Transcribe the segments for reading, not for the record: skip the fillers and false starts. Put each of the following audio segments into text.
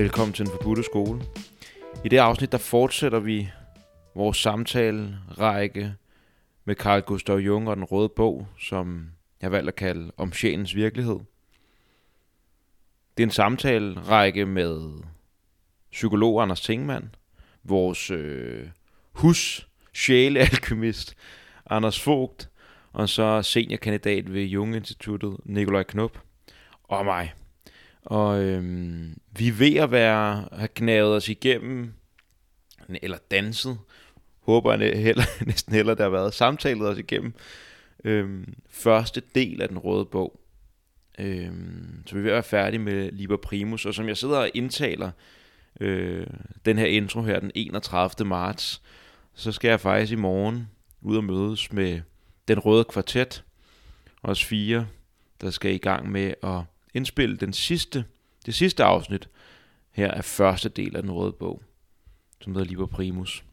Velkommen til Den Forbudte Skole. I det afsnit der fortsætter vi vores samtale række med Carl Gustav Jung og Den Røde Bog, som jeg valgte at kalde Om sjælens virkelighed. Det er en samtale række med psykolog Anders Tengman, vores hus-sjælealkymist Anders Fogt, og så seniorkandidat ved Jung-instituttet Nikolaj Knop og mig. Og vi er ved at have gnavet os igennem, eller danset, håber jeg næsten heller, der har været samtalet os igennem, første del af Den Røde Bog. Så vi er ved at være færdige med Liber Primus, og som jeg sidder og indtaler den her intro her den 31. marts, så skal jeg faktisk i morgen ud og mødes med Den Røde Kvartet, os fire, der skal i gang med at indspille det sidste afsnit her af første del af Den Røde Bog, som hedder Liber Primus.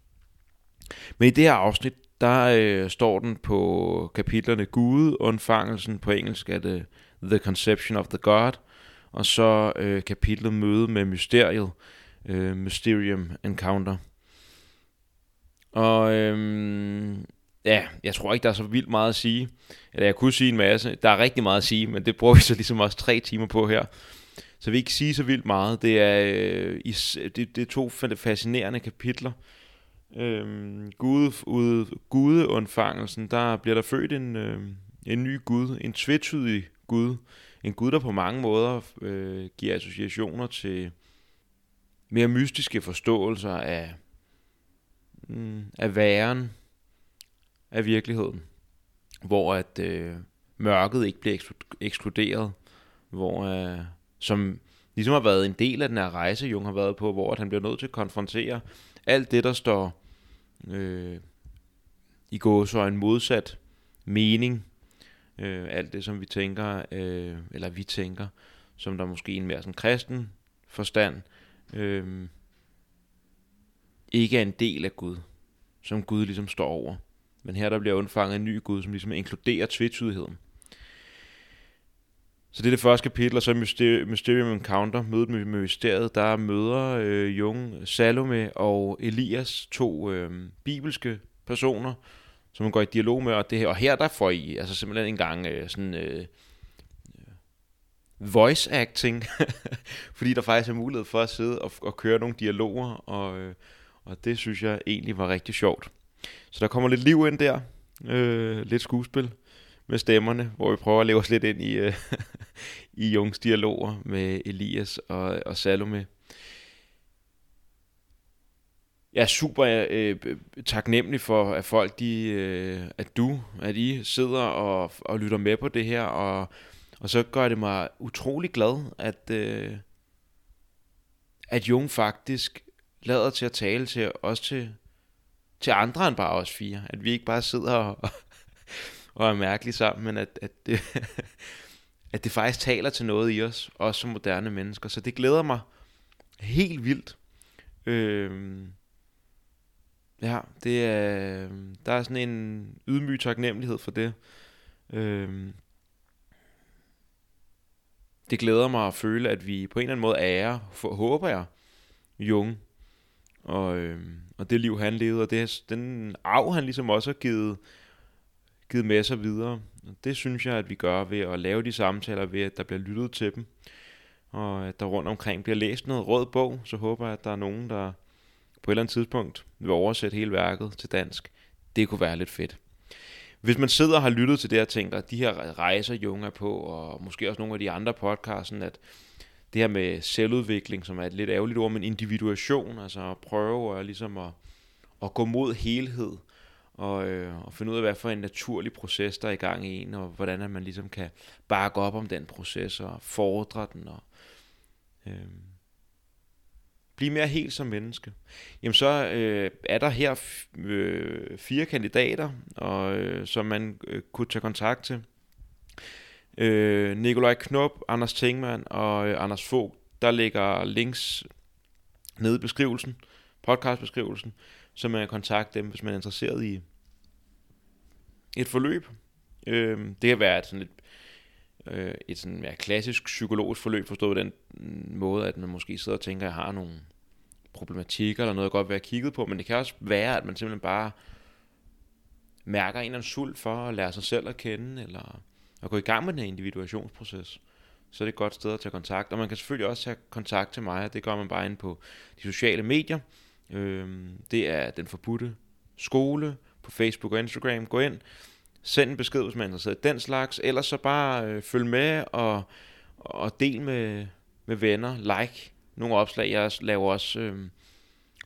Men i det her afsnit, der står den på kapitlerne Gudeundfangelsen, på engelsk er det The Conception of the God, og så kapitlet Møde med Mysteriet, Mysterium Encounter. Og ja, jeg tror ikke, der er så vildt meget at sige. Eller jeg kunne sige en masse. Der er rigtig meget at sige, men det bruger vi så ligesom også 3 timer på her. Så vi ikke sige så vildt meget. Det er 2 fascinerende kapitler. Gudeundfangelsen, der bliver der født en ny gud. En tvetydig gud. En gud, der på mange måder giver associationer til mere mystiske forståelser af væren, af virkeligheden, hvor at mørket ikke bliver ekskluderet, hvor som ligesom har været en del af den her rejse Jung har været på, hvor at han bliver nødt til at konfrontere alt det, der står i gåseøjne modsat mening, alt det som vi tænker som der måske en mere sådan kristen forstand ikke er en del af Gud, som Gud ligesom står over. Men her der bliver undfanget en ny Gud, som ligesom inkluderer tvetydigheden. Så det er det første kapitel, og så Mysterium Encounter, mødet med mysteriet, der møder Jung, Salome og Elias, 2 bibelske personer, som man går i dialog med. Og, her der får I altså simpelthen engang sådan voice acting, fordi der faktisk er mulighed for at sidde og køre nogle dialoger, og det synes jeg egentlig var rigtig sjovt. Så der kommer lidt liv ind der, lidt skuespil med stemmerne, hvor vi prøver at leve os lidt ind i Jungs dialoger med Elias og Salome. Jeg er super taknemmelig for, at folk, at I sidder og lytter med på det her, og så gør det mig utrolig glad, at Jung faktisk lader til at tale til os til andre end bare os 4, at vi ikke bare sidder og er mærkelige sammen, men at det faktisk taler til noget i os, også som moderne mennesker. Så det glæder mig helt vildt. Ja, der er sådan en ydmyg taknemmelighed for det. Det glæder mig at føle, at vi på en eller anden måde ærer, håber jeg, Jung, og det liv han levede, og den arv han ligesom også har givet med sig videre. Og det synes jeg, at vi gør ved at lave de samtaler, ved at der bliver lyttet til dem, og at der rundt omkring bliver læst noget Rød Bog. Så håber jeg, at der er nogen, der på et eller andet tidspunkt vil oversætte hele værket til dansk. Det kunne være lidt fedt. Hvis man sidder og har lyttet til det og tænker, at de her rejser Jung er på, og måske også nogle af de andre podcasten, at det her med selvudvikling, som er et lidt ærgerligt ord, men individuation, altså at prøve ligesom at gå mod helhed og finde ud af, hvad for en naturlig proces, der er i gang i en, og hvordan at man ligesom kan bakke op om den proces og fordre den og blive mere helt som menneske. Jamen så er der her 4 kandidater, som man kunne tage kontakt til. Nikolaj Knop, Anders Tengman og Anders Fogt. Der ligger links nede i beskrivelsen, podcastbeskrivelsen, så man kan kontakte dem, hvis man er interesseret i et forløb. Det kan være sådan et et sådan mere klassisk psykologisk forløb forstået den måde, at man måske sidder og tænker, at jeg har nogle problematikker eller noget, jeg godt vil have kigget på, men det kan også være, at man simpelthen bare mærker en eller anden sult for at lære sig selv at kende, eller at gå i gang med den her individuationsproces. Så er det et godt sted at tage kontakt, og man kan selvfølgelig også tage kontakt til mig, det gør man bare inde på de sociale medier. Det er Den Forbudte Skole på Facebook og Instagram. Gå ind, send en besked, hvis man er interesseret i den slags. Ellers så bare følg med og del med venner. Like nogle opslag. Jeg laver også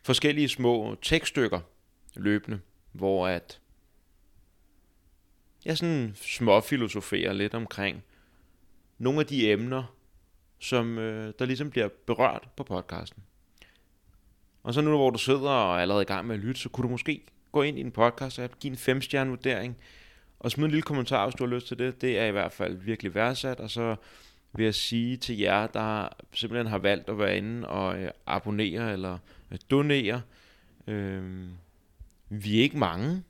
forskellige små tekststykker løbende, hvor at jeg sådan småfilosoferer lidt omkring nogle af de emner, som der ligesom bliver berørt på podcasten. Og så nu, hvor du sidder og er allerede i gang med at lytte, så kunne du måske gå ind i en podcast-app, give en 5-stjerne vurdering, og smid en lille kommentar, hvis du har lyst til det. Det er i hvert fald virkelig værdsat, og så vil jeg sige til jer, der simpelthen har valgt at være inde og abonnere eller donere. Vi er ikke mange,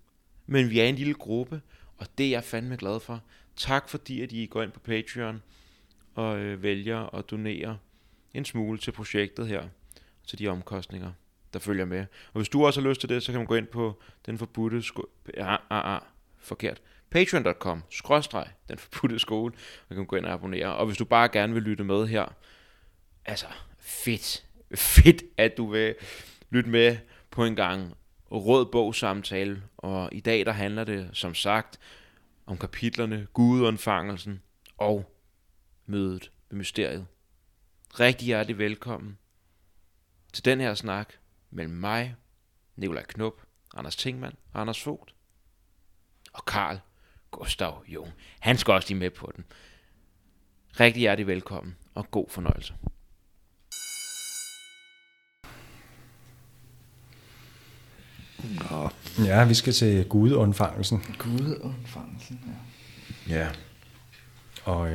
men vi er en lille gruppe, og det er jeg fandme glad for. Tak fordi, at I går ind på Patreon og vælger at donere en smule til projektet her, til de omkostninger, der følger med. Og hvis du også har lyst til det, så kan man gå ind på Den Forbudte Skole. Patreon.com/Den Forbudte Skole. Man kan gå ind og abonnere. Og hvis du bare gerne vil lytte med her, altså fedt, at du vil lytte med på en gang Røde Bog samtale. Og i dag, der handler det som sagt om kapitlerne Gudundfangelsen og mødet med mysteriet. Rigtig hjertelig velkommen til den her snak mellem mig, Nikolaj Knop, Anders Tengman, Anders Fogt og Carl Gustav Jung. Han skal også lige med på den. Rigtig hjertelig velkommen og god fornøjelse. Nå. Ja, vi skal til Gudundfangelsen. Gudundfangelsen, ja. Ja. Og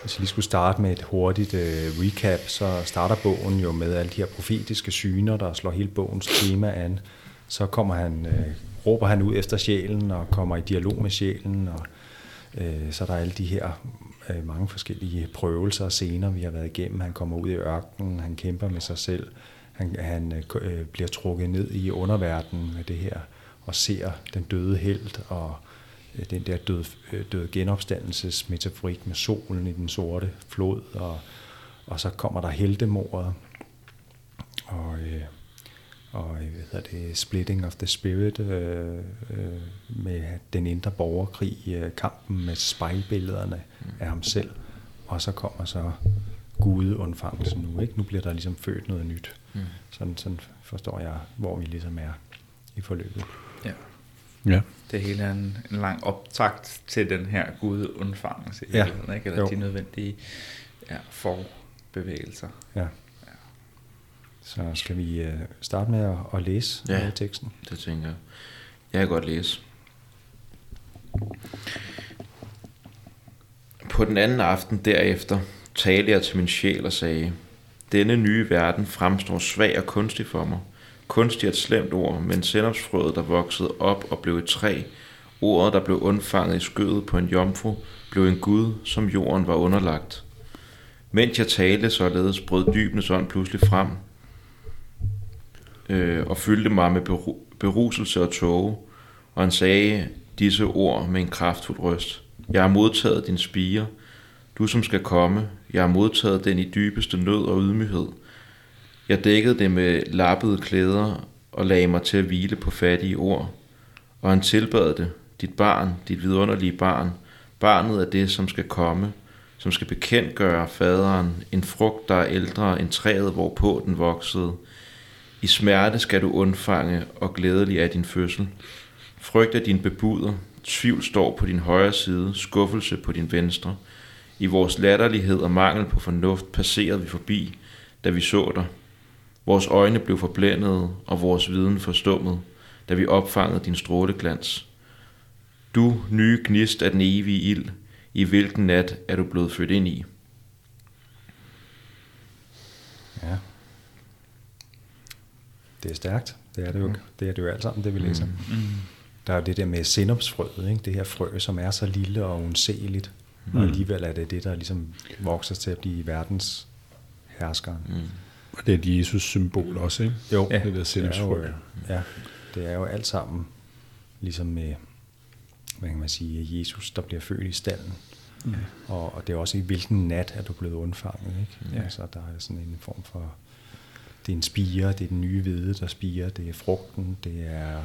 hvis jeg lige skulle starte med et hurtigt recap, så starter bogen jo med alle de her profetiske syner, der slår hele bogens tema an. Så kommer han, råber han ud efter sjælen og kommer i dialog med sjælen, og så er der alle de her mange forskellige prøvelser og scener, vi har været igennem. Han kommer ud i ørkenen, han kæmper med sig selv, han bliver trukket ned i underverdenen med det her, og ser den døde helt, og den der død genopstandelsesmetaforik med solen i den sorte flod, og så kommer der heltemordet, og hvad hedder det, splitting of the spirit, med den indre borgerkrig, kampen med spejlbillederne af ham selv, og så kommer så gudundfangelsen nu, ikke? Nu bliver der ligesom født noget nyt. Sådan forstår jeg, hvor vi ligesom er i forløbet. Ja. Ja. Det hele er en lang optakt til den her gudundfangelse, ja. Ikke? Eller jo. De nødvendige forbevægelser. Ja. Ja. Så skal vi starte med at læse teksten? Det tænker jeg. Jeg kan godt læse. På den anden aften derefter talte jeg til min sjæl og sagde: denne nye verden fremstår svag og kunstig for mig. Kunstig er et slemt ord, men sennepsfrøet, der voksede op og blev et træ, ordet, der blev undfanget i skødet på en jomfru, blev en gud, som jorden var underlagt. Mens jeg talte således, brød dybenes ånd pludselig frem og fyldte mig med beruselse og tåge, og han sagde disse ord med en kraftfuld røst: jeg har modtaget din spire, du som skal komme, jeg har modtaget den i dybeste nød og ydmyghed. Jeg dækkede det med lappede klæder og lagde mig til at hvile på fattige ord. Og han tilbad det: dit barn, dit vidunderlige barn, barnet er det, som skal komme, som skal bekendtgøre faderen, en frugt, der er ældre end træet, hvorpå den voksede. I smerte skal du undfange, og glædelig er din fødsel. Frygt er din bebuder, tvivl står på din højre side, skuffelse på din venstre. I vores latterlighed og mangel på fornuft passerede vi forbi, da vi så dig. Vores øjne blev forblændede, og vores viden forstummet, da vi opfangede din stråleglans. Du, nye gnist af den evige ild, i hvilken nat er du blevet født ind i? Ja. Det er stærkt. Det er det jo, det er det jo alt sammen, det vi læser. Der er jo det der med sennepsfrøet, ikke? Det her frø, som er så lille og undseligt. og alligevel er det det, der ligesom vokser til at blive verdens herskeren. Og det er et Jesus-symbol også, ikke? Jo, ja, det er jo alt sammen ligesom med, hvad kan man sige, Jesus, der bliver født i stalden. Mm. Og det er også i hvilken nat er du blevet undfanget, ikke? Ja. Så der er sådan en form for, det er en spire, det er den nye hvede, der spirer, det er frugten, det er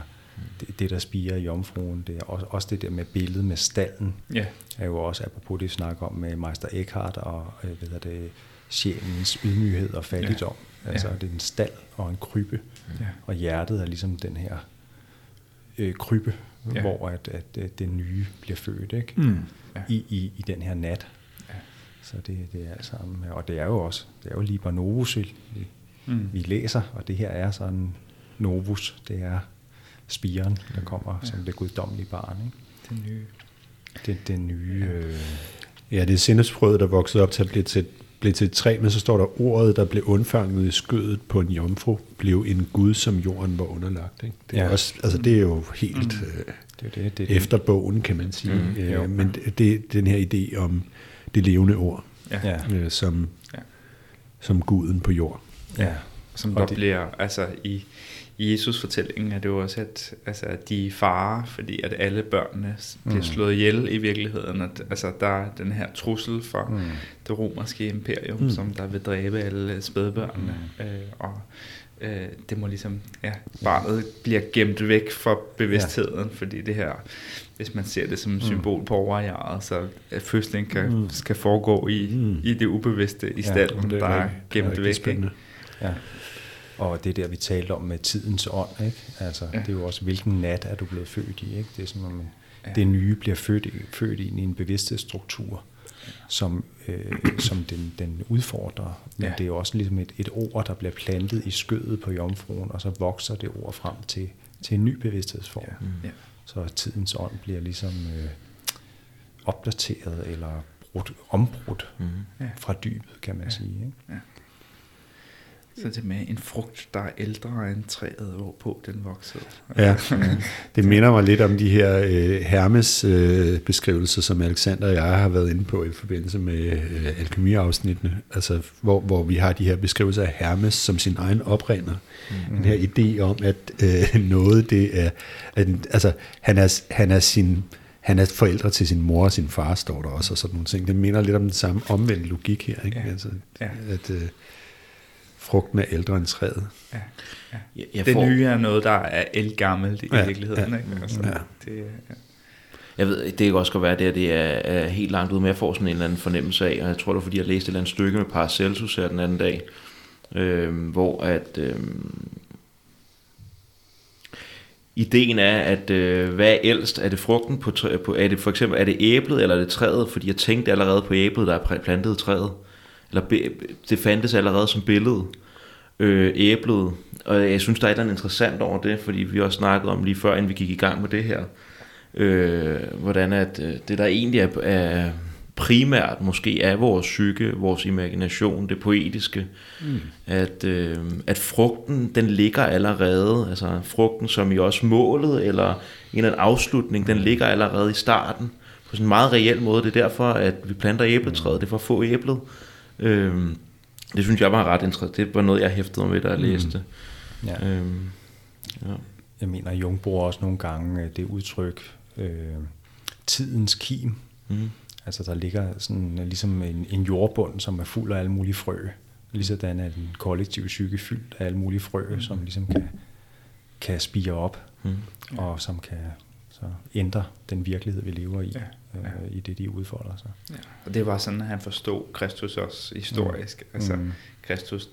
det der spirer i jomfruen, det er også det der med billedet med stallen, er jo også apropos det, snakker om med Meister Eckhart og sjælens ydmyghed og fattigdom. Altså det er en stald og en krybe, og hjertet er ligesom den her krybe, hvor at det nye bliver født, ikke? I den her nat. Så det er alt sammen, og det er jo også, det er jo Liber Novus, vi læser, og det her er sådan Novus, det er spiren, der kommer som det guddommelige barn, ikke? Det nye. Det nye. Ja, det er sindhedsfrøet, der voksede op til at blive til et træ, men så står der ordet, der blev undfanget i skødet på en jomfru, blev en gud, som jorden var underlagt, ikke? Det er også, altså det er jo helt det efter bogen, kan man sige. Men det er den her idé om det levende ord, som guden på jord. Ja, som og der det, bliver, altså i Jesus-fortællingen er det jo også, at altså, de farer, fordi at alle børnene bliver slået ihjel i virkeligheden. At, altså, der er den her trussel fra det romerske imperium, som der vil dræbe alle spædbørnene. Og det må ligesom, barnet bliver gemt væk fra bevidstheden, fordi det her, hvis man ser det som et symbol på overjæret, så fødslen skal foregå i det ubevidste i stallen, der er gemt væk. Ja. Og det der, vi talte om med tidens ånd, ikke? Altså, det er jo også, hvilken nat er du blevet født i, ikke? Det er som om, det nye bliver født ind i en bevidsthedsstruktur, som den udfordrer. Men det er jo også ligesom et ord, der bliver plantet i skødet på jomfruen, og så vokser det ord frem til en ny bevidsthedsform. Ja. Ja. Så tidens ånd bliver ligesom opdateret eller ombrudt fra dybet, kan man sige, ikke? Ja. Så det med en frugt, der er ældre end træet, hvorpå den voksede. Ja, det minder mig lidt om de her Hermes-beskrivelser, som Alexander og jeg har været inde på i forbindelse med alkymiafsnittene. Altså, hvor vi har de her beskrivelser af Hermes som sin egen oprinder. Den her idé om, at noget det er... At, altså, han er forældre til sin mor og sin far, står der også, og sådan nogle ting. Det minder lidt om den samme omvendte logik her, ikke? Ja. Altså, at... frugten er ældre end træet. Ja, ja. Det nye er noget, der er ældgammelt i virkeligheden. Ikke? Altså, jeg ved, det kan også godt være, at det er helt langt ude, men jeg får sådan en eller anden fornemmelse af, og jeg tror, det er fordi, jeg læste et eller andet stykke med Paracelsus her den anden dag, hvor at... ideen er, at hvad er ældst? Er det frugten på træet? Er det for eksempel, er det æblet, eller er det træet? Fordi jeg tænkte allerede på æblet, der er plantet træet. Eller det fandtes allerede som billede, æblet, og jeg synes, der er et eller andet interessant over det, fordi vi også snakkede om lige før, inden vi gik i gang med det her, hvordan at det, der egentlig er primært måske er vores psyke, vores imagination, det poetiske, at frugten, den ligger allerede, altså frugten som i også målet, eller en eller anden afslutning, den ligger allerede i starten, på sådan en meget reel måde. Det er derfor, at vi planter æbletræet, det er for at få æblet. Det synes jeg var ret interessant. Det var noget, jeg hæftede mig ved, da jeg læste. Jeg mener, Jung bruger også nogle gange det udtryk tidens kim. Altså der ligger sådan ligesom en jordbund, som er fuld af alle mulige frø. Ligesådan er den kollektive psyke fyldt af alle mulige frø, som ligesom kan spire op, og som kan så ændre den virkelighed, vi lever i. I det, de udfolder sig. Ja. Og det var sådan, at han forstod Kristus også historisk. Altså Kristus,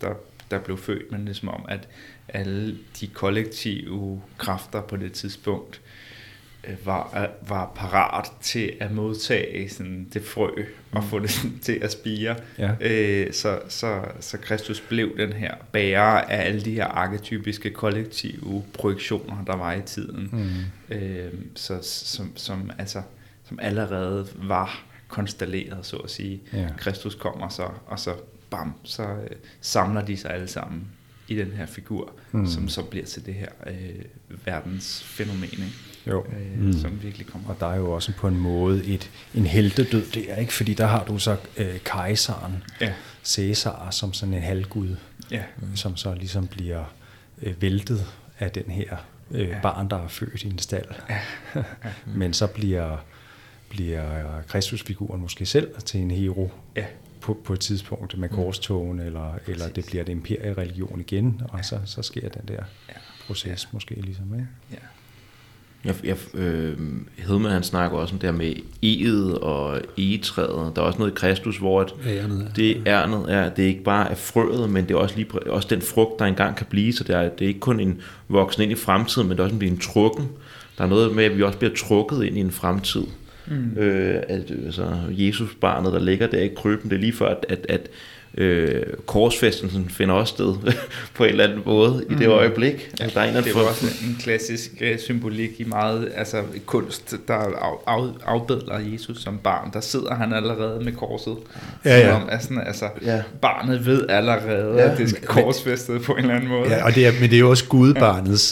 der blev født, men det er som om, at alle de kollektive kræfter på det tidspunkt var parat til at modtage sådan det frø og få det sådan til at spire. Ja. Så Kristus blev den her bærer af alle de her arketypiske kollektive projektioner, der var i tiden. Som allerede var konstelleret, så at sige. Ja. Kristus kommer så, og så bam, så samler de sig alle sammen i den her figur, som så bliver til det her verdensfænomen. jo. Som virkelig kommer. Og der er jo også på en måde en heltedød der, ikke? Fordi der har du så kejseren, Cæsar, som sådan en halvgud, som så ligesom bliver væltet af den her barn, der er født i en stald. Men så bliver Kristusfiguren måske selv til en hero på et tidspunkt med korstogene, eller det bliver et imperiereligion igen, og så sker den der proces måske ligesom. Ikke? Ja. Hillman, han snakker også om det her med eget og egetræet. Der er også noget i Kristus, hvor det ærnet er, det er ikke bare er frøet, men det er også, også den frugt, der engang kan blive. Så det er ikke kun en voksen ind i fremtiden, men det er også en trukken. Der er noget med, at vi også bliver trukket ind i en fremtid. Jesus-barnet, der ligger der i krybben, det er lige før, at korsfesten finder også sted på en eller anden måde i det øjeblik. Ja, der er det er jo også en klassisk symbolik i meget kunst, der afbedler Jesus som barn. Der sidder han allerede med korset. Ja. Som barnet ved allerede, at det skal korsfæstet på en eller anden måde. Ja, men det er jo også gudbarnets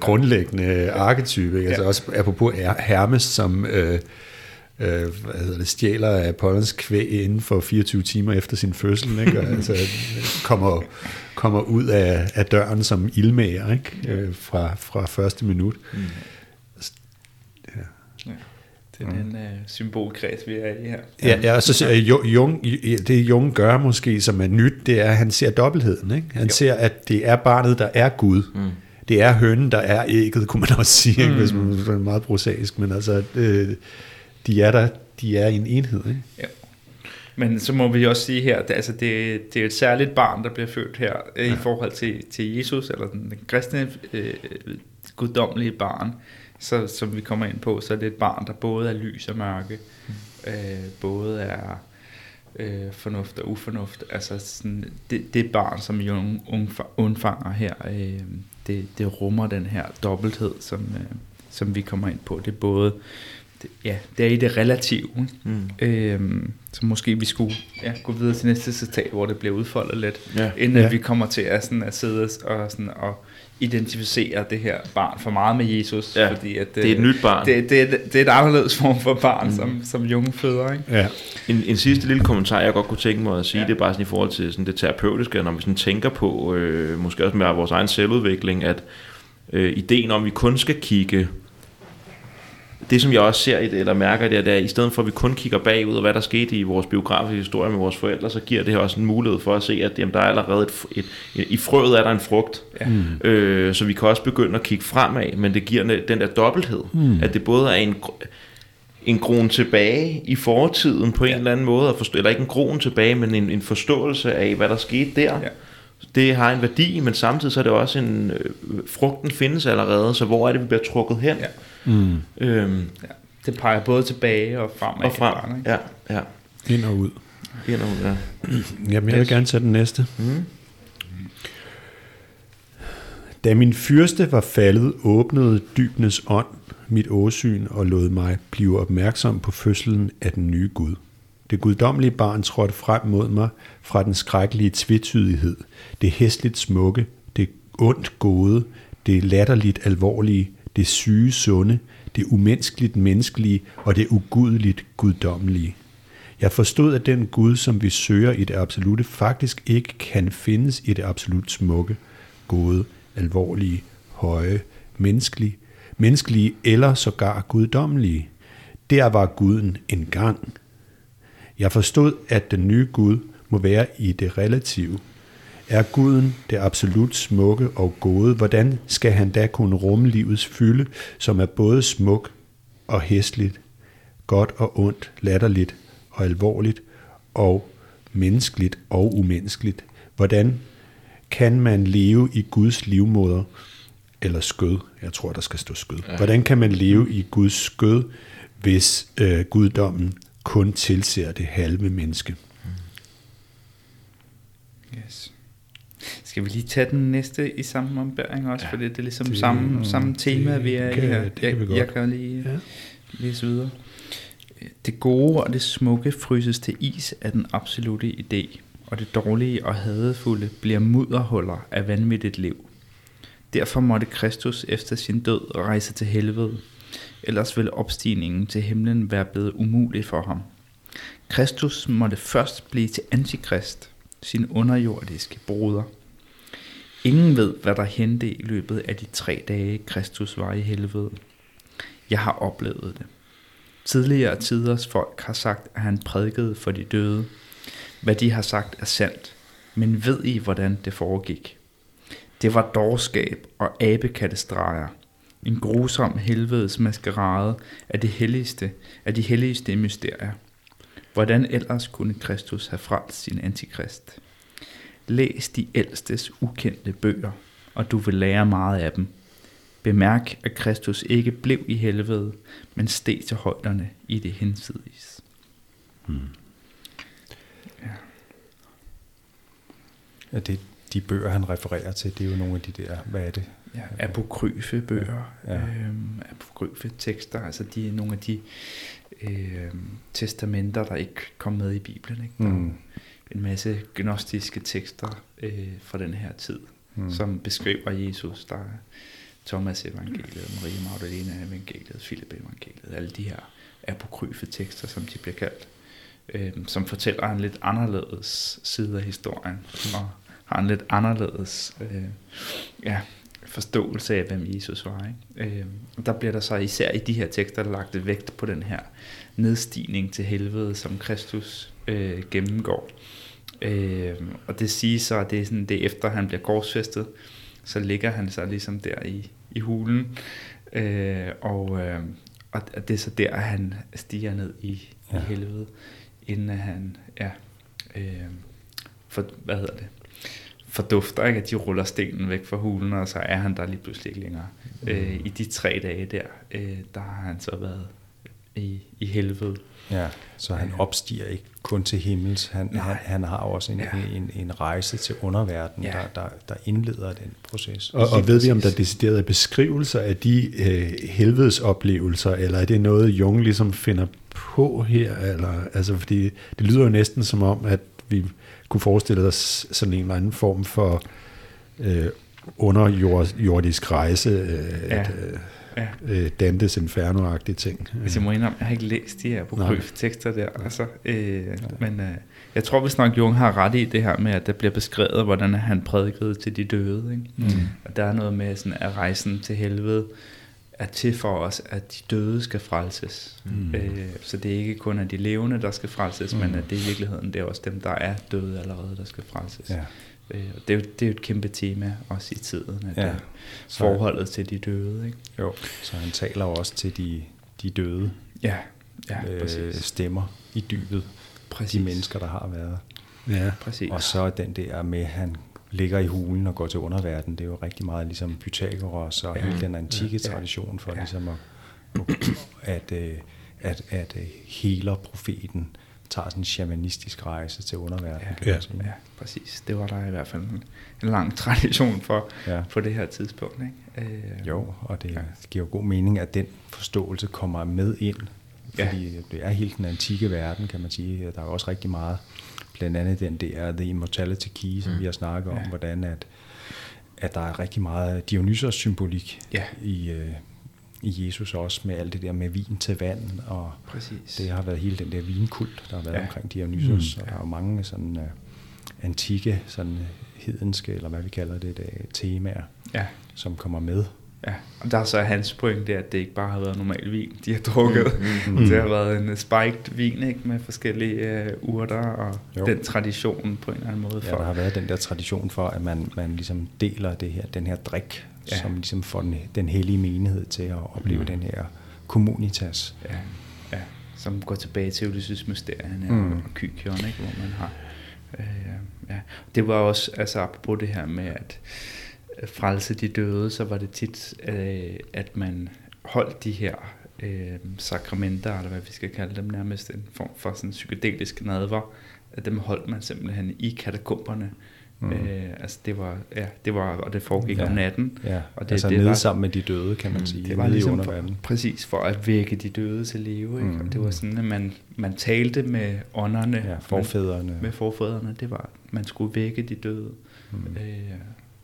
grundlæggende arketype. Ikke? Altså også apropos Hermes, som... stjæler Apollons kvæg inden for 24 timer efter sin fødsel, ikke? Og kommer ud af døren som ildmager, ikke? Fra første minut. Det er den symbolkreds, vi er i her. Ja, og så Jung, det Jung gør måske, som er nyt, det er, at han ser dobbeltheden, ikke? Han ser, at det er barnet, der er Gud. Det er hønen, der er ægget, kunne man også sige, ikke? Hvis man er meget prosaisk, men de er i en enhed, ikke? Ja. Men så må vi også sige her, at det er et særligt barn, der bliver født her i forhold til Jesus, eller den kristne guddommelige barn, så, som vi kommer ind på, så er det et barn, der både er lys og mørke, både er fornuft og ufornuft. Det barn, som Jung undfanger her, det rummer den her dobbelthed, som vi kommer ind på. Det er både... det er i det relative. Så måske vi skulle gå videre til næste citat, hvor det bliver udfoldet lidt, inden vi kommer til at sidde og identificere det her barn for meget med Jesus, fordi at det er et nyt barn. Det er et anderledes form for barn, som Jung føder, ikke? Ja. En sidste lille kommentar, jeg godt kunne tænke mig at sige, det er bare sådan i forhold til sådan det terapeutiske, når vi sådan tænker på måske også med vores egen selvudvikling, at ideen om vi kun skal kigge. Det, som jeg også ser i det, eller mærker i det, er, at i stedet for, at vi kun kigger bagud og hvad der skete i vores biografiske historie med vores forældre, så giver det her også en mulighed for at se, at der er allerede i frøet er der en frugt. Så vi kan også begynde at kigge fremad, men det giver den der dobbelthed, at det både er en groen tilbage i fortiden på en eller anden måde, eller ikke en groen tilbage, men en forståelse af, hvad der skete der. Ja. Det har en værdi, men samtidig så er det også en frugten findes allerede, så hvor er det, vi bliver trukket hen? Ja. Det peger både tilbage og fremad. Og frem, barn, ikke? Ja. Ind og ud. Ind og ud, ja. Jamen, jeg vil gerne tage den næste. Da min fyrste var faldet, åbnede dybenes ånd mit åsyn og lod mig blive opmærksom på fødslen af den nye Gud. Det guddommelige barn trådte frem mod mig fra den skrækkelige tvetydighed, det hæsligt smukke, det ondt gode, det latterligt alvorlige, det syge sunde, det umenneskeligt menneskelige og det ugudeligt guddommelige. Jeg forstod, at den Gud, som vi søger i det absolute, faktisk ikke kan findes i det absolut smukke, gode, alvorlige, høje, menneskelige eller sågar guddommelige. Der var Guden engang. Jeg forstod, at den nye Gud må være i det relative. Er Guden det absolut smukke og gode, hvordan skal han da kunne rumme livets fylde, som er både smuk og hæsligt, godt og ondt, latterligt og alvorligt, og menneskeligt og umenneskeligt? Hvordan kan man leve i Guds livmoder, eller skød? Jeg tror, der skal stå skød. Hvordan kan man leve i Guds skød, hvis guddommen kun tilser det halve menneske? Yes. Skal vi lige tage den næste i samme ombæring også, fordi det er ligesom samme tema, vi er i her. Jeg kan lige læse videre. Det gode og det smukke fryses til is af den absolute idé, og det dårlige og hadefulde bliver mudderhuller af vanvittigt liv. Derfor måtte Kristus efter sin død rejse til helvede, ellers ville opstigningen til himlen være blevet umulig for ham. Kristus måtte først blive til antikrist, sin underjordiske broder. Ingen ved, hvad der hente i løbet af de 3 dage, Kristus var i helvede. Jeg har oplevet det. Tidligere tiders folk har sagt, at han prædikede for de døde. Hvad de har sagt er sandt, men ved I, hvordan det foregik? Det var dårskab og abekattestreger. En grusom helvedes maskerade af de helligste mysterier. Hvordan ellers kunne Kristus have frelst sin antikrist? Læs de ældstes ukendte bøger, og du vil lære meget af dem. Bemærk, at Kristus ikke blev i helvede, men steg til højderne i det hinsides. Ja. Ja, det, de bøger, han refererer til, det er jo nogle af de der, hvad er det? Ja, apokryfe bøger, ja. Apokryfe tekster, altså de er nogle af de testamenter, der ikke kom med i Bibelen, ikke? Der en masse gnostiske tekster fra den her tid, som beskriver Jesus, der er Thomas evangeliet, Maria Magdalena evangeliet, Philip evangeliet, alle de her apokryfe tekster, som de bliver kaldt, som fortæller en lidt anderledes side af historien, og har en lidt anderledes forståelse af, hvem Jesus var, ikke? Der bliver der så især i de her tekster lagt vægt på den her nedstigning til helvede, som Kristus gennemgår. Og det siges så, at det er sådan, det efter han bliver korsfæstet, så ligger han så ligesom der i hulen, og det er så der, han stiger ned i helvede, inden han fordufter, ikke? At de ruller stenen væk fra hulen, og så er han der lige pludselig ikke længere. I de 3 dage der, der har han så været i helvede. Ja, så han opstiger ikke kun til himmels, han har også en rejse til underverdenen, der indleder den proces. Og ved vi, om der er deciderede beskrivelser af de helvedesoplevelser, eller er det noget, Jung ligesom finder på her? Eller, altså, fordi det lyder jo næsten som om, at vi kunne forestille os sådan en eller anden form for underjordisk rejse, Dantes Inferno-agtige ting. Hvis jeg må indrømme, jeg har ikke læst de her apokryftekster der, altså, men jeg tror, hvis nok Jung har ret i det her med, at der bliver beskrevet, hvordan han prædikede til de døde, ikke? Og der er noget med sådan, at rejsen til helvede er til for os, at de døde skal frelses. Så det er ikke kun, at de levende, der skal frelses, men at det i virkeligheden, det er også dem, der er døde allerede, der skal frelses. Ja. Det er jo et kæmpe tema, også i tiden, at det forholdet til de døde, ikke? Jo, så han taler også til de døde stemmer i dybet, de mennesker, der har været. Ja, præcis. Og så den der med, han ligger i hulen og går til underverden, det er jo rigtig meget ligesom Pythagoras og hele den antikke tradition for ligesom at healer-profeten tager sådan en shamanistisk rejse til underverden. Ja, præcis. Det var der i hvert fald en lang tradition for på det her tidspunkt, ikke? Jo, og det giver god mening, at den forståelse kommer med ind, fordi det er hele den antikke verden, kan man sige. Der er også rigtig meget, blandt andet den der The Immortality Key, som vi har snakket om, hvordan at der er rigtig meget Dionysos symbolik i Jesus også, med alt det der med vin til vand, og det har været hele den der vinkult, der har været omkring Dionysos, og der er jo mange sådan antikke, sådan hedenske, eller hvad vi kalder det i dag, temaer, som kommer med. Ja, og der er så hans pointe, at det ikke bare har været normal vin, de har drukket. Det har været en spiked vin, ikke, med forskellige urter og den tradition på en eller anden måde. Ja, der har været den der tradition for, at man ligesom deler det her, den her drik, som ligesom får den hellige menighed til at opleve den her communitas. Ja, ja, som går tilbage til Odysseus mysterierne og Kyrkjørn, ikke, hvor man har... Det var også, altså apropos det her med, at frelse de døde, så var det tit, at man holdt de her sakramenter, eller hvad vi skal kalde dem, nærmest en form for sådan psykedelisk nadver, at dem holdt man simpelthen i katakomberne. Altså det var, og det foregik om natten, og det, altså det nede var, sammen med de døde, kan man sige. Det var ligesom for at vække de døde til live, ikke? Og det var sådan, at man talte med ånderne, forfædrene. Med forfædrene, det var, man skulle vække de døde.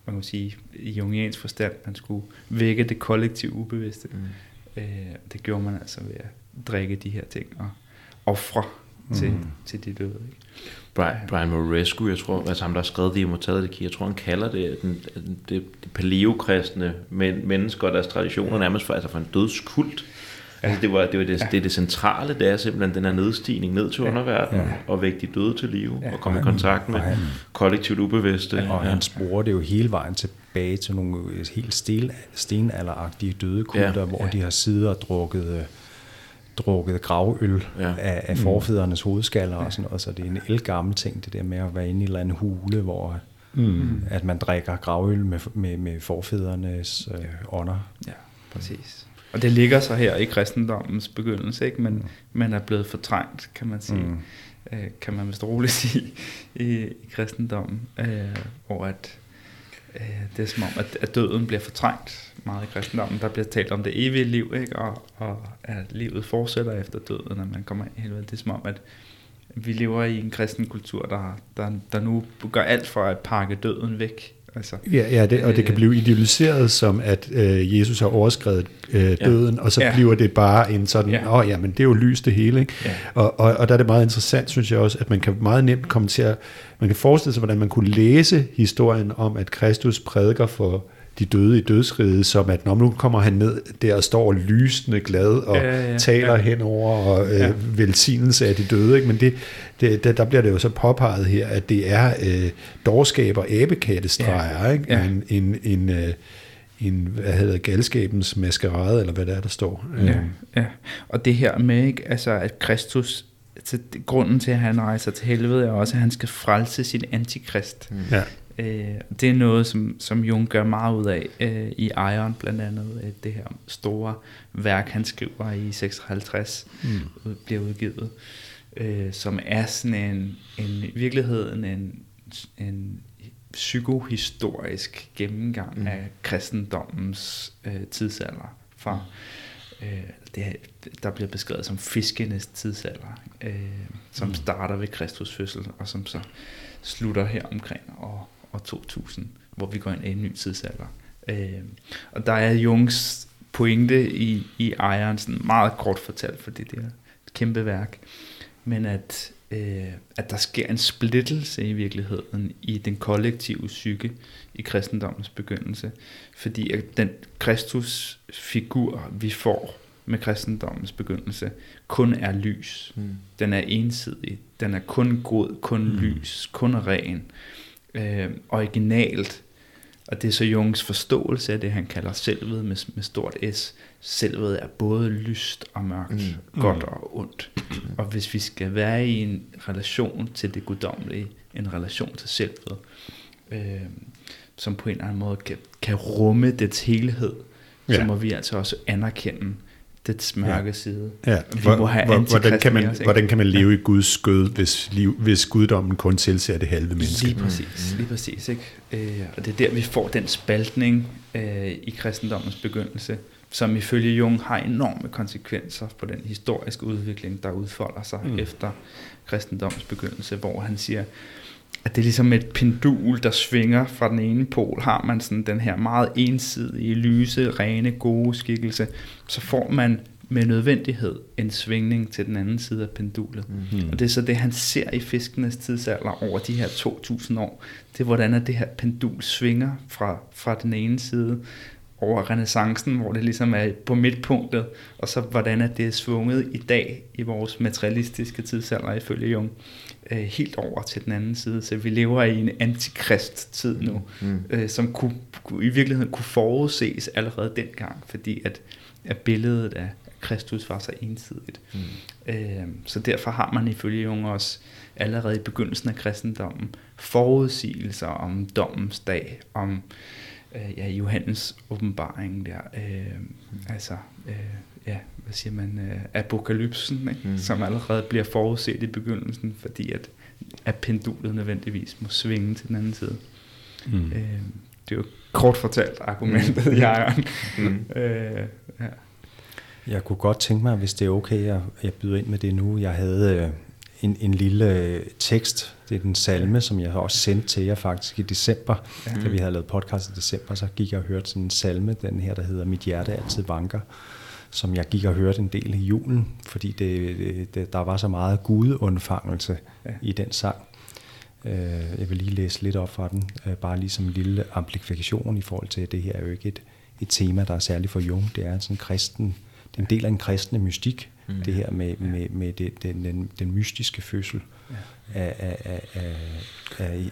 man kan sige, i jungiansk forstand, man skulle vække det kollektive ubevidste. Mm. Det gjorde man altså ved at drikke de her ting og ofre til de døde. Ikke? Brian Morescu, jeg tror, altså ham der har skrevet det immortality, jeg tror han kalder det de paleokristne mennesker, deres traditioner nærmest for en dødskult. Ja. Altså det er det centrale, det er simpelthen den her nedstigning ned til underverdenen og vække de døde til live og komme i kontakt med kollektivt ubevidste. Og han sporer det jo hele vejen tilbage til nogle helt stenalderagtige dødekulter, hvor de har siddet og drukket gravøl af forfædrenes hovedskaller og sådan noget, så det er en ældgammel ting, det der med at være inde i en eller anden hule, hvor at man drikker gravøl med forfædrenes ånder. Ja, præcis. Og det ligger så her i kristendommens begyndelse, ikke? Men er blevet fortrængt, kan man sige, kan man vist roligt sige, i kristendommen, hvor at det er som om, at døden bliver fortrængt meget i kristendommen. Der bliver talt om det evige liv, ikke? Og at livet fortsætter efter døden, at man kommer ind i helvede. Det er som om, at vi lever i en kristen kultur, der nu gør alt for at pakke døden væk. Altså, det kan blive idealiseret som, at Jesus har overskredet døden, og så bliver det bare en sådan, men det er jo lys det hele. Ikke? Ja. Og der er det meget interessant, synes jeg også, at man kan meget nemt komme til at, man kan forestille sig, hvordan man kunne læse historien om, at Kristus prædiker for de døde i dødsriget, som at nu kommer han ned der og står lysende glad og taler henover og velsignelse af de døde. Ikke? Men der bliver det jo så påpeget her, at det er dårskab og æbekattestreger, ikke? Ja. En hvad hedder galskabens maskerade, eller hvad det er, der står. Og det her med, ikke? Altså, at Kristus, grunden til, at han rejser til helvede, er også, at han skal frelse sin antikrist. Ja. Det er noget, som Jung gør meget ud af i Iron, blandt andet det her store værk, han skriver i 56, bliver udgivet, som er sådan en i virkeligheden en psykohistorisk gennemgang af kristendommens tidsalder fra der bliver beskrevet som fiskenes tidsalder, som starter ved Kristus fødsel og som så slutter her omkring år 2000, hvor vi går ind i en ny tidsalder. Og der er Jungs pointe i Ironsen meget kort fortalt, for det der kæmpe værk, men at der sker en splittelse i virkeligheden i den kollektive psyke i kristendommens begyndelse, fordi at den Kristusfigur, vi får med kristendommens begyndelse, kun er lys. Den er ensidig. Den er kun god, kun lys, kun ren. Originalt. Og det er så Jungs forståelse af det, han kalder selvet med stort S. Selvet er både lyst og mørkt, godt og ondt. Og hvis vi skal være i en relation til det guddommelige, en relation til selvet, som på en eller anden måde kan rumme dets helhed, så må vi altså også anerkende dets mørke side. Ja. Hvordan kan man leve i Guds skød, hvis guddommen kun tilser det halve menneske? Lige præcis. Ikke? Og det er der, vi får den spaltning i kristendommens begyndelse, som ifølge Jung har enorme konsekvenser på den historiske udvikling, der udfolder sig efter kristendommens begyndelse, hvor han siger, at det er ligesom et pendul, der svinger fra den ene pol. Har man sådan den her meget ensidige, lyse, rene, gode skikkelse, så får man med nødvendighed en svingning til den anden side af pendulet. Mm-hmm. Og det er så det, han ser i fiskenes tidsalder over de her 2000 år. Det er, hvordan det her pendul svinger fra den ene side over renæssancen, hvor det ligesom er på midtpunktet, og så hvordan det er svunget i dag i vores materialistiske tidsalder ifølge Jung, helt over til den anden side. Så vi lever i en antikrist-tid nu, som i virkeligheden kunne forudses allerede dengang, fordi at billedet af Kristus var så ensidigt. Så derfor har man ifølge Jung også allerede i begyndelsen af kristendommen forudsigelser om dommens dag, om Johannes åbenbaring der, hvad siger man, apokalypsen, ikke? Som allerede bliver forudset i begyndelsen, fordi at pendulet nødvendigvis må svinge til den anden side. Det er jo kort fortalt argumentet, Jeg kunne godt tænke mig, hvis det er okay, jeg byder ind med det nu. Jeg havde en lille tekst. Det er den salme, som jeg har også sendt til jer faktisk i december. Mm. Da vi havde lavet podcast i december, så gik jeg og hørte sådan en salme, den her, der hedder Mit hjerte altid vanker, som jeg gik og hørte en del i julen, fordi der var så meget gudeundfangelse i den sang. Jeg vil lige læse lidt op fra den, bare lige som en lille amplifikation i forhold til, at det her er jo ikke et tema, der er særligt for Jung. Det er sådan kristen, det er en del af den kristne mystik, det her med den mystiske fødsel af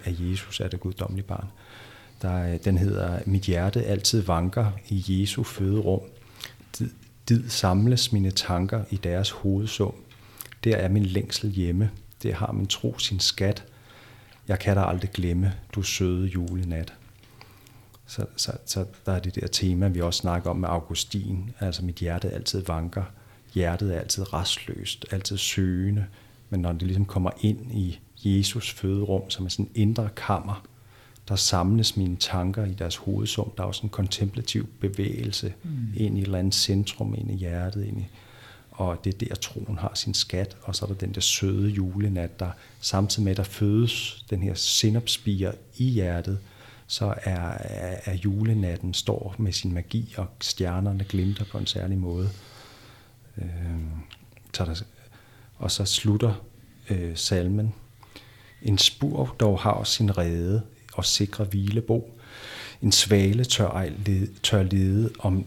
Jesus, af det guddommelige barn. Den hedder Mit hjerte altid vanker i Jesu føderum. Did samles mine tanker i deres hovedsum. Der er min længsel hjemme. Der har min tro sin skat. Jeg kan dig aldrig glemme, du søde julenat. Så der er det der tema, vi også snakker om med Augustin. Altså mit hjerte altid vanker. Hjertet er altid rastløst, altid søgende. Men når det ligesom kommer ind i Jesus føderum, som er sådan en indre kammer, der samles mine tanker i deres hovedsum. Der er også en kontemplativ bevægelse ind i et eller andet centrum, ind i hjertet. Og det er der, troen har sin skat. Og så er der den der søde julenat, der samtidig med, at der fødes den her sinopspiger i hjertet, så er julenatten står med sin magi, og stjernerne glimter på en særlig måde. Og så slutter salmen. En spurv dog har også sin rede, og sikre hvilebo. En svale tør lede om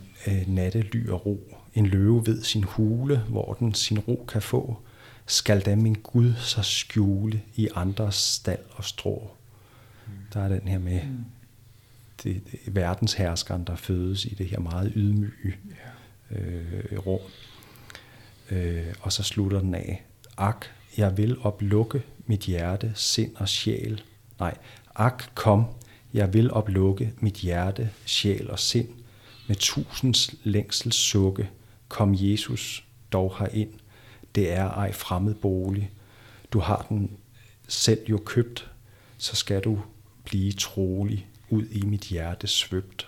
nattely og ro. En løve ved sin hule, hvor den sin ro kan få. Skal da min Gud så skjule i andres stald og strå. Der er den her med det verdensherskeren, der fødes i det her meget ydmyge rum. Og så slutter den af. Ak, jeg vil oplukke mit hjerte, sind og sjæl. Nej, ak, kom, jeg vil oplukke mit hjerte, sjæl og sind med tusinds længsels sukke. Kom, Jesus, dog herind. Det er ej fremmed bolig. Du har den selv jo købt, så skal du blive trolig ud i mit hjerte svøbt.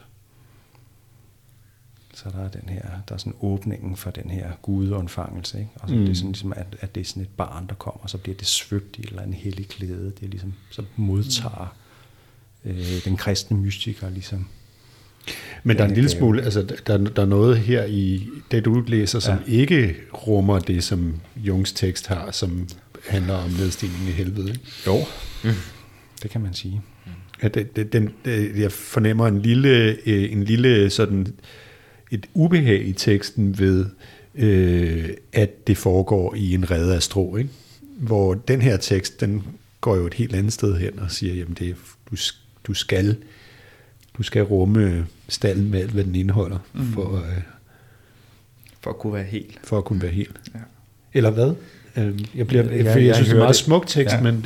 Så der er den her, der er sådan åbningen for den her gudeundfangelse, ikke? Og så er det sådan ligesom, at det er sådan et barn, der kommer, og så bliver det svøbt i eller en hellig glæde. Det er ligesom, så modtager den kristne mystiker ligesom. Men der er en lille smule, altså der er noget her i det, du læser, som ikke rummer det, som Jungs tekst har, som handler om nedstigningen i helvede. Jo, det kan man sige. Ja, jeg fornemmer en lille sådan et ubehag i teksten ved, at det foregår i en rede af strå, ikke? Hvor den her tekst, den går jo et helt andet sted hen og siger, jamen det, du skal rumme stallen med alt, hvad den indeholder, for at kunne være helt. Ja. Eller hvad? Jeg synes, det er meget smuk tekst, men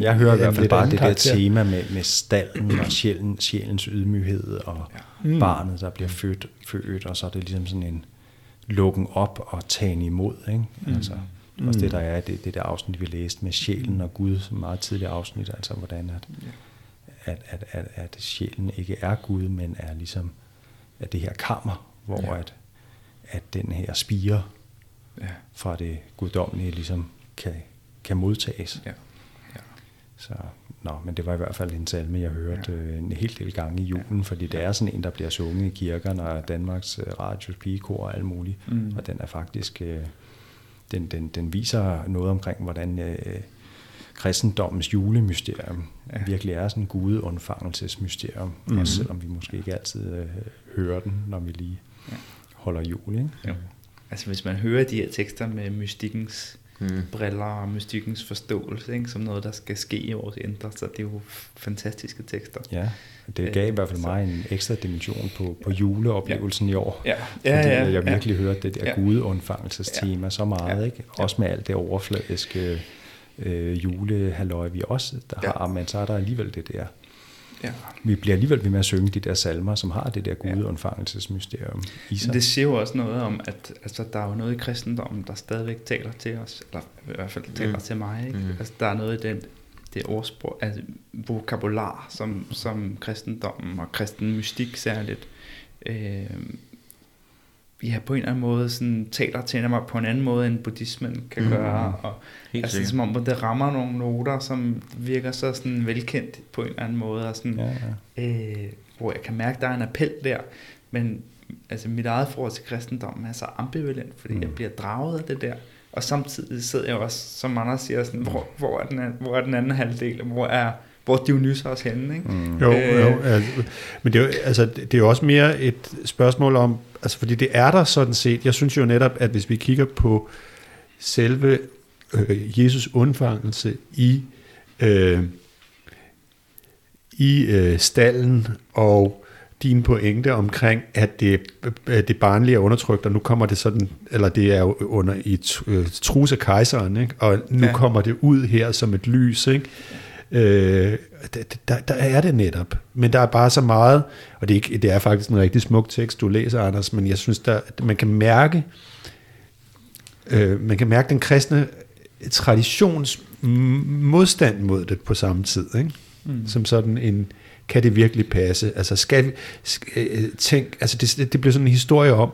jeg hører i hvert fald bare det der tema med stallen og sjælens ydmyghed og barnet, der bliver født, og så er det ligesom sådan en lukken op og tagen imod, ikke? Altså, også det, der er det der afsnit, vi læste med sjælen og Gud, som meget tidligere afsnit, altså hvordan at sjælen ikke er Gud, men er ligesom at det her kammer, hvor at den her spire fra det guddommelige ligesom kan modtages. Så, men det var i hvert fald en salme, jeg hørte en hel del gange i julen, fordi det er sådan en, der bliver sunget i kirkerne og Danmarks Radios pigekor og alt muligt, og den er faktisk den viser noget omkring, hvordan kristendommens julemysterium virkelig er sådan en gudeundfangelsesmysterium, også selvom vi måske ikke altid hører den, når vi lige holder jul, ikke? Ja. Altså hvis man hører de her tekster med mystikkens briller og mystikkens forståelse, ikke, som noget, der skal ske i vores indre, så det er jo fantastiske tekster. Ja, det gav i hvert fald mig en ekstra dimension på juleoplevelsen i år, fordi jeg virkelig hørte det der gudeundfangelsestema så meget, ikke? Også med alt det overfladiske julehalløj, vi også der har, men så er der alligevel det der. Ja. Vi bliver alligevel ved med at synge de der salmer, som har det der gudeundfangelsesmysterium i sig. Det siger jo også noget om, at altså, der er jo noget i kristendommen, der stadigvæk taler til os, eller i hvert fald taler til mig. Ikke? Altså, der er noget i det ordsprog, altså, vokabular, som kristendommen og kristen mystik særligt ja, på en eller anden måde sådan, taler til mig på en anden måde, end buddhismen kan gøre. Og, altså, som om det rammer nogle noter, som virker så sådan velkendt på en eller anden måde, og sådan, hvor jeg kan mærke, der er en appel der. Men altså, mit eget forhold til kristendommen er så ambivalent, fordi jeg bliver draget af det der. Og samtidig sidder jeg også, som Anders siger, sådan, hvor er den anden halvdel, hvor Dionysos også henne, ikke? Men det er jo, altså, det er jo også mere et spørgsmål om, altså, fordi det er der sådan set, jeg synes jo netop, at hvis vi kigger på selve Jesus' undfangelse i stallen, og din pointe omkring, at det barnlige er undertrykt, og nu kommer det sådan, eller det er jo under i trus af kejseren, ikke? Og nu kommer det ud her som et lys, ikke? Der er det netop, men der er bare så meget, og det er faktisk en rigtig smuk tekst, du læser, Anders, men jeg synes, man kan mærke den kristne traditions modstand mod det på samme tid, ikke? Som sådan en, kan det virkelig passe? Altså tænk, altså det blev sådan en historie om,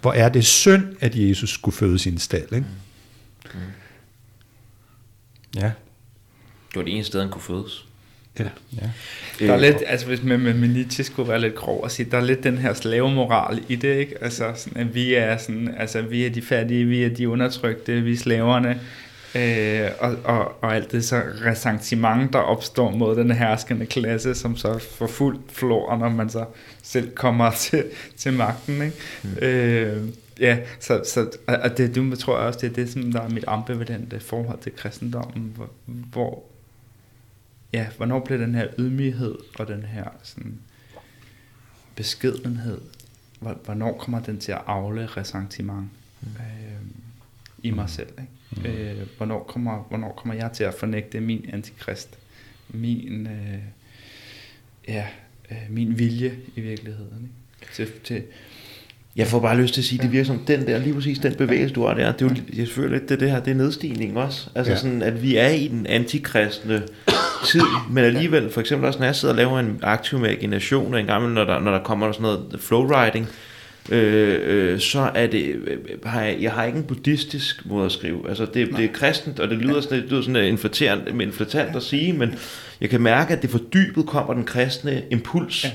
hvor er det synd, at Jesus skulle føde sin stald, ikke? Ja. Det var det eneste sted, han kunne fødes. Ja. Der er lidt, altså hvis man med Nietzsche skulle være lidt grov og sige, der er lidt den her slavemoral i det, ikke? Altså sådan, at vi er sådan, altså vi er de fattige, vi er de undertrykte, vi er slaverne, og alt det så ressentiment, der opstår mod den herskende klasse, som så for fuld flår, når man så selv kommer til magten, ikke? Så og det, du tror jeg også, det er det, som der er mit ambivalente forhold til kristendommen, hvornår bliver den her ydmyghed og den her sådan beskedenhed, hvornår kommer den til at afle ressentiment i mig selv, ikke? Hvornår kommer jeg til at fornægte min antikrist, min vilje i virkeligheden, ikke? Til jeg får bare lyst til at sige, det virker som den der, lige præcis den bevægelse, du har der. Det er jo selvfølgelig lidt det her, det er nedstigning også. Altså sådan, at vi er i den antikristne tid, men alligevel, for eksempel også, når jeg sidder og laver en aktiv imagination, og en gang, når der kommer sådan noget flowriding, så er det, jeg har ikke en buddhistisk måde at skrive. Altså det er kristent, og det lyder sådan inflatant at sige, men jeg kan mærke, at det fordybet kommer den kristne impuls.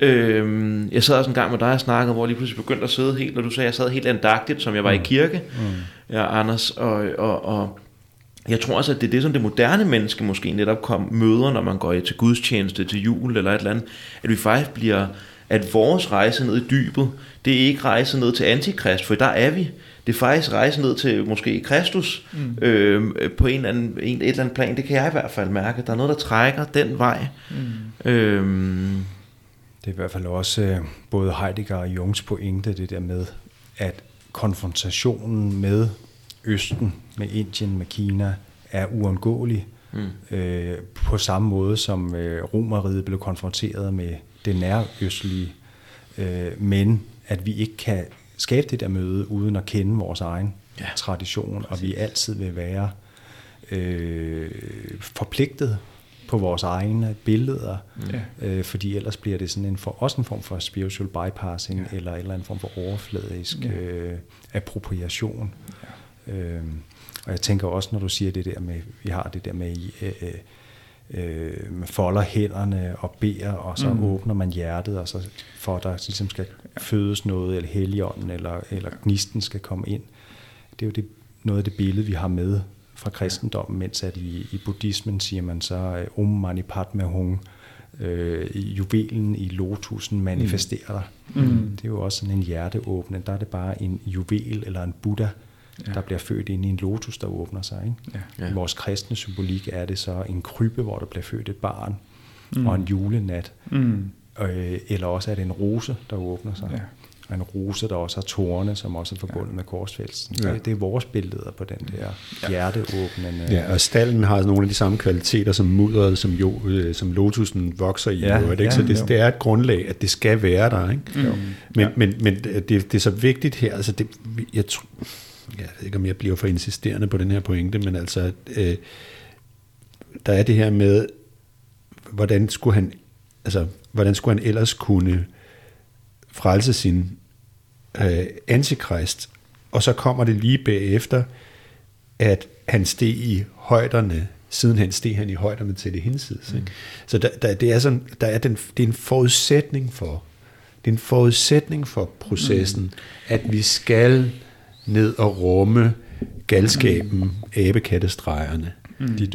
Jeg sad også en gang med dig og snakkede, hvor lige pludselig begyndte at sidde helt, og du sagde, jeg sad helt andagtigt, som jeg var i kirke, Anders, og jeg tror også, at det er det, som det moderne menneske måske netop møder, når man går til gudstjeneste, til jul eller et eller andet, at vi faktisk bliver, at vores rejse ned i dybet, det er ikke rejse ned til antikrist, for der er vi. Det er faktisk rejse ned til måske Kristus på et eller andet plan. Det kan jeg i hvert fald mærke. Der er noget, der trækker den vej. Det er i hvert fald også både Heidegger og Jungs pointe, det der med, at konfrontationen med Østen, med Indien, med Kina, er uundgåelig. På samme måde som Romerriget blev konfronteret med det nærøstlige, men at vi ikke kan skabe det der møde uden at kende vores egen tradition, og vi altid vil være forpligtet på vores egne billeder, fordi ellers bliver det sådan en form for spiritual bypassing, eller en eller anden form for overfladisk appropriation. Og jeg tænker også, når du siger det der med, vi har det der med, man folder hænderne og beder, og så åbner man hjertet, og så for der ligesom skal fødes noget, eller helligånden, eller gnisten skal komme ind. Det er jo noget af det billede, vi har med fra kristendommen, mens at i buddhismen siger man så om mani padme hung, juvelen i lotusen manifesterer dig. Det er jo også sådan en hjerteåbne. Der er det bare en juvel eller en buddha, der bliver født ind i en lotus, der åbner sig, ikke? Ja. I vores kristne symbolik er det så en krybbe, hvor der bliver født et barn, og en julenat, eller også er det en rose, der åbner sig. Ja. Og en rose, der også har torne, som også er forbundet med korsfæstelsen. Ja. Det er vores billeder på den der hjerteåbnende. Ja, og stallen har nogle af de samme kvaliteter som mudderet, som lotusen vokser i. Så det er et grundlag, at det skal være der, ikke? Men det er så vigtigt her. Altså det, jeg ved ikke, om jeg bliver for insisterende på den her pointe, men altså, der er det her med, hvordan skulle han ellers kunne frelse sin antikrist, og så kommer det lige bagefter, at han steg i højderne, sidenhen steg han i højderne til det hinsides. Mm. Så det er en forudsætning for processen, at vi skal ned og rumme galskaben, abekattestregerne. De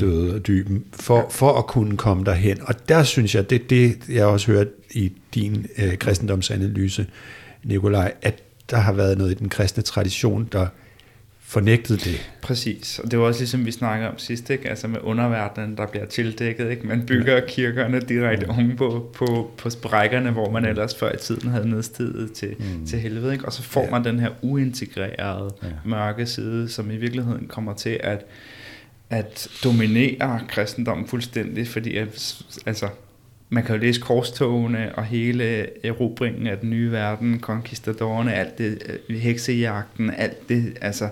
døde og dyben, for at kunne komme derhen. Og der synes jeg, det jeg også hørte i din kristendomsanalyse, Nikolaj, at der har været noget i den kristne tradition, der fornægtede det. Præcis, og det var også ligesom vi snakkede om sidst, ikke? Altså med underverdenen, der bliver tildækket, ikke? Man bygger kirkerne direkte ovenpå på sprækkerne, hvor man ellers før i tiden havde nedstedet til helvede, ikke? Og så får man den her uintegrerede mørke side, som i virkeligheden kommer til at dominere kristendommen fuldstændig, fordi altså, man kan jo læse Korstogene og hele erobringen af den nye verden, konkistadorerne, alt det, heksejagten, alt det, altså,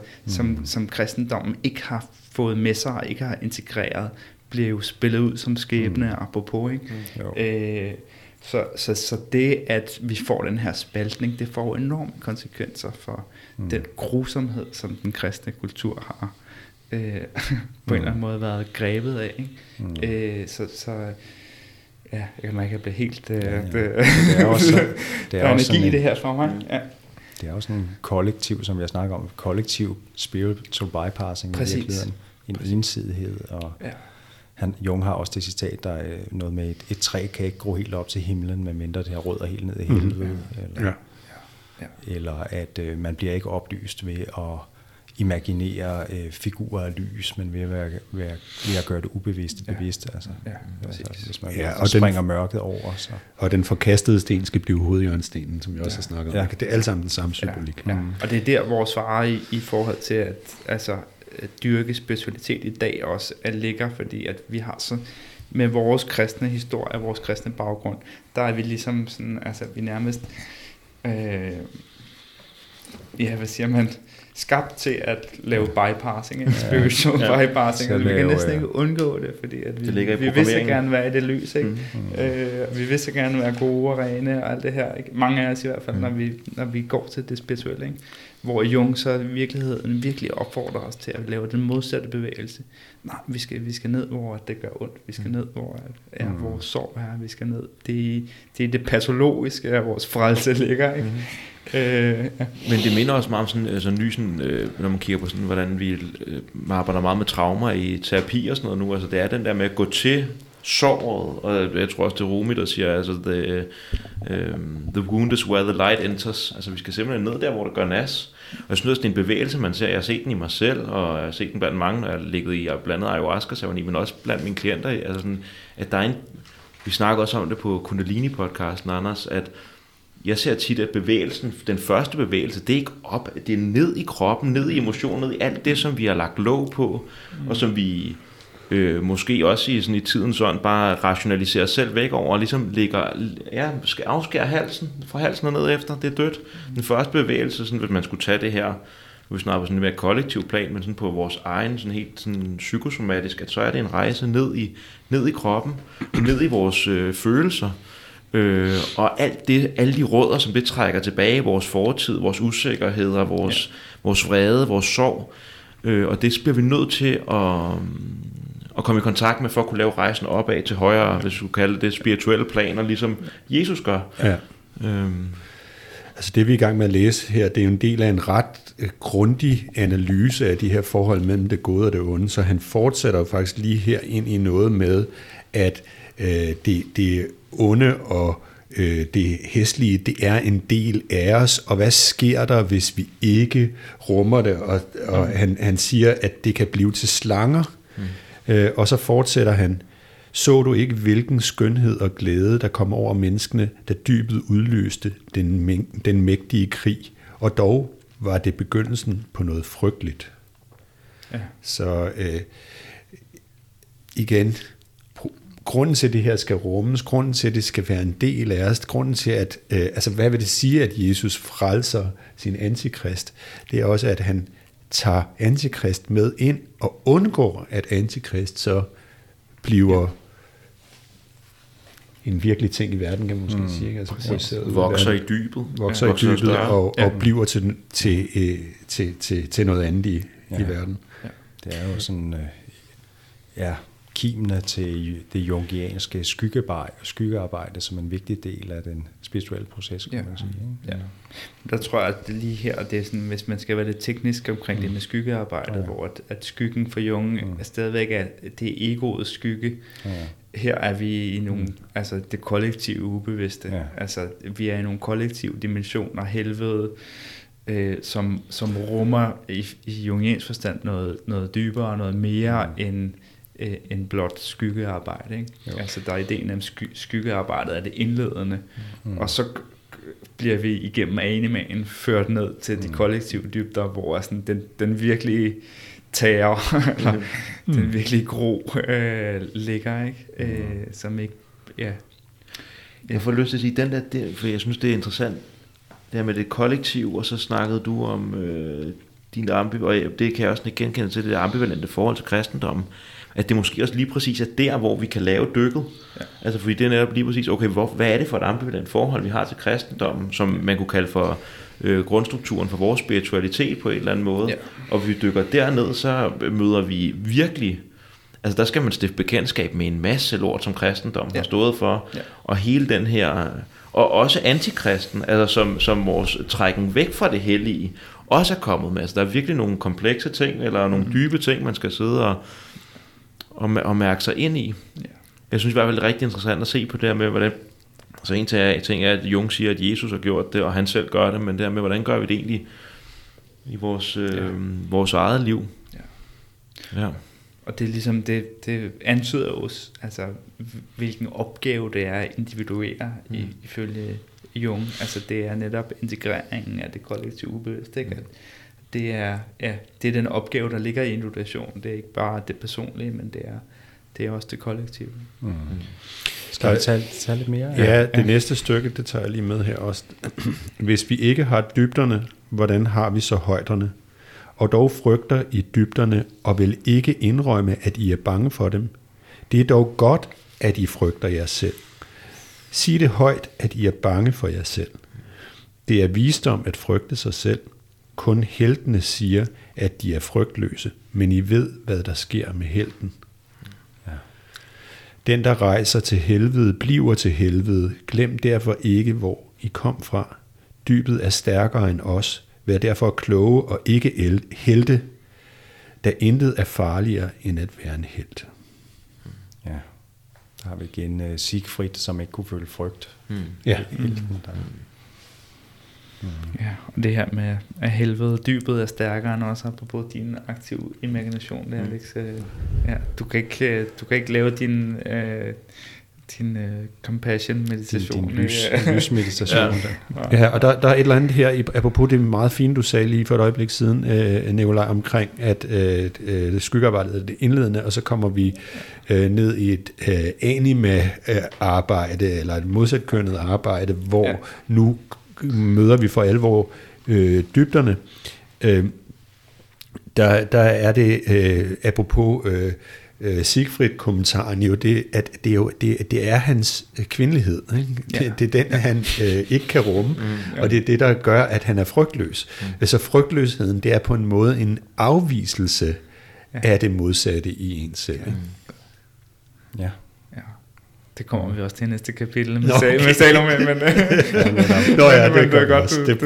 som kristendommen ikke har fået med sig og ikke har integreret, bliver jo spillet ud som skæbne, apropos, ikke? Så det, at vi får den her spaltning, det får enorme konsekvenser for den grusomhed, som den kristne kultur har på en eller anden måde været grebet af, ikke? Ja, jeg kan ikke blive helt... Det er også energi i det her for mig. Ja. Det er også sådan en kollektiv, som jeg snakker om, kollektiv spiritual bypassing. Præcis. En ensidighed. Og Jung har også det citat, der er noget med, et træ kan ikke gro helt op til himlen, medmindre det her rødder helt ned i helvede. Eller at man bliver ikke oplyst ved at imaginere figurer af lys, men ved at gøre det ubevidst bevidst. Altså. Ja, altså, hvis man springer mørket over. Så. Og den forkastede sten skal blive hovedjørnstenen, som vi også har snakket om. Det er alt sammen den samme symbolik. Ja. Og det er der, vores svar i forhold til at, altså, at dyrke spiritualitet i dag også ligger, fordi at vi har så med vores kristne historie, vores kristne baggrund, der er vi ligesom sådan, altså vi nærmest hvad siger man, skabt til at lave bypassing, spiritual bypassing. Altså, vi kan næsten ikke undgå det, fordi at vi vil så gerne være i det lys, ikke? Vi vil så gerne være gode og rene og alt det her, ikke? Mange af os i hvert fald, når vi går til det spirituelle, ikke? Hvor Jung så i virkeligheden virkelig opfordrer os til at lave den modsatte bevægelse. Nej, vi skal ned, hvor det gør ondt. Vi skal ned, hvor vores sorg er. Vi skal ned. Det er det patologiske, der vores frelse ligger, ikke? Men det minder også meget om sådan ny, sådan, når man kigger på sådan, hvordan vi arbejder meget med traumer i terapi og sådan noget nu. Altså det er den der med at gå til såret, og jeg tror også det er Rumi, der siger, altså the wound is where the light enters. Altså vi skal simpelthen ned der, hvor det gør nas. Og jeg synes, det er en bevægelse, man ser. Jeg har set den i mig selv, og jeg har set den blandt mange, og jeg har ligget i blandt andet ayahuasca-ceremoni, men også blandt mine klienter. Altså sådan, at der er en, vi snakker også om det på Kundalini-podcasten, Anders, at jeg ser tit, at bevægelsen, den første bevægelse, det er ikke op, det er ned i kroppen, ned i emotionen, ned i alt det, som vi har lagt låg på, og som vi måske også i, sådan, i tiden sådan bare rationaliserer selv væk over, og ligesom ligger, skal afskære halsen, fra halsen og ned efter, det er dødt. Den første bevægelse, sådan, hvis man skulle tage det her, vi snakker på sådan en mere kollektiv plan, men sådan på vores egen, sådan helt sådan psykosomatisk, at så er det en rejse ned i kroppen, ned i vores følelser, og alt det, alle de rødder, som det trækker tilbage, vores fortid, vores usikkerheder, vores vrede, vores sorg, og det bliver vi nødt til at komme i kontakt med for at kunne lave rejsen opad til højere, hvis du kalder det spirituelle planer, ligesom Jesus gør. Altså det vi er i gang med at læse her, det er jo en del af en ret grundig analyse af de her forhold mellem det gode og det onde, så han fortsætter faktisk lige her ind i noget med, at det onde og det hæslige, det er en del af os, og hvad sker der, hvis vi ikke rummer det? Og han siger, at det kan blive til slanger, og så fortsætter han, så du ikke, hvilken skønhed og glæde, der kom over menneskene, da dybet udløste den mægtige krig, og dog var det begyndelsen på noget frygteligt. Ja. Så igen... Grunden til, at det her skal rummes, grunden til, at det skal være en del af os, grunden til, at, altså hvad vil det sige, at Jesus frelser sin antikrist, det er også, at han tager antikrist med ind og undgår, at antikrist så bliver en virkelig ting i verden, kan man måske sige. Altså, vokser i dybet. Og bliver til noget andet i verden. Ja. Det er jo sådan, kimen til det jungianske skyggearbejde som en vigtig del af den spirituelle proces, kan man sige. Ja. Der tror jeg, at det lige her, det er sådan, hvis man skal være lidt teknisk omkring det med skyggearbejdet, hvor at skyggen for Jung stadigvæk er det egoets skygge. Ja. Her er vi i nogle, altså det kollektive ubevidste. Ja. Altså vi er i nogle kollektive dimensioner, helvede, som rummer i jungiansk forstand noget dybere, noget mere end blot skyggearbejde, ikke? Altså der er ideen om skyggearbejdet er det indledende, og så bliver vi igennem anemagen ført ned til de kollektive dybder, hvor sådan den virkelige terror eller den virkelige gro ligger, ikke? Som ikke, Jeg får lyst til at sige den der, for jeg synes det er interessant det her med det kollektiv, og så snakkede du om din ambivalente, og det kan jeg også genkende til, det der ambivalente forhold til kristendommen, at det måske også lige præcis er der, hvor vi kan lave dykket. Ja. Altså fordi det er netop lige præcis, okay, hvad er det for et ambivalent forhold, vi har til kristendommen, som man kunne kalde for grundstrukturen for vores spiritualitet på en eller anden måde. Ja. Og hvis vi dykker derned, så møder vi virkelig, altså der skal man stifte bekendtskab med en masse lort, som kristendommen har stået for, og hele den her, og også antikristen, altså som vores trækken væk fra det hellige, også er kommet med. Altså der er virkelig nogle komplekse ting, eller nogle dybe ting, man skal sidde og mærke sig ind i. Ja. Jeg synes i hvert fald, det er rigtig interessant at se på det her med, hvordan, altså en ting er, at Jung siger, at Jesus har gjort det, og han selv gør det, men det her med, hvordan gør vi det egentlig i vores eget liv? Ja. Ja. Og det er ligesom, det antyder os, altså hvilken opgave det er at individuere ifølge Jung. Altså det er netop integreringen af det kollektive ubevidste, ikke? Det er, det er den opgave, der ligger i individuation. Det er ikke bare det personlige, men det er også det kollektive. Skal vi tage lidt mere? Ja, det næste stykke, det tager jeg lige med her også. Hvis vi ikke har dybderne, hvordan har vi så højderne? Og dog frygter I dybderne, og vil ikke indrømme, at I er bange for dem. Det er dog godt, at I frygter jer selv. Sig det højt, at I er bange for jer selv. Det er visdom at frygte sig selv. Kun heltene siger, at de er frygtløse, men I ved, hvad der sker med helten. Ja. Den, der rejser til helvede, bliver til helvede. Glem derfor ikke, hvor I kom fra. Dybet er stærkere end os. Vær derfor kloge og ikke helte, da intet er farligere end at være en helt. Ja, der har vi igen Siegfried, som ikke kunne føle frygt. Ja. Ja, og det her med at helvede, dybet er stærkere end også apropos din aktive imagination der, Alex. Ja, du kan ikke lave din compassion meditation, din lysmeditation. Ja, og der er et eller andet her apropos det meget fine du sagde lige for et øjeblik siden, Nikolaj, omkring at det skyggearbejdet er det indledende, og så kommer vi ned i et anime arbejde eller et modsatkønnet arbejde, hvor nu møder vi for alvor dybderne. Der er det apropos Siegfried-kommentaren jo det, at det er, det er hans kvindelighed, ikke? Ja. Det er den, han ikke kan rumme, og det er det, der gør, at han er frygtløs. Altså frygtløsheden, det er på en måde en afviselse af det modsatte i en selv. Ja. Det kommer vi også til næste kapitel med Salome, men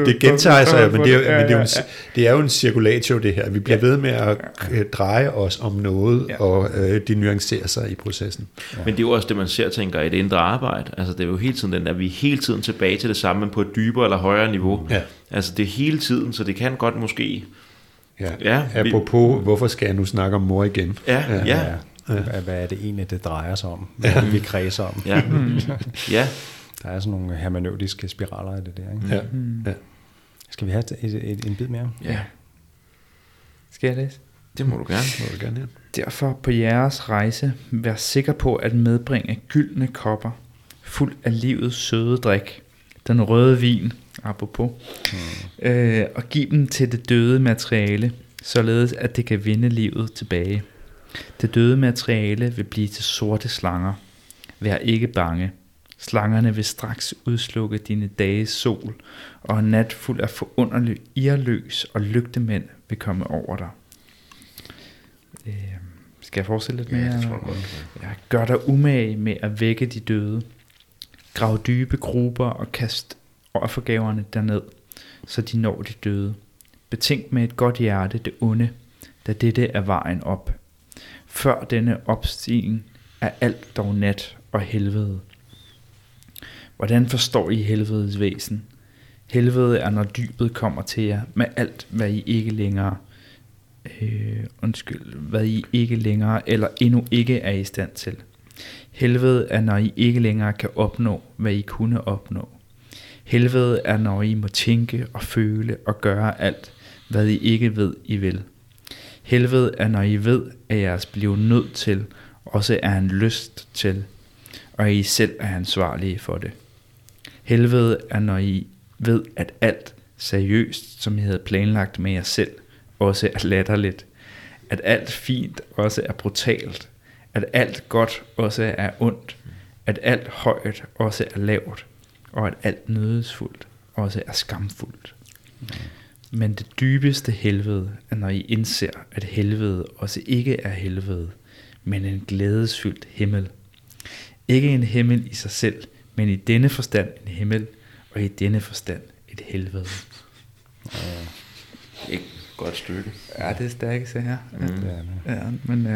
det gentager sig, men det er jo en cirkulatio det her. Vi bliver ved med at dreje os om noget, og det nuancerer sig i processen. Ja. Men det er jo også det, man ser, tænker, i det indre arbejde. Altså det er jo hele tiden den der, vi er hele tiden tilbage til det samme, men på et dybere eller højere niveau. Ja. Altså det er hele tiden, så det kan godt måske... Apropos, hvorfor skal jeg nu snakke om mor igen? Hvad er det egentlig, det drejer sig om? Hvad vi kredser om? Der er sådan nogle hermeneutiske spiraler i det der, ikke? Skal vi have en bid mere? Ja. Skal jeg læse? Det må du gerne. Derfor på jeres rejse, vær sikker på at medbringe gyldne kopper, fuld af livets søde drik, den røde vin, apropos, og giv dem til det døde materiale, således at det kan vinde livet tilbage. Det døde materiale vil blive til sorte slanger. Vær ikke bange. Slangerne vil straks udslukke dine dages sol, og en nat fuld af forunderlig irløs og lygtemænd vil komme over dig. Skal jeg fortsætte lidt mere? Ja, det tror jeg godt. Gør dig umage med at vække de døde. Grav dybe gruber og kast offergaverne derned, så de når de døde. Betænk med et godt hjerte det onde, da dette er vejen op. Før denne opstigen er alt dog nat og helvede. Hvordan forstår I helvedes væsen? Helvede er, når dybet kommer til jer med alt, hvad I ikke længere eller endnu ikke er i stand til. Helvede er, når I ikke længere kan opnå, hvad I kunne opnå. Helvede er, når I må tænke og føle og gøre alt, hvad I ikke ved, I vil. Helvede er, når I ved, at jeres blive nødt til, også er en lyst til, og I selv er ansvarlige for det. Helvede er, når I ved, at alt seriøst, som I havde planlagt med jer selv, også er latterligt. At alt fint også er brutalt. At alt godt også er ondt. At alt højt også er lavt. Og at alt nødesfuldt også er skamfuldt. Men det dybeste helvede er, når I indser, at helvede også ikke er helvede, men en glædesfyldt himmel. Ikke en himmel i sig selv, men i denne forstand en himmel, og i denne forstand et helvede. Ikke godt stykke. Ja, det er stærkt så her. Men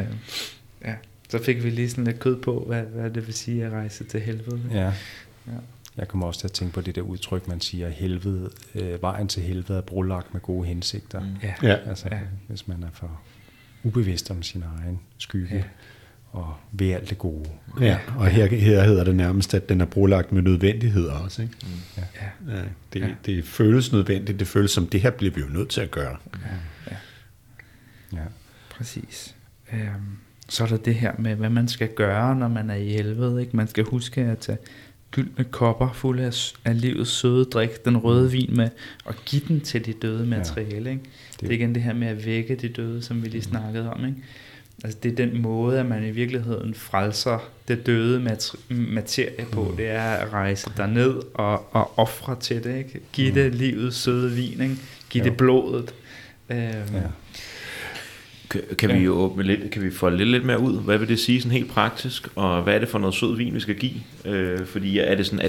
så fik vi lige sådan lidt kød på, hvad det vil sige at rejse til helvede. Ja. Jeg kommer også til at tænke på det der udtryk, man siger, helvede, vejen til helvede er brolagt med gode hensigter. Hvis man er for ubevidst om sin egen skygge og ved alt det gode. Ja, og her hedder det nærmest, at den er brolagt med nødvendigheder også. Ikke? Det føles nødvendigt, det føles som, det her bliver vi jo nødt til at gøre. Præcis. Så er der det her med, hvad man skal gøre, når man er i helvede. Ikke? Man skal huske at tage gyldne kopper fulde af livets søde drik, den røde vin med, og give den til de døde materiale. Ikke? Det er igen det her med at vække de døde, som vi lige snakkede om. Ikke? Altså det er den måde, at man i virkeligheden frelser det døde materie på. Det er at rejse derned og ofre til det. Ikke? Giv det livets søde vin. Ikke? Giv det blodet. Kan vi jo åbne lidt, kan vi folde lidt mere ud? Hvad vil det sige sådan helt praktisk? Og hvad er det for noget sød vin, vi skal give? Fordi er det sådan, er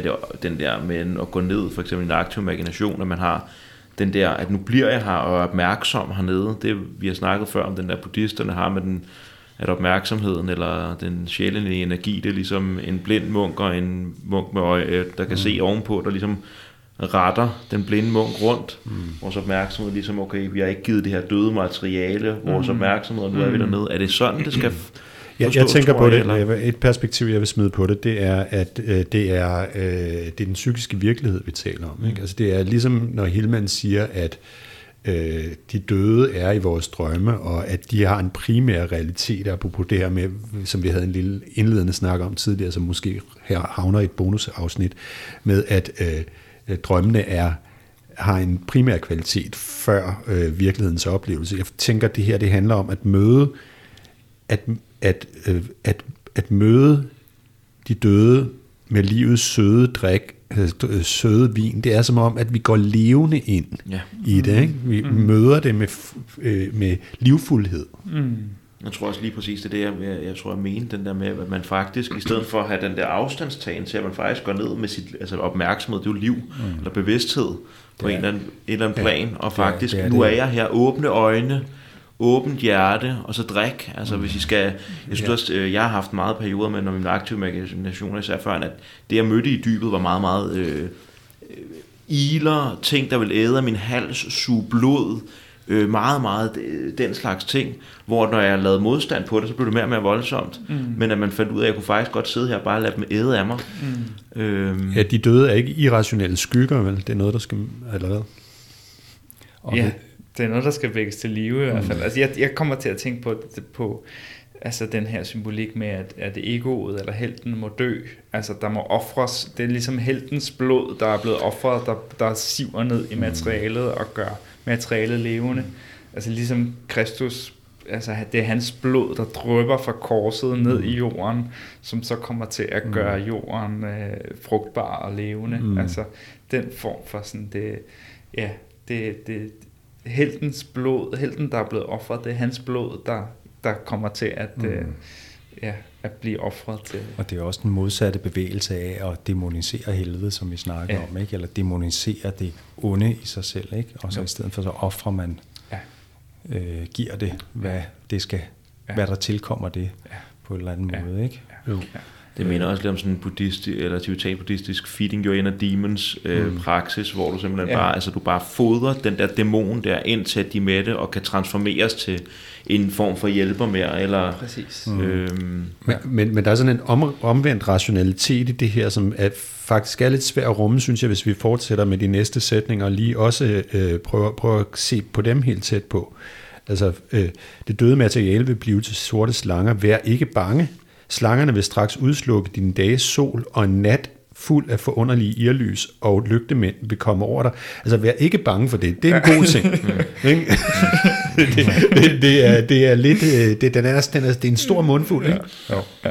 det den der med at gå ned, for eksempel i en aktiv imagination, at man har den der, at nu bliver jeg her og er opmærksom hernede. Det vi har snakket før om, den der buddhisterne har med den, at opmærksomheden eller den sjælelige energi, det er ligesom en blind munk og en munk med øje, der kan se ovenpå, der ligesom retter den blinde munk rundt. Vores opmærksomhed ligesom, okay, vi har ikke givet det her døde materiale, vores opmærksomhed, og nu er vi dernede. Er det sådan, det skal forstås, jeg tænker på det, eller? Et perspektiv, jeg vil smide på det, det er, at det er den psykiske virkelighed, vi taler om. Ikke? Altså, det er ligesom, når Hillman siger, at de døde er i vores drømme, og at de har en primær realitet, apropos det her med, som vi havde en lille indledende snak om tidligere, som måske her havner i et bonusafsnit, med at drømmene har en primær kvalitet før virkelighedens oplevelse. Jeg tænker, at det her det handler om at møde, at møde de døde med livets søde drik, søde vin. Det er som om, at vi går levende ind i det. Ikke? Vi møder det med livfuldhed. Jeg tror også lige præcis, det er det, jeg tror, jeg mente, den der med, at man faktisk, i stedet for at have den der afstandstagen til, at man faktisk går ned med sit opmærksomhed, det er jo liv, eller bevidsthed på en eller anden plan, og faktisk, nu er jeg her, åbne øjne, åbent hjerte, og så drik. Altså hvis I skal, jeg synes også, jeg har haft meget perioder med, når min aktive imagination, især før, at det jeg mødte i dybet var meget, meget iler, ting der vil æde af min hals, suge blod, meget, meget den slags ting, hvor når jeg lavede modstand på det, så blev det mere og mere voldsomt, men at man fandt ud af, at jeg kunne faktisk godt sidde her og bare lade dem æde af mig. Ja, de døde er ikke irrationelle skygger, vel? Det er noget, der skal, eller hvad? Det er noget, der skal vækkes til live i hvert fald. Altså, jeg kommer til at tænke på altså den her symbolik med, at egoet eller helten må dø. Altså, der må ofres. Det er ligesom heltens blod, der er blevet offret, der siver ned i materialet og gør materialet levende. Altså ligesom Kristus altså det er hans blod, der drypper fra korset ned i jorden, som så kommer til at gøre jorden frugtbar og levende. Altså den form for sådan det, ja, det heltens blod, helten der er blevet ofret, det er hans blod, der kommer til at at blive ofret til. Og det er også den modsatte bevægelse af at demonisere helvede, som vi snakker om, ikke? Eller demonisere det onde i sig selv, ikke? Og så i stedet for så ofrer man, giver det, hvad det skal, hvad der tilkommer det på en eller anden måde, ikke? Det minder også lidt om sådan en buddhistisk eller tibetan-buddhistisk feeding your inner demons praksis, hvor du simpelthen bare fodrer den der dæmon der ind til de mætte og kan transformeres til en form for hjælper mere eller. Præcis. Men der er sådan en omvendt rationalitet i det her, som er faktisk er lidt svært at rumme, synes jeg, hvis vi fortsætter med de næste sætninger og lige også prøver at se på dem helt tæt på. Altså det døde materiale vil blive til sorte slanger. Vær ikke bange. Slangerne vil straks udslukke din dages sol, og en nat fuld af forunderlige irlys og lygtemænd vil komme over dig. Altså, vær ikke bange for det. Det er en god ting. Det er en stor mundfuld, ikke? Ja.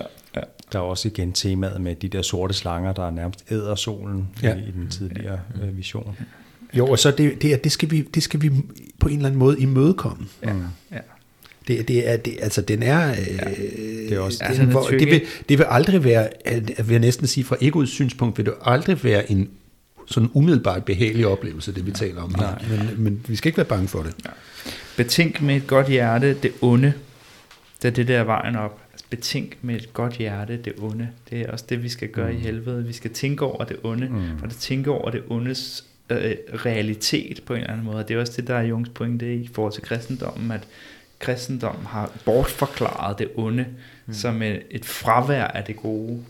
Der er også igen temaet med de der sorte slanger, der nærmest æder solen i den tidligere vision. Jo, og så det skal vi på en eller anden måde imødekomme. Ja. Det vil aldrig være, vil jeg næsten sige, fra egoets synspunkt vil det aldrig være en sådan umiddelbart behagelig oplevelse, det vi taler om. Nej. Men vi skal ikke være bange for det. Ja. Betænk med et godt hjerte det onde. Det er det der vejen op. Altså, betænk med et godt hjerte det onde. Det er også det, vi skal gøre i helvede. Vi skal tænke over det onde, og det tænke over det ondes realitet på en eller anden måde. Det er også det, der er Jungs pointe i forhold til kristendommen, at kristendommen har bortforklaret det onde som et fravær af det gode.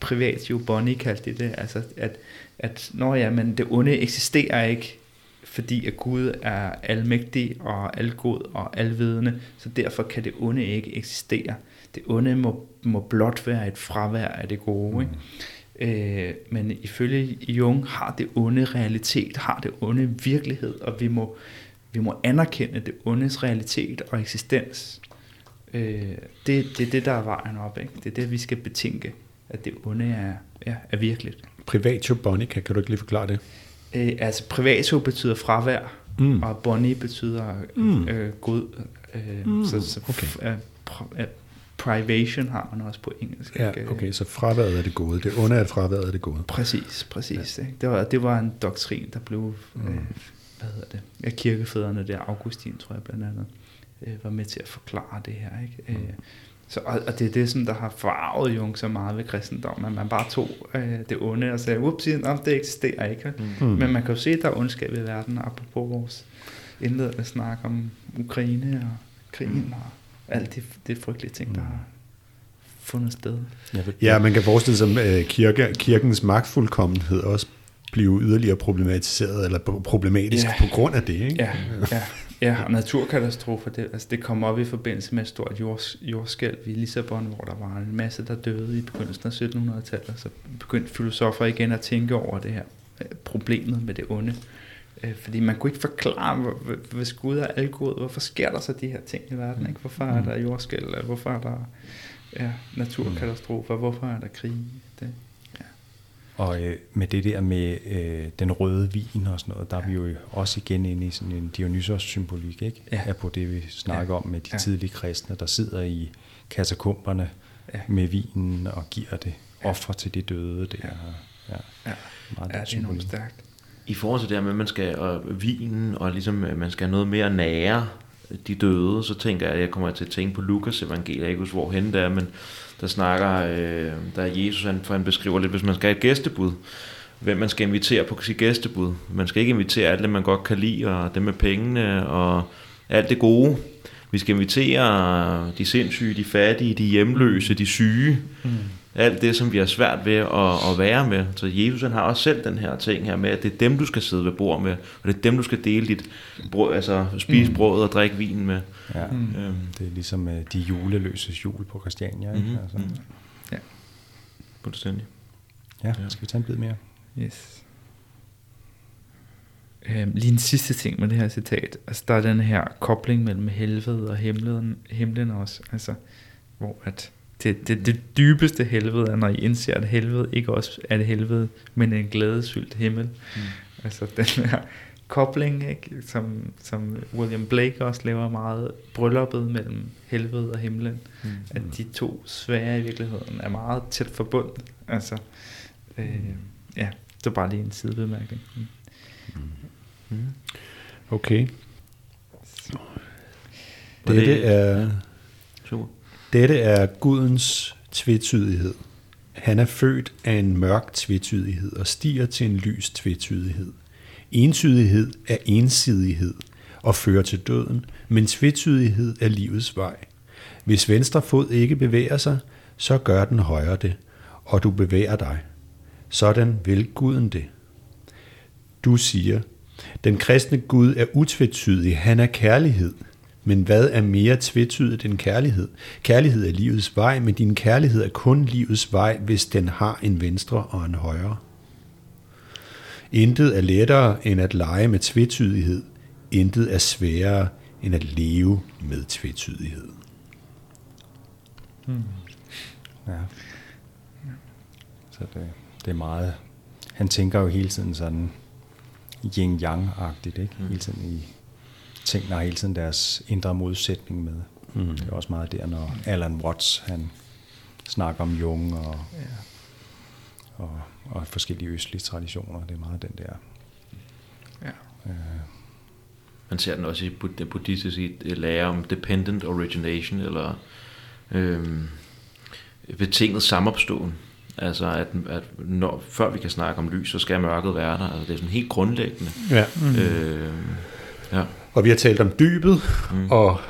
Privatio Boni kaldte det. Altså men det onde eksisterer ikke, fordi at Gud er almægtig og algod og alvidende, så derfor kan det onde ikke eksistere. Det onde må blot være et fravær af det gode. Ikke? Men ifølge Jung har det onde realitet, har det onde virkelighed, og vi må anerkende det ondes realitet og eksistens. Det er det, der er vejen op. Ikke? Det er det, vi skal betænke, at det onde er virkeligt. Privatio bonica, kan du ikke lige forklare det? Privatio betyder fravær, og boni betyder god. Privation har man også på engelsk. Ja, okay, så fraværet er det gode. Det onde er at fraværet er det gode. Præcis. Ja. Det var en doktrin, der blev... Hvad hedder det? Kirkefædrene der, Augustin, tror jeg blandt andet, var med til at forklare det her, ikke? Så, og det er det, som der har forarvet Jung så meget ved kristendommen, at man bare tog det onde og sagde, whoopsie, det eksisterer ikke. Men man kan jo se, at der er ondskab i verden, apropos vores indledende snak om Ukraine og krigen og alt det frygtelige ting, der har fundet sted. Ja, man kan forestille sig kirkens magtfuldkommenhed også blive yderligere problematiseret eller problematisk på grund af det, ikke? Ja, og naturkatastrofer, det kom op i forbindelse med et stort jordskælv i Lissabon, hvor der var en masse, der døde i begyndelsen af 1700-tallet, så begyndte filosofer igen at tænke over det her problemet med det onde. Fordi man kunne ikke forklare, hvis Gud er algod, hvorfor sker der så de her ting i verden, ikke? Hvorfor er der jordskælv, hvorfor er der naturkatastrofer, hvorfor er der krig, det... Og med det der med den røde vin og sådan noget, der er vi jo også igen inde i sådan en Dionysos-symbolik, ikke? Ja. På det, vi snakker om med de tidlige kristne, der sidder i katakomberne med vinen og giver det offer til de døde. Det er det er enormt stærkt. I forhold til det her med, at man skal og vinen, og ligesom, man skal noget mere nære de døde, så tænker jeg kommer til at tænke på Lukas evangeliet, jeg ikke husker, hvorhenne det er, men der snakker, der er Jesus, han beskriver lidt, hvis man skal have et gæstebud, hvem man skal invitere på sit gæstebud. Man skal ikke invitere alt det, man godt kan lide, og det med pengene, og alt det gode. Vi skal invitere de sindssyge, de fattige, de hjemløse, de syge. Alt det, som vi har svært ved at være med. Så Jesus, han har også selv den her ting her med, at det er dem, du skal sidde ved bord med, og det er dem, du skal dele dit brød, altså spise brødet og drikke vinen med. Ja. Det er ligesom de juleløses jul på Christiania. Ikke? Altså. Ja. Fuldstændig. Ja, skal vi tage en bid mere? Yes. Lige en sidste ting med det her citat. Altså der er den her kobling mellem helvede og himlen også. Altså hvor at det dybeste helvede er, når I indser, at helvede ikke også er det helvede, men en glædesfyldt himmel. Mm. Altså den her kobling, ikke? Som William Blake også laver meget, brylluppet mellem helvede og himlen. Mm. At de to sfærer i virkeligheden er meget tæt forbundet. Altså, ja, det er bare lige en sidebemærkning. Mm. Mm. Okay. Dette er Gudens tvetydighed. Han er født af en mørk tvetydighed og stiger til en lys tvetydighed. Entydighed er ensidighed og fører til døden, men tvetydighed er livets vej. Hvis venstre fod ikke bevæger sig, så gør den højre det, og du bevæger dig. Sådan vil Guden det. Du siger, den kristne Gud er utvetydig, han er kærlighed. Men hvad er mere tvetydigt end kærlighed? Kærlighed er livets vej, men din kærlighed er kun livets vej, hvis den har en venstre og en højre. Intet er lettere end at lege med tvetydighed. Intet er sværere end at leve med tvetydighed. Hmm. Ja. Så det er meget... Han tænker jo hele tiden sådan yin-yang-agtigt, ikke? Hele tiden i... Tingene har hele tiden deres indre modsætning med. Mm. Det er også meget der, når Alan Watts, han snakker om Jung og forskellige østlige traditioner. Det er meget den der. Ja. Man ser den også i den buddhistiske lære om dependent origination, eller betinget samopståen. Altså, at når, før vi kan snakke om lys, så skal mørket være der. Altså, det er sådan helt grundlæggende. Ja. Mm. Ja. Og vi har talt om dybet og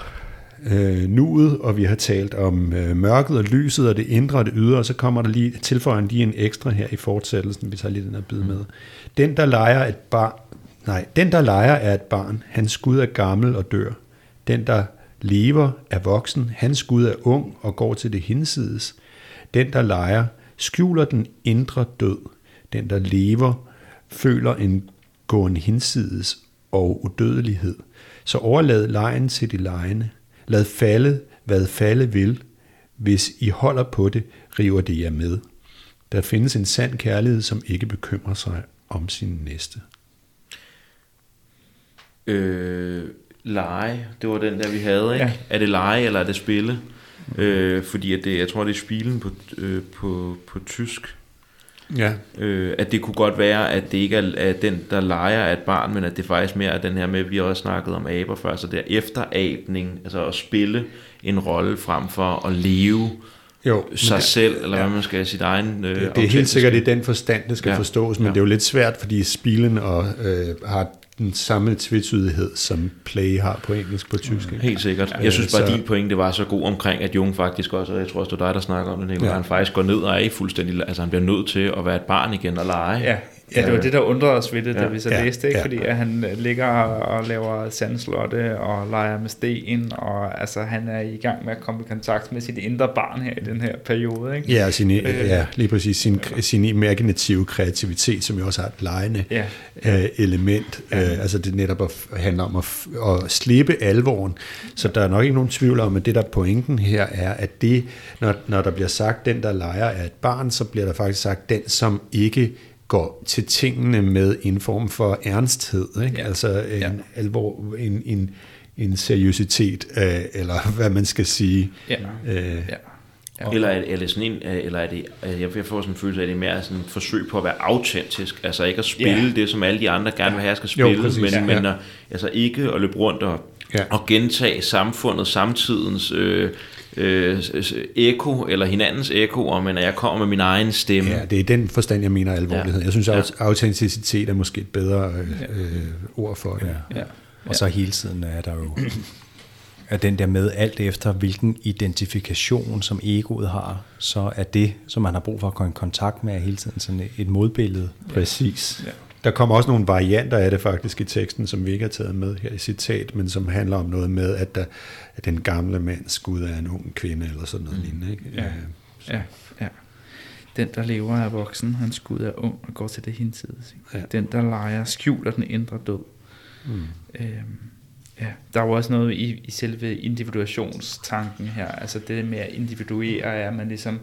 nuet, og vi har talt om mørket og lyset og det indre og det ydre, og så kommer der lige tilføjende lige en ekstra her i fortsættelsen, vi tager lige den her bid med. Den der leger er et barn, hans Gud er gammel og dør. Den der lever er voksen, hans Gud er ung og går til det hinsides. Den der leger skjuler den indre død. Den der lever føler en gåen hinsides og udødelighed. Så overlad lejen til de lejende. Lad falde, hvad falde vil. Hvis I holder på det, river det jer med. Der findes en sand kærlighed, som ikke bekymrer sig om sin næste. Lege, det var den der, vi havde, ikke? Ja. Er det lege, eller er det spille? Fordi at det, jeg tror, det er spilen på tysk. Ja. At det kunne godt være, at det ikke er den, der leger af et barn, men at det faktisk mere er den her med, vi har også snakket om aber før, så der efterabning, altså at spille en rolle frem for at leve selv, eller hvad man skal, sit egen... det er helt sikkert i den forstand, det skal forstås, men det er jo lidt svært, fordi spilen har den samme tvetydighed, som play har på engelsk, på tysk. Mm, helt sikkert. Jeg synes bare, din pointe var så god omkring, at Jung faktisk også, og jeg tror også, det er dig, der snakker om det, Nikolaj, han faktisk går ned og er ikke fuldstændig, altså han bliver nødt til at være et barn igen og lege. Ja, det var det, der undrede os ved det, da vi så læste, ikke? Fordi at han ligger og laver sandslotte og leger med sten, og altså han er i gang med at komme i kontakt med sit indre barn her i den her periode, ikke? Ja, lige præcis sin imaginative kreativitet, som jo også har et legende element. Altså det netop handler om at slippe alvoren, så der er nok ikke nogen tvivl om, at det der pointen her er, at det, når der bliver sagt, den der leger er et barn, så bliver der faktisk sagt, den som ikke går til tingene med en form for ernsthed, ikke? Altså en alvor, en seriøsitet, eller hvad man skal sige. Eller er det, jeg får sådan en følelse af, at det er mere sådan et forsøg på at være autentisk, altså ikke at spille det, som alle de andre gerne vil have, skal spille, men at, altså ikke at løbe rundt og gentage samfundet, samtidens eko, eller hinandens eko, men at jeg kommer med min egen stemme. Ja, det er den forstand, jeg mener alvorlighed. Jeg synes, at autenticitet er måske et bedre ord for det. Ja. Og så hele tiden er der jo at den der med alt efter, hvilken identifikation, som egoet har, så er det, som man har brug for at komme i kontakt med, er hele tiden sådan et modbillede. Præcis. Ja. Der kommer også nogle varianter af det faktisk i teksten, som vi ikke har taget med her i citat, men som handler om noget med, at den gamle mands Gud er en ung kvinde, eller sådan noget lignende. Ikke? Ja. Den, der lever, er voksen, hans Gud er ung og går til det hinsides. Ja. Den, der leger, skjuler den indre død. Mm. Ja. Der er jo også noget i selve individuationstanken her. Altså det med at individuere, er man ligesom...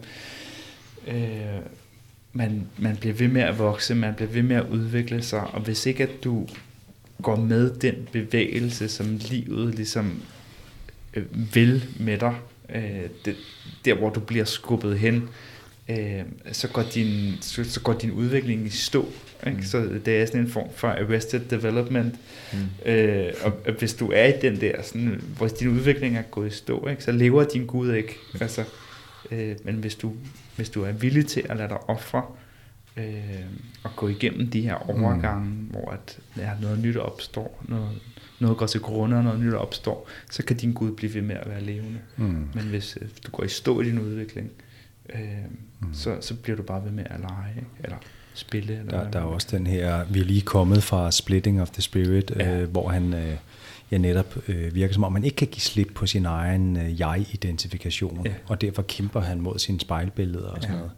Man bliver ved med at vokse, man bliver ved med at udvikle sig, og hvis ikke at du går med den bevægelse, som livet ligesom vil med dig, der hvor du bliver skubbet hen, så går din udvikling i stå. Ikke? Mm. Så det er sådan en form for arrested development. Mm. Og hvis du er i den der, sådan, hvor din udvikling er gået i stå, ikke? Så lever din Gud ikke. Altså, men hvis du er villig til at lade dig ofre og gå igennem de her overgange, hvor at, ja, noget nyt opstår, noget går til grunde og noget nyt opstår, så kan din Gud blive ved med at være levende. Mm. Men hvis du går i stå i din udvikling, så bliver du bare ved med at lege, ikke? Eller spille. Eller der er også den her, vi er lige kommet fra Splitting of the Spirit, ja. Hvor han... netop virker som om, man ikke kan give slip på sin egen jeg-identifikation, ja. Og derfor kæmper han mod sine spejlbilleder og sådan noget.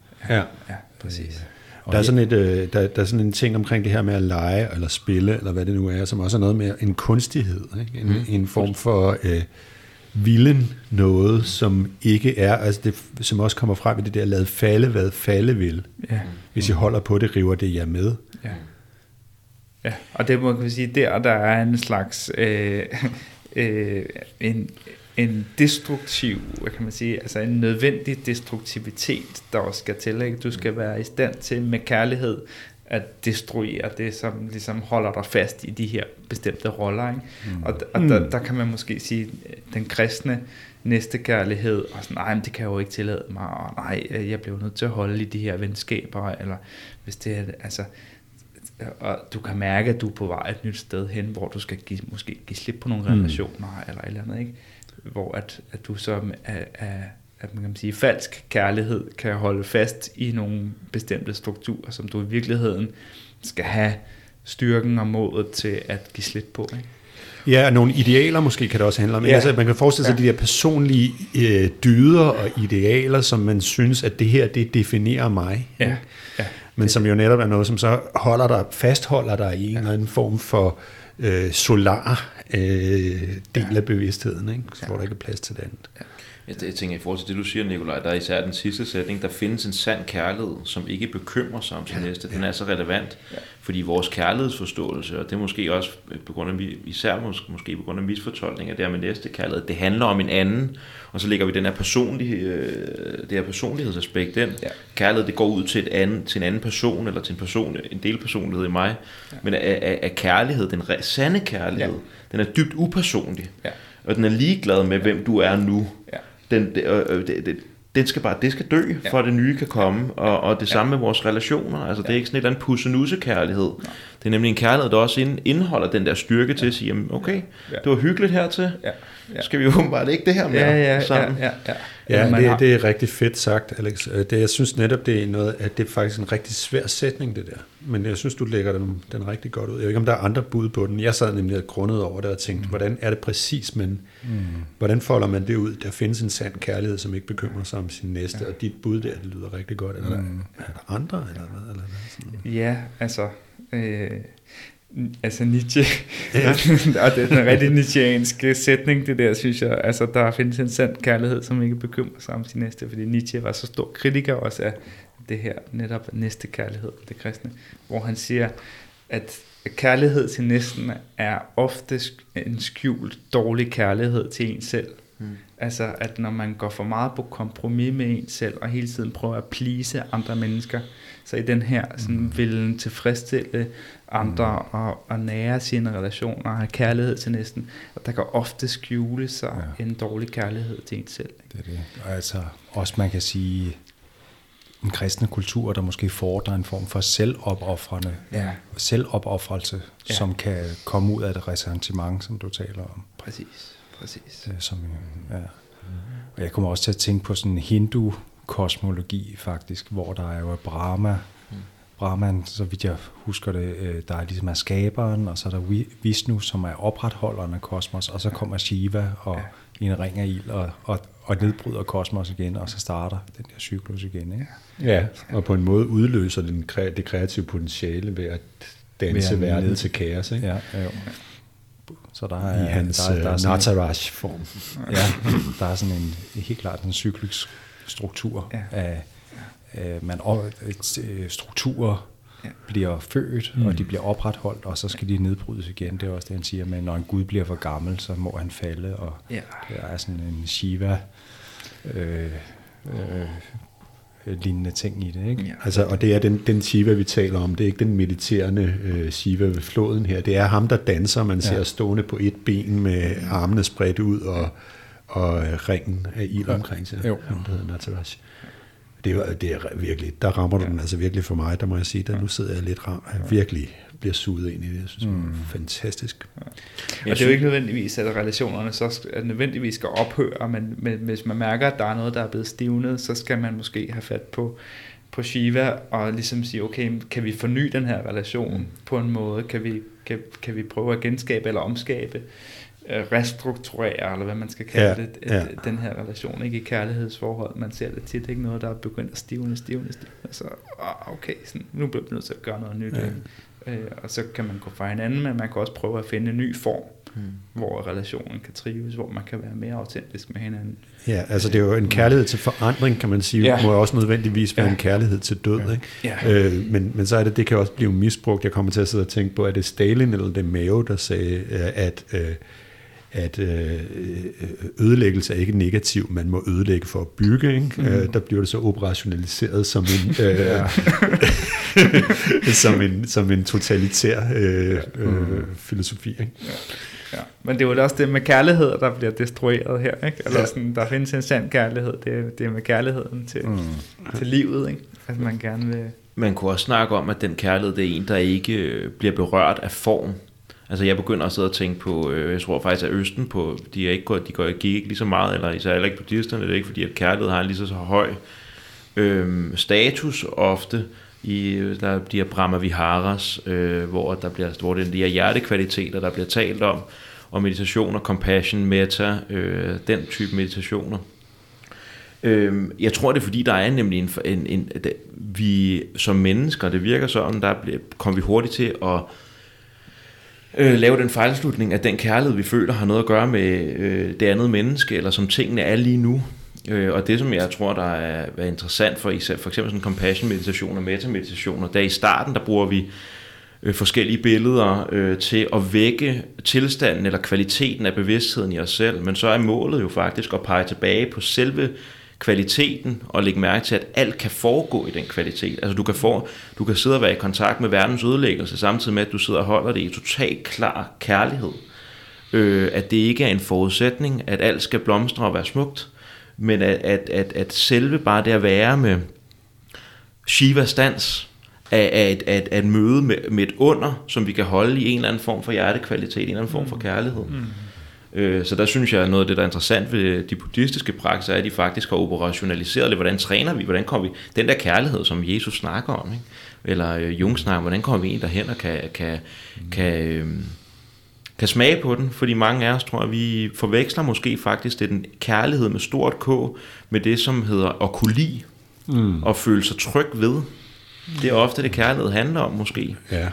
Ja, præcis. Der er sådan en ting omkring det her med at lege, eller spille, eller hvad det nu er, som også er noget med en kunstighed, ikke? En form for vilden noget, som ikke er, altså det, som også kommer frem i det der, lad falde, hvad falde vil. Ja. Hvis I holder på det, river det jer med. Ja. Ja, og det må man sige, der er en slags en destruktiv, hvad kan man sige, altså en nødvendig destruktivitet, der også skal til, ikke? Du skal være i stand til med kærlighed at destruere det, som ligesom holder dig fast i de her bestemte roller, ikke? Og der kan man måske sige, den kristne næstekærlighed, og sådan, nej, men det kan jeg jo ikke tillade mig, og nej, jeg bliver nødt til at holde i de her venskaber, eller hvis det er, altså... Og du kan mærke, at du er på vej et nyt sted hen, hvor du skal måske give slip på nogle relationer eller et eller andet, ikke? Hvor at du så at man kan sige, falsk kærlighed kan holde fast i nogle bestemte strukturer, som du i virkeligheden skal have styrken og modet til at give slip på, ikke? Ja, og nogle idealer måske kan det også handle om. Ja. Altså, man kan forestille sig de der personlige dyder og idealer, som man synes, at det her, det definerer mig. Ja, ja. Men som jo netop er noget, som så fastholder dig i en eller anden form for solar del af bevidstheden, ikke? Så hvor der ikke er plads til det andet. Ja. Jeg tænker, i forhold til det, du siger, Nikolaj, der er især den sidste sætning, der findes en sand kærlighed, som ikke bekymrer sig om sin næste. Den er så relevant, fordi vores kærlighedsforståelse, og det er måske også på grund af, især måske på grund af misfortolkninger, det her med næste kærlighed, det handler om en anden, og så lægger vi den her det her personlighedsaspekt ind. Ja. Kærlighed, det går ud til til en anden person, eller til en delpersonlighed i mig, men er kærlighed, den sande kærlighed, den er dybt upersonlig, og den er ligeglad med, hvem du er nu. Ja. Den skal bare, det skal dø, for at det nye kan komme, og det samme med vores relationer, altså det er ikke sådan et eller andet pussenussekærlighed. Nej. Det er nemlig en kærlighed, der også indeholder den der styrke til at sige, jamen, okay, det var hyggeligt hertil, så skal vi jo bare ikke det her med sammen. Det er rigtig fedt sagt, Alex. Jeg synes netop, det er noget, at det er faktisk en rigtig svær sætning, det der, men jeg synes, du lægger den rigtig godt ud. Jeg ved ikke, om der er andre bud på den. Jeg sad nemlig og grundede over det og tænkte, hvordan er det præcis, men hvordan folder man det ud? Der findes en sand kærlighed, som ikke bekymrer sig om sin næste, og dit bud der, det lyder rigtig godt. Eller er der andre, eller hvad? Eller sådan. Ja, altså... altså Nietzsche, og det er en rigtig nietzscheansk sætning, det der, synes jeg. Altså, der findes en sand kærlighed, som ikke bekymrer sig om sin næste, fordi Nietzsche var så stor kritiker også af det her, netop næste kærlighed, det kristne, hvor han siger, at kærlighed til næsten er ofte en skjult dårlig kærlighed til en selv. Altså, at når man går for meget på kompromis med en selv, og hele tiden prøver at please andre mennesker, så i den her sådan, vil tilfredsstille andre og nære sine relationer og have kærlighed til næsten. Og der kan ofte skjule sig en dårlig kærlighed til en selv. Ikke? Det er det. Og altså også man kan sige, en kristne kultur, der måske fordrer en form for selvopoffrelse, som kan komme ud af det ressentiment, som du taler om. Præcis. Som, Og jeg kommer også til at tænke på sådan en hindu kosmologi faktisk, hvor der er jo Brahma. Brahman, så vidt jeg husker det, der er ligesom er skaberen, og så er der Vishnu, som er opretholderen af kosmos, og så kommer Shiva og en ring af ild, og og nedbryder kosmos igen, og så starter den der cyklus igen, ikke? Ja, og på en måde udløser det kreative potentiale ved at danse verden til kaos, ikke? Ja, jo. Så der er, i hans Nataraj-form. Ja, der er sådan en helt klart en cyklisk struktur af strukturer bliver født, og de bliver opretholdt, og så skal de nedbrydes igen. Det er også det, han siger, men når en gud bliver for gammel, så må han falde, og der er sådan en Shiva lignende ting i det, ikke? Ja. Altså, og det er den Shiva, vi taler om. Det er ikke den mediterende Shiva ved floden her. Det er ham, der danser, man ser stående på et ben med armene spredt ud og ringen af ild omkring sig. Jo. Ham, der hedder Nataraj. Det er virkelig, der rammer du den altså virkelig for mig, der må jeg sige, der nu sidder jeg lidt ramt, jeg virkelig bliver suget ind i det, jeg synes det er fantastisk. Ja. Og det er jo ikke nødvendigvis, at relationerne så nødvendigvis skal ophøre, men hvis man mærker, at der er noget, der er blevet stivnet, så skal man måske have fat på Shiva og ligesom sige, okay, kan vi forny den her relation på en måde, kan vi prøve at genskabe eller omskabe, restrukturere, eller hvad man skal kalde det, den her relation, ikke, i kærlighedsforhold. Man ser det tit, ikke, noget, der er begyndt at stivne, og så, okay, sådan, nu bliver vi nødt til at gøre noget nyt, og så kan man gå fra hinanden, men man kan også prøve at finde en ny form, hvor relationen kan trives, hvor man kan være mere autentisk med hinanden. Ja, altså det er jo en kærlighed til forandring, kan man sige, må også nødvendigvis være en kærlighed til død, ikke? Ja. Men så er det kan også blive misbrugt. Jeg kommer til at sidde og tænke på, er det Stalin eller det Mao, der sagde, at ødelæggelse er ikke negativ, man må ødelægge for at bygge, ikke? Der bliver det så operationaliseret som en som en totalitær filosofi, ikke? Ja. Men det er jo også det med kærlighed, der bliver destrueret her, ikke? Eller sådan, der findes en sand kærlighed, det er med kærligheden til livet, ikke? At man gerne vil... Man kunne også snakke om, at den kærlighed, det er en, der ikke bliver berørt af form. Altså jeg begynder at sidde og tænke på, jeg tror faktisk at Østen på, de gik ikke lige så meget, eller især ikke buddhisterne, det er ikke fordi at kærlighed har en lige så høj status ofte i der de her brahmaviharas, hvor det er de her hjertekvaliteter, der bliver talt om, og meditation og compassion, metta, den type meditationer. Jeg tror det er fordi der er nemlig vi som mennesker, det virker sådan, kom vi hurtigt til at lave den fejlslutning, at den kærlighed, vi føler, har noget at gøre med det andet menneske, eller som tingene er lige nu. Og det, som jeg tror, der er interessant for især, for eksempel sådan compassion-meditation og meta-meditationer, der i starten, der bruger vi forskellige billeder til at vække tilstanden eller kvaliteten af bevidstheden i os selv, men så er målet jo faktisk at pege tilbage på selve kvaliteten og lægge mærke til, at alt kan foregå i den kvalitet. Altså du kan sidde og være i kontakt med verdens ødelæggelse, samtidig med, at du sidder og holder det i totalt klar kærlighed. At det ikke er en forudsætning, at alt skal blomstre og være smukt, men at selve bare det at være med Shiva-stans, at møde med et under, som vi kan holde i en eller anden form for hjertekvalitet, en eller anden form for kærlighed. Så der synes jeg, at noget af det, der er interessant ved de buddhistiske prakser, er, at de faktisk har operationaliseret det. Hvordan træner vi? Hvordan kommer vi? Den der kærlighed, som Jesus snakker om, ikke? Eller Jung snakker om, hvordan kommer vi ind derhen og kan smage på den? Fordi mange af os, tror jeg, vi forveksler måske faktisk den kærlighed med stort K, med det, som hedder at kunne lide, og føle sig tryg ved. Det er ofte det, kærlighed handler om, måske. Ja.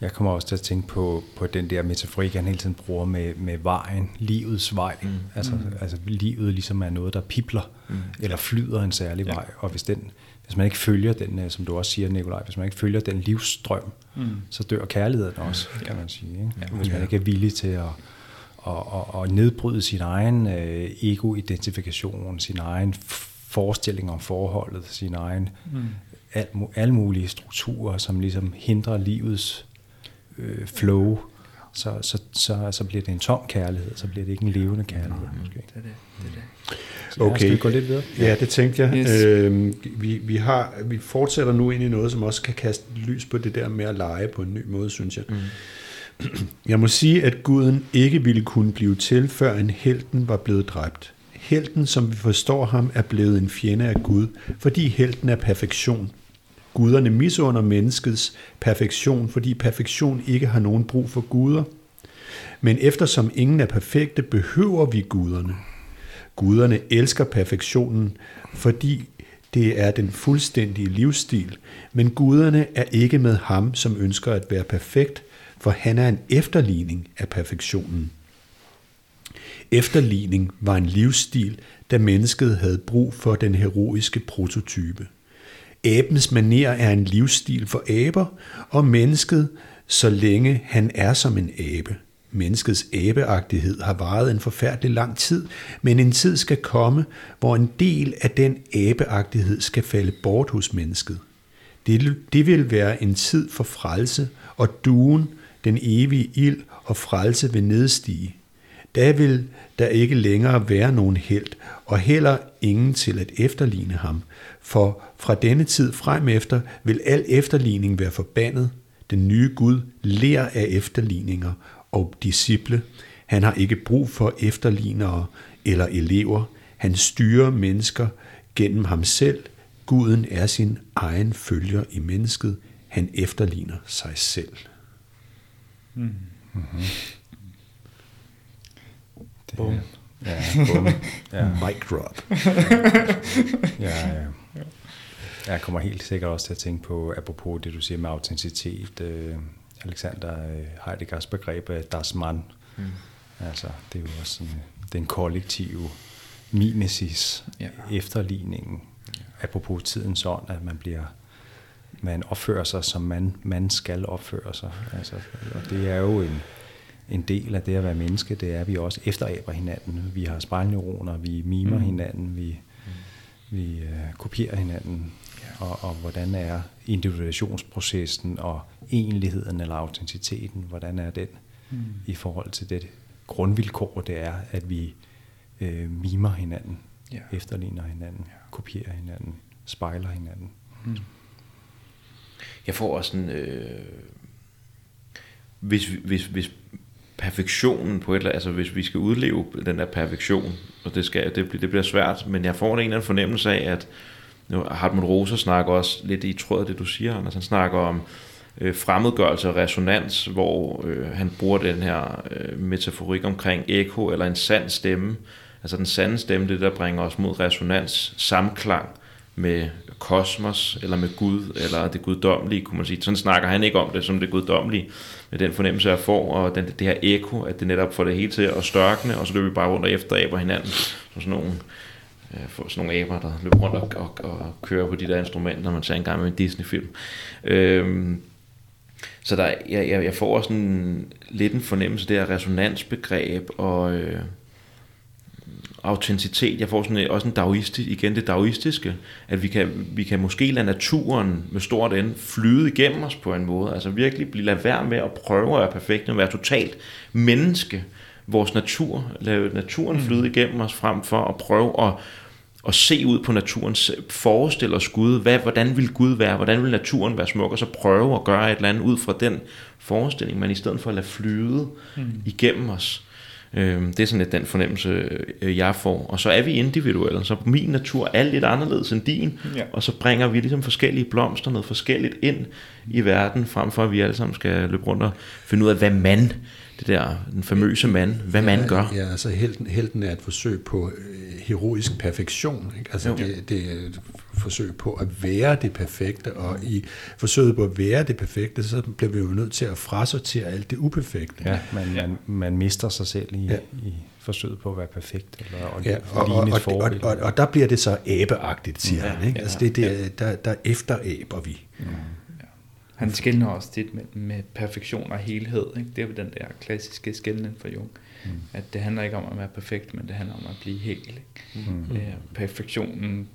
Jeg kommer også til at tænke på den der metaforik, han hele tiden bruger med vejen, livets vej. Altså livet ligesom er noget, der pipler eller flyder en særlig vej. Og hvis man ikke følger den, som du også siger, Nikolaj, hvis man ikke følger den livsstrøm, så dør kærligheden også, kan man sige, ikke? Ja. Hvis man ikke er villig til at nedbryde sin egen ego-identifikation, sin egen forestilling om forholdet, sin egen... alle mulige strukturer, som ligesom hindrer livets flow, så bliver det en tom kærlighed, så bliver det ikke en levende kærlighed. Måske. Det. Okay. Skal vi gå lidt videre? Ja, det tænkte jeg. Yes. Vi fortsætter nu ind i noget, som også kan kaste lys på det der med at lege på en ny måde, synes jeg. Jeg må sige, at guden ikke ville kunne blive til, før en helten var blevet dræbt. Helten, som vi forstår ham, er blevet en fjende af Gud, fordi helten er perfektion. Guderne misunder menneskets perfektion, fordi perfektion ikke har nogen brug for guder. Men eftersom ingen er perfekte, behøver vi guderne. Guderne elsker perfektionen, fordi det er den fuldstændige livsstil, men guderne er ikke med ham, som ønsker at være perfekt, for han er en efterligning af perfektionen. Efterligning var en livsstil, da mennesket havde brug for den heroiske prototype. Abens maner er en livsstil for aber, og mennesket, så længe han er som en abe. Menneskets abeagtighed har varet en forfærdelig lang tid, men en tid skal komme, hvor en del af den abeagtighed skal falde bort hos mennesket. Det vil være en tid for frelse, og duen, den evige ild og frelse vil nedstige. Da vil der ikke længere være nogen helt, og heller ingen til at efterligne ham, for fra denne tid fremefter vil al efterligning være forbandet. Den nye Gud lærer af efterligninger og disciple. Han har ikke brug for efterlignere eller elever. Han styrer mennesker gennem ham selv. Guden er sin egen følger i mennesket. Han efterligner sig selv. Mm-hmm. Boom. Ja, boom. Ja. Mic drop. Ja. Jeg kommer helt sikkert også til at tænke på, apropos det du siger med autenticitet, Alexander Heideggers begreb af Das Mann. Mm. Altså, det er jo også sådan, den kollektive mimesis, efterligningen. Apropos tidens ånd, at man opfører sig, som man skal opføre sig. Altså, og det er jo en del af det at være menneske, det er, at vi også efteraber hinanden. Vi har spejlneuroner, vi mimer hinanden, vi kopierer hinanden. Ja. Og hvordan er individuationsprocessen og egentligheden eller autenticiteten, hvordan er den i forhold til det grundvilkår, det er, at vi mimer hinanden, efterligner hinanden, kopierer hinanden, spejler hinanden. Mm. Jeg får også sådan, hvis perfektionen på et eller andet, altså hvis vi skal udleve den der perfektion, og det bliver svært, men jeg får en eller anden fornemmelse af, at nu Hartmut Rosa snakker også lidt i tråd af det, du siger, Anders. Han snakker om fremmedgørelse og resonans, hvor han bruger den her metaforik omkring ekko eller en sand stemme. Altså den sande stemme, det der bringer os mod resonans, samklang med kosmos, eller med Gud, eller det guddommelige, kunne man sige. Sådan snakker han ikke om det, som det guddommelige, med den fornemmelse, jeg får, og det her ekko, at det netop får det hele til at størkne, og så løber vi bare rundt og efteraber hinanden, som sådan nogle aber, der løber rundt og kører på de der instrumenter, man tager en gang med en Disney-film. Så der, jeg får også sådan lidt en fornemmelse, det her resonansbegreb, og autenticitet. Jeg får sådan også en daoistiske, at vi kan måske lade naturen med stort end flyde igennem os på en måde, altså virkelig lade være med at prøve at være perfekt, at være totalt menneske, vores natur, lade naturen flyde igennem os, frem for at prøve at se ud på naturen, forestille os Gud, hvordan vil Gud være, hvordan vil naturen være smuk, og så prøve at gøre et eller andet ud fra den forestilling, men i stedet for at lade flyde igennem os. Det er sådan lidt den fornemmelse, jeg får. Og så er vi individuelle, så min natur er lidt anderledes end din, og så bringer vi ligesom forskellige blomster, noget forskelligt ind i verden, frem for at vi alle sammen skal løbe rundt og finde ud af, hvad man, det der, den famøse mand, hvad man gør. Ja, altså helten er et forsøg på heroisk perfektion, ikke? Altså det er et forsøg på at være det perfekte, og i forsøget på at være det perfekte, så bliver vi jo nødt til at frasortere alt det uperfekte. Ja, man mister sig selv i forsøget på at være perfekt, eller og der bliver det så abeagtigt, siger han, ikke? Altså der efteraber vi. Ja. Han skelner også lidt med perfektion og helhed, ikke? Det er jo den der klassiske skelnen fra Jung, at det handler ikke om at være perfekt, men det handler om at blive hel. Perfektionen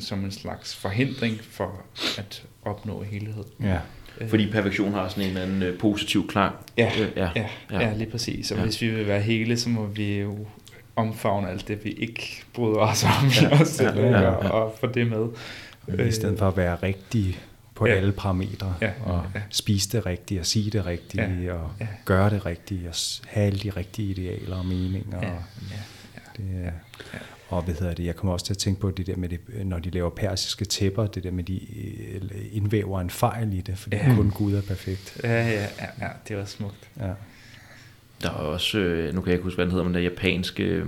som en slags forhindring for at opnå helhed. Ja. Fordi perfektion har sådan en eller anden positiv klang. Ja, lige præcis. Og hvis vi vil være hele, så må vi jo omfavne alt det, vi ikke bryder os om i os selv, og få det med. I stedet for at være rigtig på alle parametre, og spise det rigtige, og sige det rigtige, og gøre det rigtige, og have alle de rigtige idealer og meninger. Og jeg kommer også til at tænke på det der med, det, når de laver persiske tæpper, det der med, de indvæver en fejl i det, fordi kun Gud er perfekt. Ja, det var smukt. Ja. Der er også, nu kan jeg ikke huske, hvad den hedder, men der japanske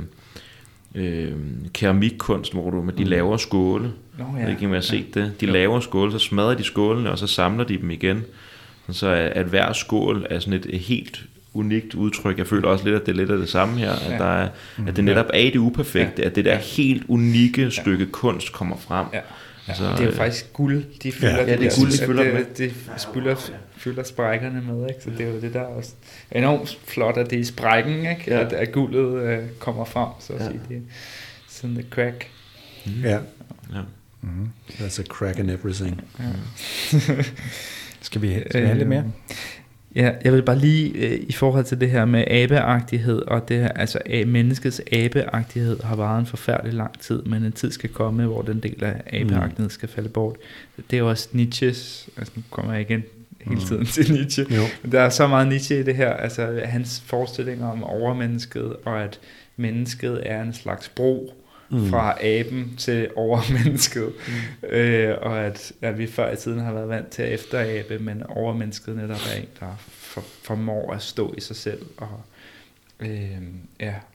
keramikkunst, hvor du med de laver skåle. Det kan man have set det. De laver skåle, så smadrer de skålene, og så samler de dem igen. Så at hver skål er sådan et helt unikt udtryk. Jeg føler også lidt, at det er lidt af det samme her, at, der er, at det netop er det uperfekte, at det der helt unikke stykke kunst kommer frem. Altså, det er jo faktisk guld, de fylder, det er guld, de fylder med. De fylder sprækkerne med, ikke? Så det er jo det, der er også enormt flot, at det er i sprækken, ikke? At guldet kommer frem, så at sige. Det er sådan the crack. That's a crack in everything. Skal vi have lidt mere? Ja, jeg vil bare lige i forhold til det her med abeagtighed, og det her, altså menneskets abeagtighed har varet en forfærdelig lang tid, men en tid skal komme, hvor den del af abeagtighed skal falde bort. Det er jo også Nietzsches, altså nu kommer jeg igen hele tiden til Nietzsche, der er så meget Nietzsche i det her, altså hans forestillinger om overmennesket, og at mennesket er en slags bro, fra aben til overmennesket, og at vi før i tiden har været vant til efterabe, men overmennesket netop er en, der formår at stå i sig selv og,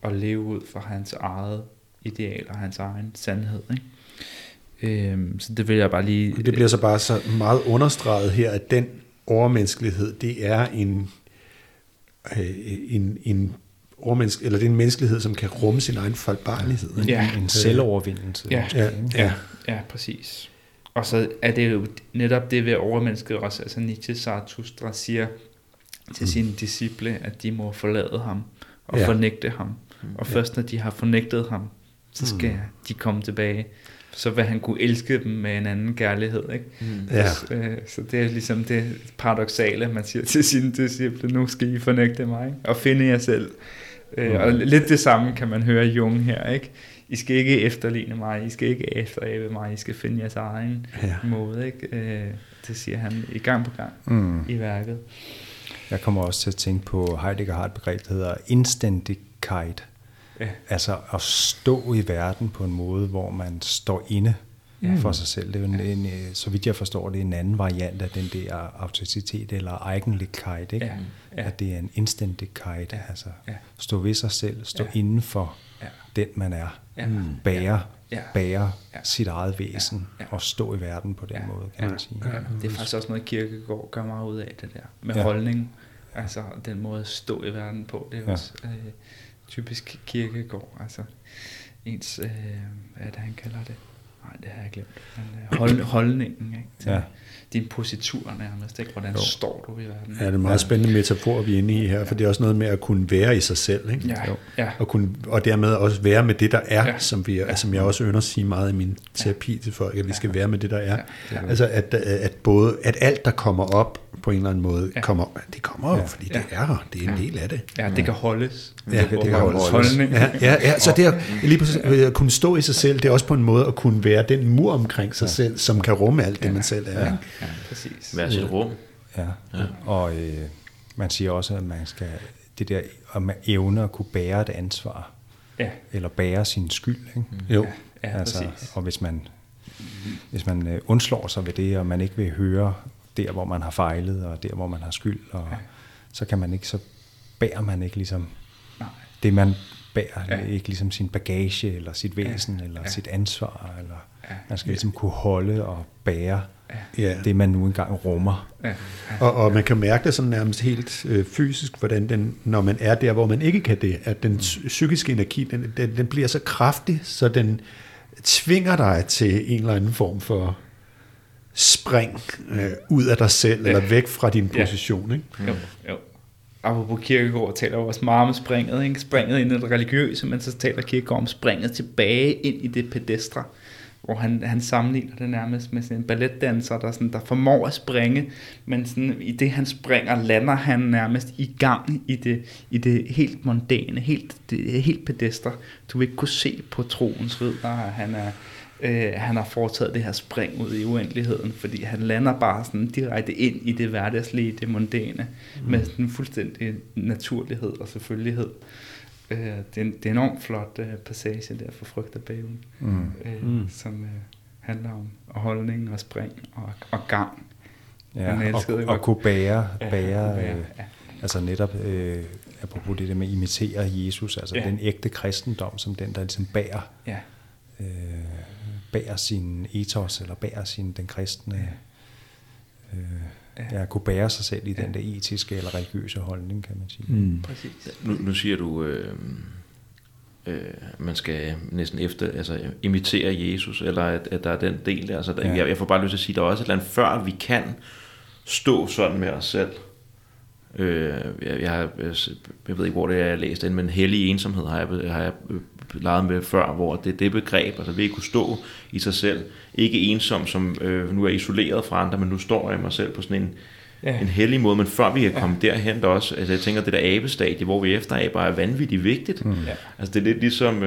og leve ud fra hans eget ideal og hans egen sandhed, ikke? Så det vil jeg bare lige... Det bliver så bare så meget understreget her, at den overmenneskelighed, det er en eller det er en menneskelighed, som kan rumme sin egen fejlbarlighed. En selvovervindelse. Ja, præcis. Og så er det jo netop det ved overmennesket også, altså Nietzsche Zarathustra siger til sine disciple, at de må forlade ham og fornægte ham. Og først når de har fornægtet ham, så skal de komme tilbage. Så vil han kunne elske dem med en anden kærlighed, ikke? Så det er ligesom det paradoksale, man siger til sine disciple, nu skal I fornægte mig, ikke? Og finde jer selv. Og lidt det samme kan man høre Jung her, ikke? I skal ikke efterligne mig, I skal ikke efterabe mig, I skal finde jeres egen måde, ikke? Det siger han i gang på gang i værket. Jeg kommer også til at tænke på, Heidegger har et begreb, der hedder inständigkeit. Altså at stå i verden på en måde, hvor man står inde for sig selv. Det er en, så vidt jeg forstår, det er en anden variant af den der autenticitet eller eigenligkeit, ikke? At det er en inständigkeit, altså stå ved sig selv, stå inden for den man er, bære sit eget væsen og stå i verden på den måde, kan man sige. Det er faktisk også noget, Kierkegaard gør meget ud af, det der med holdning, altså den måde at stå i verden på, det er også... typisk Kierkegaard, altså ens, hvad er det, han kalder det? Nej, det har jeg glemt. Holdningen, ikke? Til din positur nærmest, ikke? Hvordan står du i verden? Ja, det er en meget spændende metafor, vi er inde i her, for det er også noget med at kunne være i sig selv, ikke? Og dermed også være med det, der er, som jeg også ønsker at sige meget i min terapi til folk, at vi skal være med det, der er. Altså, at alt, der kommer op på en eller anden måde, kommer op, fordi det er her. Det er en del af det. Ja, det kan holdes. Så det at, lige præcis, at kunne stå i sig selv, det er også på en måde at kunne være den mur omkring sig selv, som kan rumme alt det, man selv er. Præcis. Være sit rum. Og man siger også, at man skal det der, at man evner at kunne bære et ansvar. Eller bære sin skyld. Ikke? Altså, og hvis man undslår sig ved det, og man ikke vil høre der, hvor man har fejlet, og der, hvor man har skyld, og så kan man ikke, så bærer man ikke ligesom det, man bærer, ikke ligesom sin bagage, eller sit væsen, eller sit ansvar, eller man skal ligesom kunne holde og bære det, man nu engang rummer. Og man kan mærke det sådan nærmest helt fysisk, hvordan den, når man er der, hvor man ikke kan det, at den psykiske energi, den bliver så kraftig, så den tvinger dig til en eller anden form for spring ud af dig selv, eller væk fra din position, ikke? Jo. Apropos Kierkegaard taler jo også meget om springet, ikke? Springet ind i det religiøse, men så taler Kierkegaard om springet tilbage ind i det pedestre, hvor han sammenligner det nærmest med sådan en balletdanser, der formår at springe, men sådan, i det han springer, lander han nærmest i gang i det helt mondæne, helt pedestre. Du vil ikke kunne se på troens ridder, han har foretaget det her spring ud i uendeligheden, fordi han lander bare sådan direkte ind i det hverdagslige, det mondæne, med sådan en fuldstændig naturlighed og selvfølgelighed. Det er en enormt flot passage der fra Frygt og Bæven, som handler om holdning og spring og gang. Og kunne bære Altså netop, apropos det der med at imitere Jesus, altså den ægte kristendom, som den, der ligesom bærer sin ethos, eller bærer sin, den kristne, kunne bære sig selv i den der etiske eller religiøse holdning, kan man sige. Mm. Præcis. Nu siger du, man skal næsten imitere Jesus, eller at der er den del der. Altså, jeg får bare lyst til at sige, der er også et eller andet, før vi kan stå sådan med os selv. Jeg ved ikke, hvor det er, jeg læste ind, men hellig ensomhed har jeg leget med før, hvor det begreb, altså ved at kunne stå i sig selv, ikke ensom, som nu er isoleret fra andre, men nu står jeg mig selv på sådan en hellig måde, men før vi kan komme derhen, der også, altså jeg tænker, det der abestadie, hvor vi efteraber, er vanvittigt vigtigt. Mm. Altså det er lidt ligesom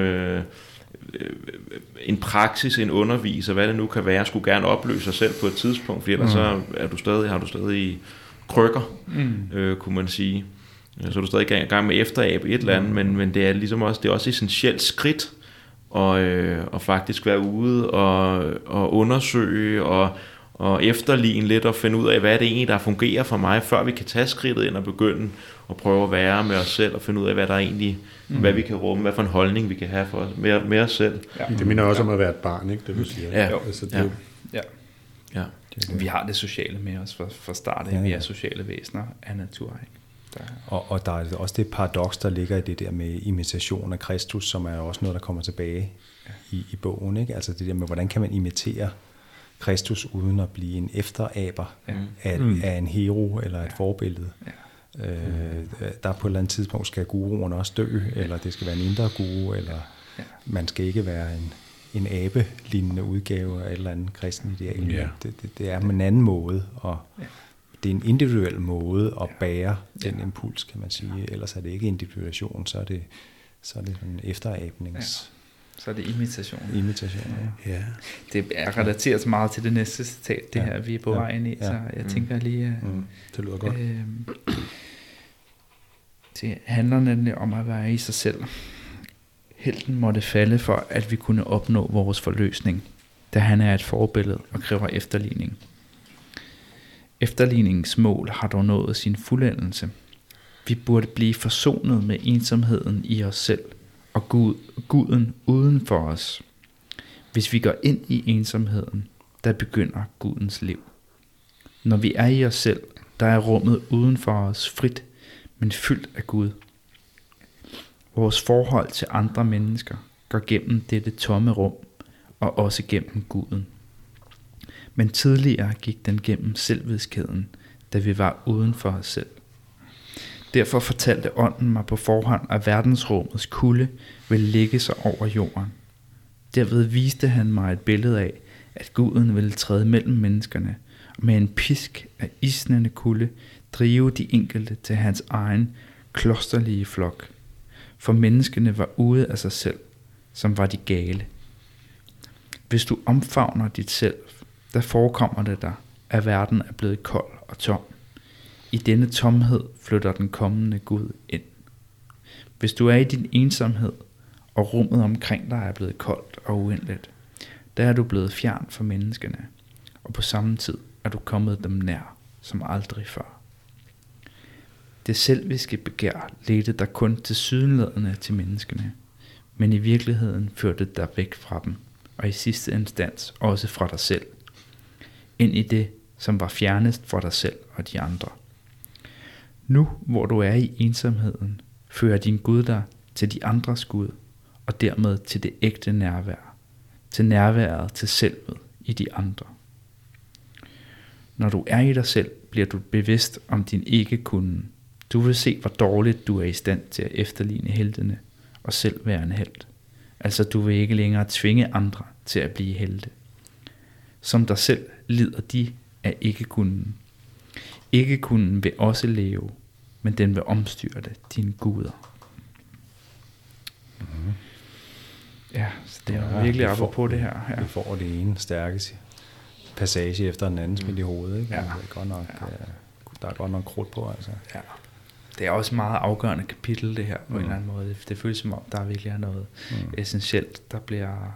en praksis, en underviser, hvad det nu kan være, skulle gerne opløse sig selv på et tidspunkt, for ellers så har du stadig krykker, kunne man sige. Så er du stadig i gang med efterabe et eller andet, men det er ligesom også, det er også et essentielt skridt at faktisk være ude og undersøge og efterligne lidt og finde ud af, hvad er det egentlig, der fungerer for mig, før vi kan tage skridtet ind og begynde at prøve at være med os selv og finde ud af, hvad der egentlig, hvad vi kan rumme, hvad for en holdning vi kan have for os, med os selv. Ja. Det minder også om at være et barn, ikke? Det vil sige. Ja. Altså, det ja. Vi har det sociale med os fra starten. Vi er sociale væsener af natur, ikke? Og der er også det paradoks, der ligger i det der med imitation af Kristus, som er også noget, der kommer tilbage i bogen, ikke? Altså det der med, hvordan kan man imitere Kristus uden at blive en efteraber af en hero eller et forbillede. Ja. Der på et eller andet tidspunkt skal guruen også dø, eller det skal være en indre guru, eller man skal ikke være en abe-lignende udgave af et eller andet kristen ideal. Ja. Det er en anden måde, og det er en individuel måde at bære den impuls, kan man sige. Ellers er det ikke individuation, så er det en efterabnings... Så er det imitation. Ja. Det er relateret meget til det næste citat, det her, vi er på vej ind i, så jeg tænker lige... Det lyder godt. Det handler nemlig om at være i sig selv. Helten måtte falde for, at vi kunne opnå vores forløsning, da han er et forbillede og kræver efterligning. Efterligningens mål har dog nået sin fuldendelse. Vi burde blive forsonet med ensomheden i os selv og guden uden for os. Hvis vi går ind i ensomheden, der begynder gudens liv. Når vi er i os selv, der er rummet uden for os frit, men fyldt af Gud. Vores forhold til andre mennesker går gennem dette tomme rum og også gennem guden. Men tidligere gik den gennem selvvidskæden, da vi var uden for os selv. Derfor fortalte ånden mig på forhånd, at verdensrummets kulde ville ligge sig over jorden. Derved viste han mig et billede af, at guden ville træde mellem menneskerne og med en pisk af isnende kulde drive de enkelte til hans egen klosterlige flok. For menneskene var ude af sig selv, som var de gale. Hvis du omfavner dit selv, der forekommer det dig, at verden er blevet kold og tom. I denne tomhed flytter den kommende Gud ind. Hvis du er i din ensomhed, og rummet omkring dig er blevet koldt og uendeligt, der er du blevet fjern fra menneskene, og på samme tid er du kommet dem nær, som aldrig før. Det selviske begær ledte dig kun tilsyneladende til menneskene, men i virkeligheden førte det dig væk fra dem, og i sidste instans også fra dig selv, ind i det, som var fjernest for dig selv og de andre. Nu, hvor du er i ensomheden, fører din Gud dig til de andres Gud, og dermed til det ægte nærvær, til nærværet til selvet i de andre. Når du er i dig selv, bliver du bevidst om din ikke-kunden. Du vil se, hvor dårligt du er i stand til at efterligne heltene og selv være en helt. Altså, du vil ikke længere tvinge andre til at blive helte. Som dig selv lider de af ikke-kunden. Ikke-kunden vil også leve, men den vil omstyrte dine guder. Mm-hmm. Ja, så det er virkelig apropos det her. Ja. Vi får det ene stærke passage efter den anden smidt i hovedet. Ikke? Ja. Det er godt nok, der er godt nok krudt på. Altså. Ja. Det er også meget afgørende kapitel, det her, på en eller anden måde. Det føles som om, der virkelig er noget essentielt, der bliver...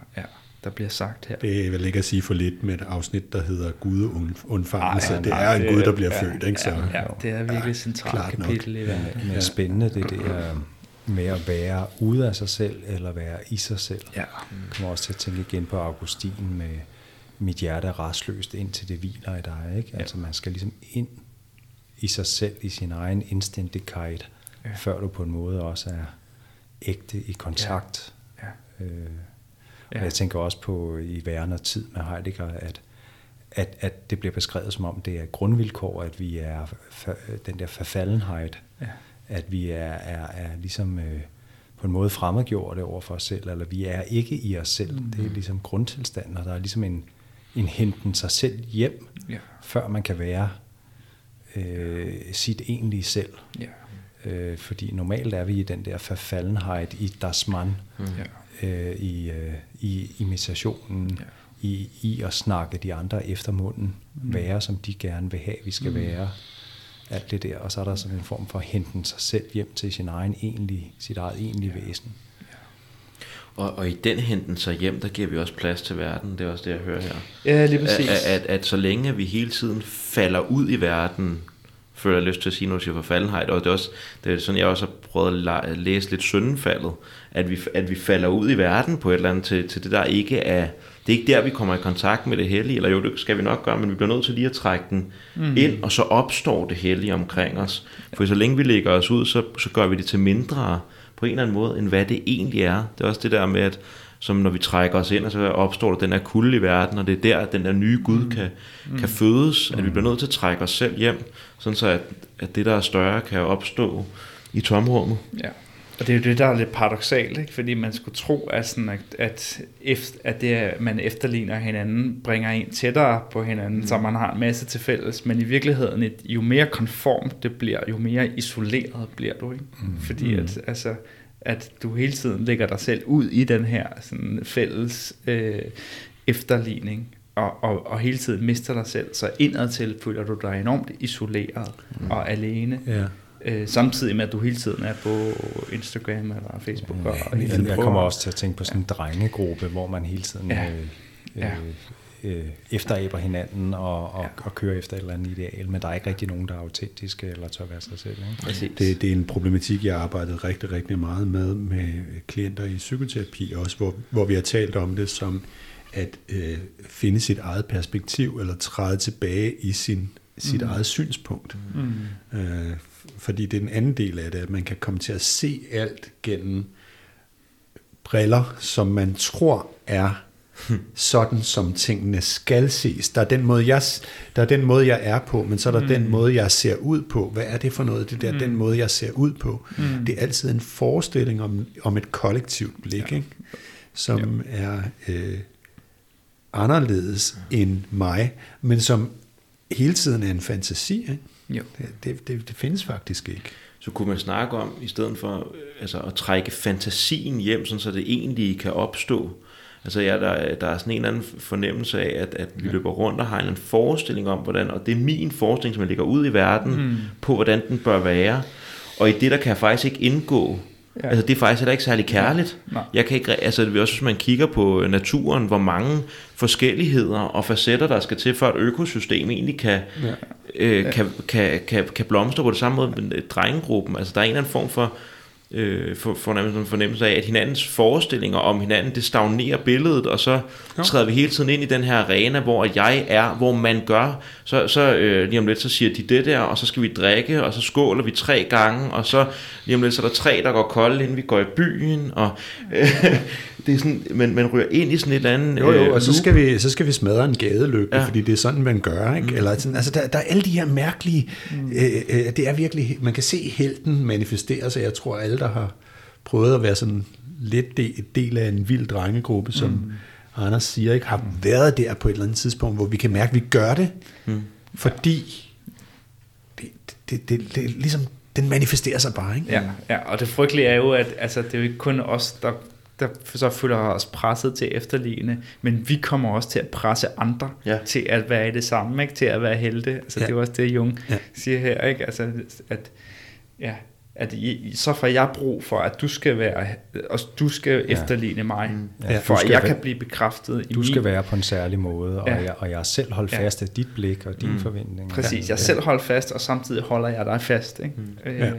der bliver sagt her. Det er vel ikke at sige for lidt med et afsnit, der hedder Gudeundfangelse. Det er en Gud, der bliver født, ikke? Så, ja, det er virkelig et centralt kapitel i verden. Ja. Men spændende, det er med at være ude af sig selv, eller være i sig selv. Ja. Jeg kommer også til at tænke igen på Augustin med mit hjerte er rastløst, indtil det hviler i dig, ikke? Altså man skal ligesom ind i sig selv, i sin egen inständigkeit, før du på en måde også er ægte i kontakt. Ja. Og jeg tænker også på i Væren og Tid med Heidegger, at det bliver beskrevet som om, det er grundvilkår, at vi er den der forfaldenhed, at vi er ligesom på en måde fremmedgjorte over for os selv, eller vi er ikke i os selv. Mm-hmm. Det er ligesom grundtilstanden, og der er ligesom en henten sig selv hjem, før man kan være sit egentlige selv. Yeah. Fordi normalt er vi i den der forfaldenhed i das Mann, i imitationen, i at snakke de andre efter munden, være som de gerne vil have, vi skal være, alt det der, og så er der sådan en form for at hente sig selv hjem til sit eget egentlige væsen. Og i den henten sig hjem, der giver vi også plads til verden, det er også det, jeg hører her. Ja, lige præcis. At så længe vi hele tiden falder ud i verden, føler jeg lyst til at sige noget til forfaldenhed, og det er sådan, jeg også har prøvet at læse lidt syndefaldet, at vi falder ud i verden på et eller andet, til det der ikke er, det er ikke der, vi kommer i kontakt med det hellige, eller jo, det skal vi nok gøre, men vi bliver nødt til lige at trække den ind, og så opstår det hellige omkring os, for så længe vi lægger os ud, så gør vi det til mindre, på en eller anden måde, end hvad det egentlig er. Det er også det der med, at som når vi trækker os ind, og så opstår der den her kulde i verden, og det er der, at den der nye Gud kan fødes, at vi bliver nødt til at trække os selv hjem, sådan så at det, der er større, kan opstå i tomrummet. Ja, og det er jo det, der er lidt paradoksalt, ikke? Fordi man skulle tro, at, sådan, at det, man efterligner hinanden, bringer en tættere på hinanden, så man har en masse til fælles, men i virkeligheden, jo mere konformt det bliver, jo mere isoleret bliver du, ikke? Fordi at du hele tiden lægger dig selv ud i den her sådan fælles efterligning, og hele tiden mister dig selv, så indadtil føler du dig enormt isoleret og alene, samtidig med, at du hele tiden er på Instagram eller Facebook. Jeg kommer også til at tænke på sådan en drengegruppe, hvor man hele tiden efteraber hinanden og kører efter et eller andet ideal, men der er ikke rigtig nogen, der er autentiske eller tør være sig selv. Ikke? Det er en problematik, jeg har arbejdet rigtig, rigtig meget med klienter i psykoterapi også, hvor vi har talt om det som at finde sit eget perspektiv eller træde tilbage i sit eget synspunkt. Fordi det er den anden del af det, at man kan komme til at se alt gennem briller, som man tror er sådan som tingene skal ses. Der er den måde, jeg er på, men så er der den måde, jeg ser ud på. Hvad er det for noget? Det der den måde, jeg ser ud på. Det er altid en forestilling om et kollektivt blik, ikke? Som er anderledes end mig, men som hele tiden er en fantasi, ikke? Jo. Det findes faktisk ikke. Så kunne man snakke om, i stedet for at trække fantasien hjem, sådan, så det egentlig kan opstå. Altså der er sådan en eller anden fornemmelse af, at vi løber rundt og har en forestilling om, hvordan, og det er min forestilling, som jeg lægger ud i verden, på hvordan den bør være. Og i det, der kan jeg faktisk ikke indgå. Ja. Altså det er faktisk heller ikke særlig kærligt. Nej. Jeg kan ikke, det er også, hvis man kigger på naturen, hvor mange forskelligheder og facetter, der skal til, for et økosystem egentlig kan blomstre på det samme måde med drengegruppen. Altså der er en eller anden form for fornemmelse af, at hinandens forestillinger om hinanden, det stagnerer billedet, og så træder vi hele tiden ind i den her arena, hvor jeg er, hvor man gør, så lige om lidt, så siger de det der, og så skal vi drikke, og så skåler vi 3 gange, og så lige om lidt, så er der 3, der går kolde, inden vi går i byen, og det er sådan, man ryger ind i sådan et eller andet og så skal vi smadre en gadelygte, fordi det er sådan, man gør, ikke? Eller sådan, altså der er alle de her mærkelige det er virkelig, man kan se helten manifestere sig. Jeg tror, alle der har prøvet at være sådan lidt del af en vild drengegruppe, som Anders siger, ikke, har været der på et eller andet tidspunkt, hvor vi kan mærke, at vi gør det, fordi det ligesom, den manifesterer sig bare, ikke? Ja, og det frygtelige er jo, at det er jo ikke kun os, der så føler os presset til efterligende, men vi kommer også til at presse andre til at være i det samme, ikke? Til at være helte. Altså det er også det, Jung siger her, ikke? Altså at at så får jeg brug for, at du skal være, og du skal efterligne mig, for at jeg kan blive bekræftet. Du skal være på en særlig måde, og jeg selv holder fast af dit blik og dine forventninger. Præcis, jeg selv holder fast, og samtidig holder jeg dig fast. Ikke?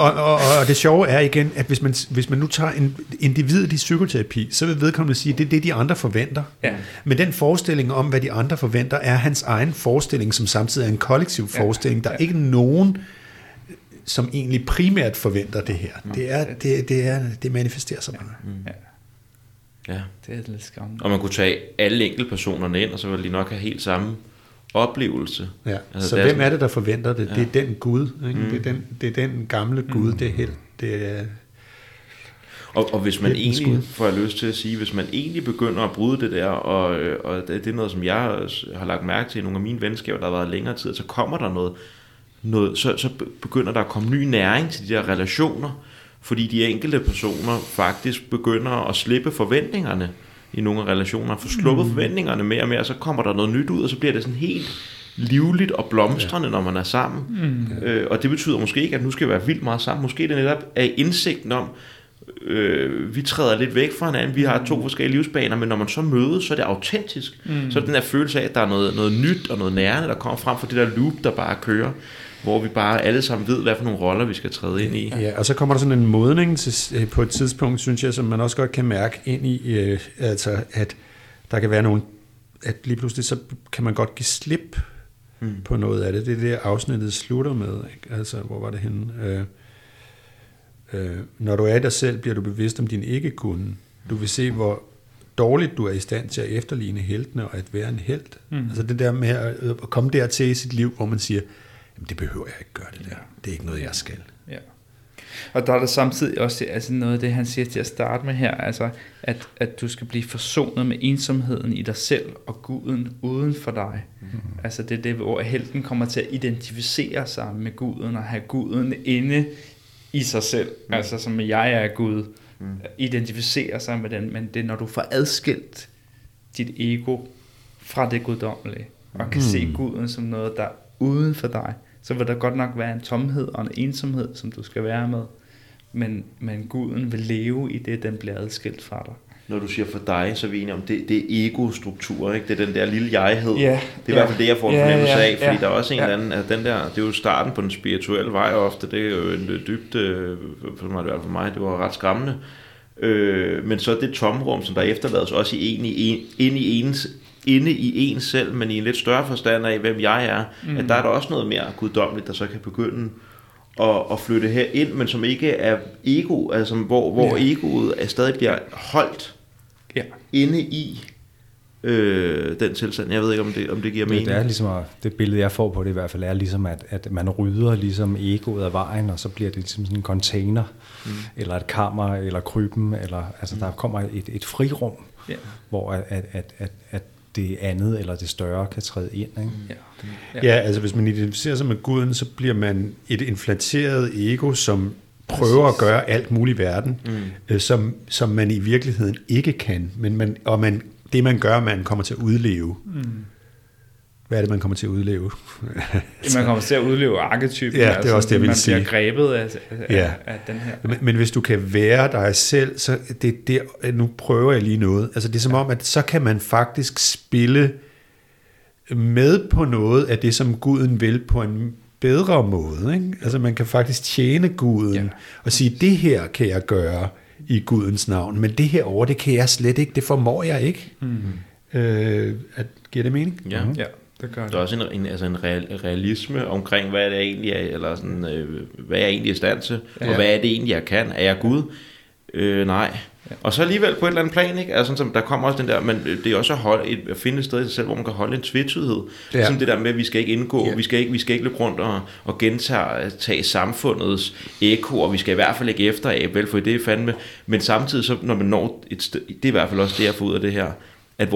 Og det sjove er igen, at hvis man nu tager en individet i psykoterapi, så vil vedkommende sige, at det er det, de andre forventer. Ja. Men den forestilling om, hvad de andre forventer, er hans egen forestilling, som samtidig er en kollektiv forestilling. Der er ikke nogen, som egentlig primært forventer det her. Det manifesterer sig bare. Ja, det er lidt skræmmende. Og man kunne tage alle enkeltpersonerne ind, og så ville de nok have helt samme oplevelse. Ja. Altså, så hvem er det, der forventer det? Ja. Det er den Gud. Ikke? Det er den gamle Gud, det er helt. Det er, og hvis man egentlig, får jeg lyst til at sige, hvis man egentlig begynder at bryde det der, og det er noget, som jeg har lagt mærke til i nogle af mine venskaber, der har været længere tid, så kommer der noget, så begynder der at komme ny næring til de der relationer, fordi de enkelte personer faktisk begynder at slippe forventningerne i nogle relationer, få sluppet forventningerne mere og mere, så kommer der noget nyt ud, og så bliver det sådan helt livligt og blomstrende, når man er sammen. Og det betyder måske ikke, at nu skal vi være vildt meget sammen. Måske er det netop af indsigten om, vi træder lidt væk fra hinanden, vi har to forskellige livsbaner, men når man så mødes, så er det autentisk. Så er det den her følelse af, at der er noget nyt og noget nærende, der kommer frem for det der loop, der bare kører, hvor vi bare alle sammen ved, hvad for nogle roller vi skal træde ind i. Ja, og så kommer der sådan en modning til, på et tidspunkt, synes jeg, som man også godt kan mærke ind i, altså at der kan være nogle, at lige pludselig så kan man godt give slip på noget af det. Det er det, afsnittet slutter med. Ikke? Altså, hvor var det henne? Når du er i dig selv, bliver du bevidst om din ikke-kunde. Du vil se, hvor dårligt du er i stand til at efterligne heltene og at være en helt. Altså det der med at komme dertil i sit liv, hvor man siger, det behøver jeg ikke gøre det der. Det er ikke noget, jeg skal. Ja. Og der er der samtidig også altså noget af det, han siger til at starte med her, altså at du skal blive forsonet med ensomheden i dig selv og guden uden for dig. Altså det er det, hvor helten kommer til at identificere sig med guden og have guden inde i sig selv, altså som jeg er Gud, identificerer sig med den, men det er, når du får adskilt dit ego fra det guddommelige, og kan se guden som noget, der er uden for dig, så vil der godt nok være en tomhed og en ensomhed, som du skal være med, men guden vil leve i det, den bliver adskilt fra dig. Når du siger for dig, så er vi enige om, det er ego-struktur, ikke? Det er den der lille jeghed. Yeah, det er i hvert fald det, jeg får en fornemmelse af, fordi der er også en eller anden, altså den der, det er jo starten på den spirituelle vej ofte, det er jo en dybt, for mig, det var ret skræmmende. Men så det tomrum, som der efterlades også inde i en selv, men i en lidt større forstand af, hvem jeg er, at der er der også noget mere guddommeligt, der så kan begynde og flytte her ind, men som ikke er ego, altså hvor egoet er stadig bliver holdt inde i den tilstand. Jeg ved ikke, om det giver mening. Det er ligesom, det billede, jeg får på det i hvert fald, er ligesom, at man rydder ligesom egoet af vejen, og så bliver det ligesom sådan en container, eller et kammer, eller kryben, eller, altså der kommer et frirum, hvor at det andet eller det større kan træde ind. Ikke? Ja, altså hvis man identificerer sig med guden, så bliver man et inflateret ego, som prøver at gøre alt muligt i verden, som man i virkeligheden ikke kan. Men det man gør, man kommer til at udleve. Hvad er det, man kommer til at udleve? Man kommer til at udleve arketypen. Ja, det er altså, også det, jeg vil sige. Man bliver grebet af den her. Men hvis du kan være dig selv, så det der, nu prøver jeg lige noget. Altså det er som om, at så kan man faktisk spille med på noget af det, som guden vil på en bedre måde. Ikke? Altså man kan faktisk tjene guden og sige, det her kan jeg gøre i gudens navn, men det her over, det kan jeg slet ikke, det formår jeg ikke. Giver det mening? Ja, ja. Det gør det. Der er også en realisme omkring, hvad det egentlig er, eller sådan, hvad jeg egentlig er i stand til, og hvad er det egentlig, jeg kan? Er jeg Gud? Nej. Ja. Og så alligevel på et eller andet plan, ikke? Altså, sådan, der kommer også den der, men det er også at finde et sted i sig selv, hvor man kan holde en tvetydighed. Ja. Som det der med, at vi skal ikke indgå, vi skal ikke løbe rundt og gentage samfundets ekko, og vi skal i hvert fald ikke efter af, vel, for det er fandme. Men samtidig, så, når man når et sted, det er i hvert fald også det, jeg får ud af det her, at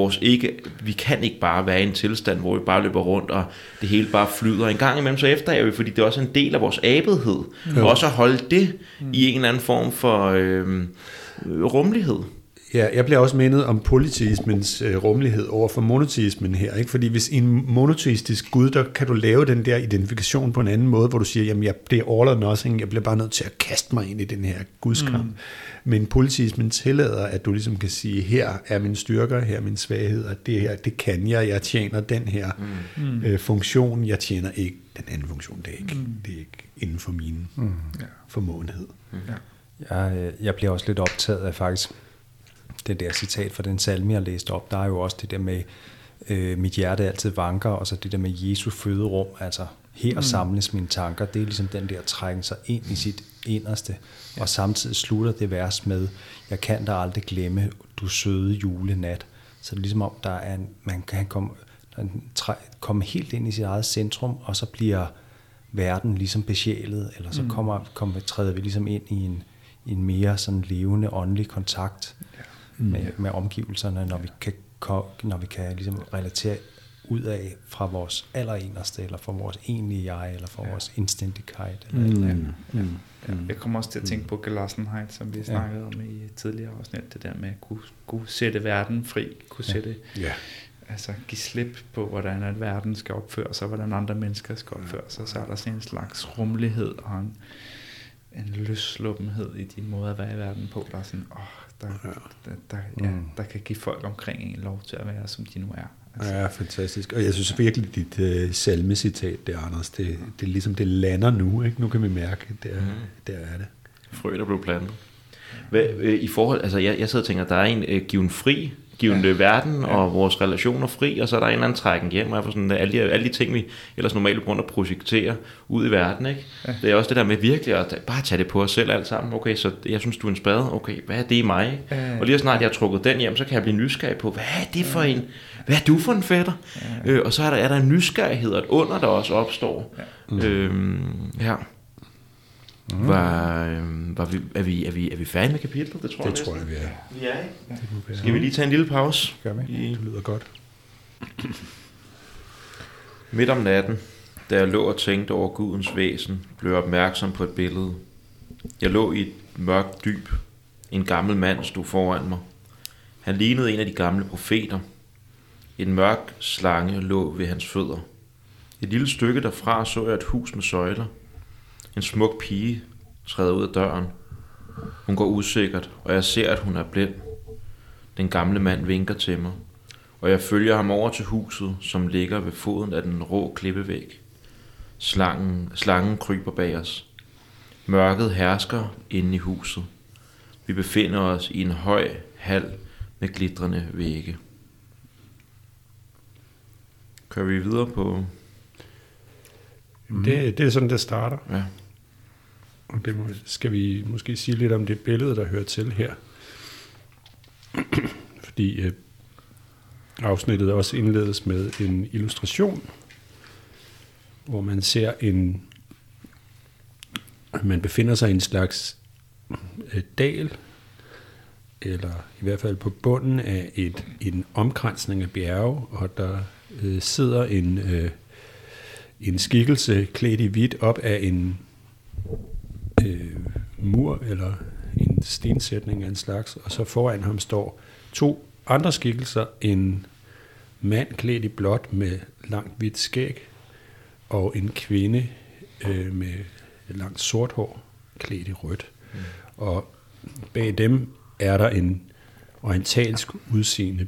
vi kan ikke bare være i en tilstand, hvor vi bare løber rundt, og det hele bare flyder. En gang imellem så efterjager vi, fordi det er også en del af vores abethed, og også at holde det i en eller anden form for rummelighed. Ja, jeg bliver også mindet om polyteismens rummelighed over for monoteismen her, ikke? Fordi hvis en monoteistisk gud, der kan du lave den der identifikation på en anden måde, hvor du siger, jamen det er all or nothing, jeg bliver bare nødt til at kaste mig ind i den her gudskamp. Mm. Men polyteismen tillader, at du ligesom kan sige, her er mine styrker, her er mine svagheder, det her, det kan jeg, jeg tjener den her funktion, jeg tjener ikke den anden funktion, det er ikke inden for min formåenhed. Mm. Ja. Jeg bliver også lidt optaget af faktisk det der citat fra den salme, jeg læste op, der er jo også det der med, mit hjerte altid vanker, og så det der med Jesu føderum, altså her samles mine tanker, det er ligesom den der trækken sig ind i sit inderste, og samtidig slutter det vers med, jeg kan dig aldrig glemme, du søde julenat. Så det er ligesom om, der er en, man kan komme helt ind i sit eget centrum, og så bliver verden ligesom besjælet, eller så træder vi ligesom ind i en mere sådan levende, åndelig kontakt med omgivelserne, når vi kan ligesom relatere ud af fra vores allerinderste, eller fra vores egentlige jeg, eller fra vores instændighed. Jeg kommer også til at tænke på Gelassenheit, som vi snakkede om i tidligere afsnit, det der med at kunne sætte verden fri, altså give slip på, hvordan at verden skal opføre sig, hvordan andre mennesker skal opføre sig, så er der sådan en slags rummelighed og en løssluppenhed i din måde at være i verden på, der er sådan, der kan give folk omkring en lov til at være, som de nu er. Altså. Ja, fantastisk. Og jeg synes virkelig, dit salmecitat der, Anders, det er ligesom, det lander nu, ikke? Nu kan vi mærke, der er det. Frø, der blev plantet. Hvad, i forhold, altså jeg sidder og tænker, der er en given verden og vores relationer fri, og så er der en eller anden trækken hjem, og sådan, alle de ting, vi ellers normalt bruger at projektere ud i verden, ikke? Ja. Det er også det der med virkelig at bare tage det på os selv alt sammen. Okay, så jeg synes, du er en spade. Okay, hvad er det i mig? Ja. Og lige så snart jeg har trukket den hjem, så kan jeg blive nysgerrig på, hvad er det for en? Hvad er du for en fætter? Ja. Og så er der en nysgerrighed, og et under, der også opstår. Ja. Er vi færdige med kapitlet? Det tror jeg. Tror jeg, vi er. Ja. Skal vi lige tage en lille pause? Gør vi. Det lyder godt. Midt om natten, da jeg lå og tænkte over Gudens væsen, blev jeg opmærksom på et billede. Jeg lå i et mørkt dyb. En gammel mand stod foran mig. Han lignede en af de gamle profeter. En mørk slange lå ved hans fødder. Et lille stykke derfra så jeg et hus med søjler. En smuk pige træder ud af døren. Hun går usikkert, og jeg ser, at hun er blind. Den gamle mand vinker til mig, og jeg følger ham over til huset, som ligger ved foden af den rå klippevæg. Slangen kryber bag os. Mørket hersker inde i huset. Vi befinder os i en høj hal med glitrende vægge. Kører vi videre på... Det er sådan, det starter. Ja. Og det skal vi måske sige lidt om det billede, der hører til her. Fordi afsnittet også indledes med en illustration, hvor man ser man befinder sig i en slags dal, eller i hvert fald på bunden af en omkransning af bjerge, og der sidder en skikkelse klædt i hvidt op af en mur eller en stensætning af en slags, og så foran ham står to andre skikkelser, en mand klædt i blåt med langt hvidt skæg og en kvinde med langt sort hår klædt i rødt. Og bag dem er der en orientalsk udseende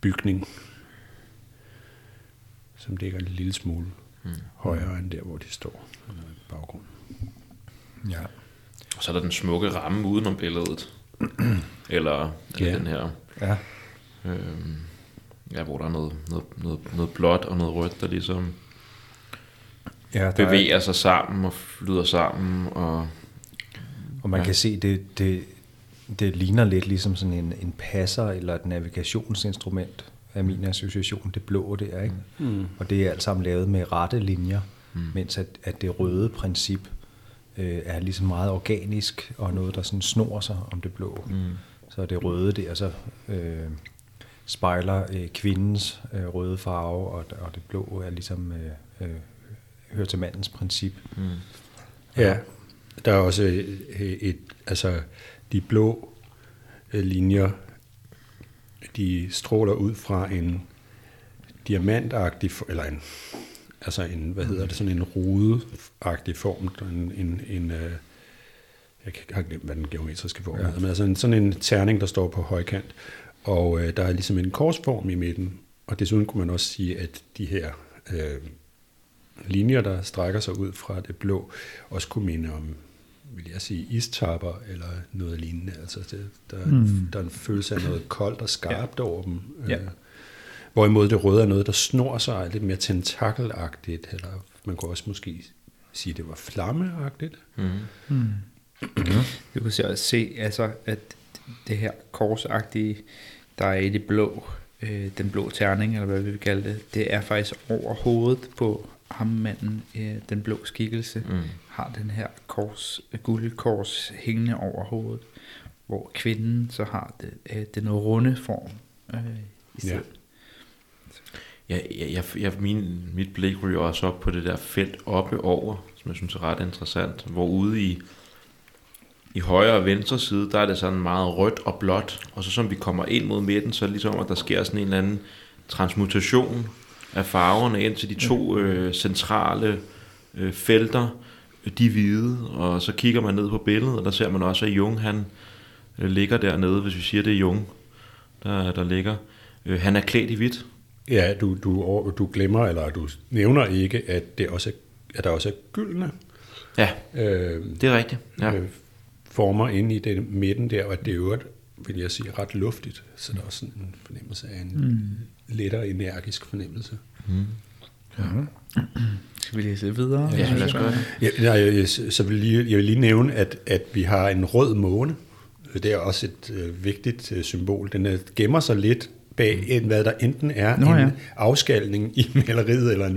bygning, som dækker en lille smule højere end der, hvor de står i baggrunden. Ja. Og så er der den smukke ramme udenom billedet. Eller den her. Ja. Hvor der er noget blåt og noget rødt, der ligesom der bevæger sig sammen og flyder sammen. Og man kan se, det ligner lidt ligesom sådan en passer eller et navigationsinstrument, af min association, det blå der, ikke? Og det er alt sammen lavet med rette linjer, mens at det røde princip er ligesom meget organisk, og noget, der sådan snor sig om det blå. Så det røde der, så spejler kvindens røde farve, og det blå er ligesom hører til mandens princip. Ja, der er også de blå linjer de stråler ud fra en diamantagtig, eller en, altså en, hvad hedder det, sådan en rodeagtig form, en jeg har glemt, hvad den geometriske form hedder, men altså sådan en terning, der står på højkant, og der er ligesom en korsform i midten, og desuden kunne man også sige, at de her linjer, der strækker sig ud fra det blå, også kunne minde om, vil jeg sige, istapper eller noget lignende. Altså det, der er en følelse af noget koldt og skarpt over dem. Ja. Hvorimod det røde er noget, der snor sig lidt mere tentakelagtigt, eller man kunne også måske sige, at det var flammeagtigt. Du kan også se, altså, at det her korsagtige, der er i det blå, den blå terning, eller hvad vi vil kalde det, det er faktisk over hovedet på ham manden, den blå skikkelse, har den her kors, guldkors hængende over hovedet, hvor kvinden så har det, den runde form i stedet. Ja. Mit blik ryger også op på det der felt oppe over, som jeg synes er ret interessant, hvor ude i højre og venstre side, der er det sådan meget rødt og blåt, og så som vi kommer ind mod midten, så er det ligesom, at der sker sådan en eller anden transmutation af farverne ind til de to centrale felter, de hvide, og så kigger man ned på billedet, og der ser man også, at Jung, han ligger dernede, hvis vi siger, det er Jung, der ligger. Han er klædt i hvidt. Ja, du glemmer, eller du nævner ikke, at det også er, at der også er gyldne. Ja, det er rigtigt, ja. Former inde i den midten der, og det er jo, vil jeg sige, ret luftigt, så der er også en fornemmelse af en lettere energisk fornemmelse. Skal vi læse videre? Ja, lad os gøre det. Jeg vil lige nævne, at vi har en rød måne. Det er også et vigtigt symbol. Den gemmer sig lidt bag, hvad der enten er en afskalning i maleriet, eller en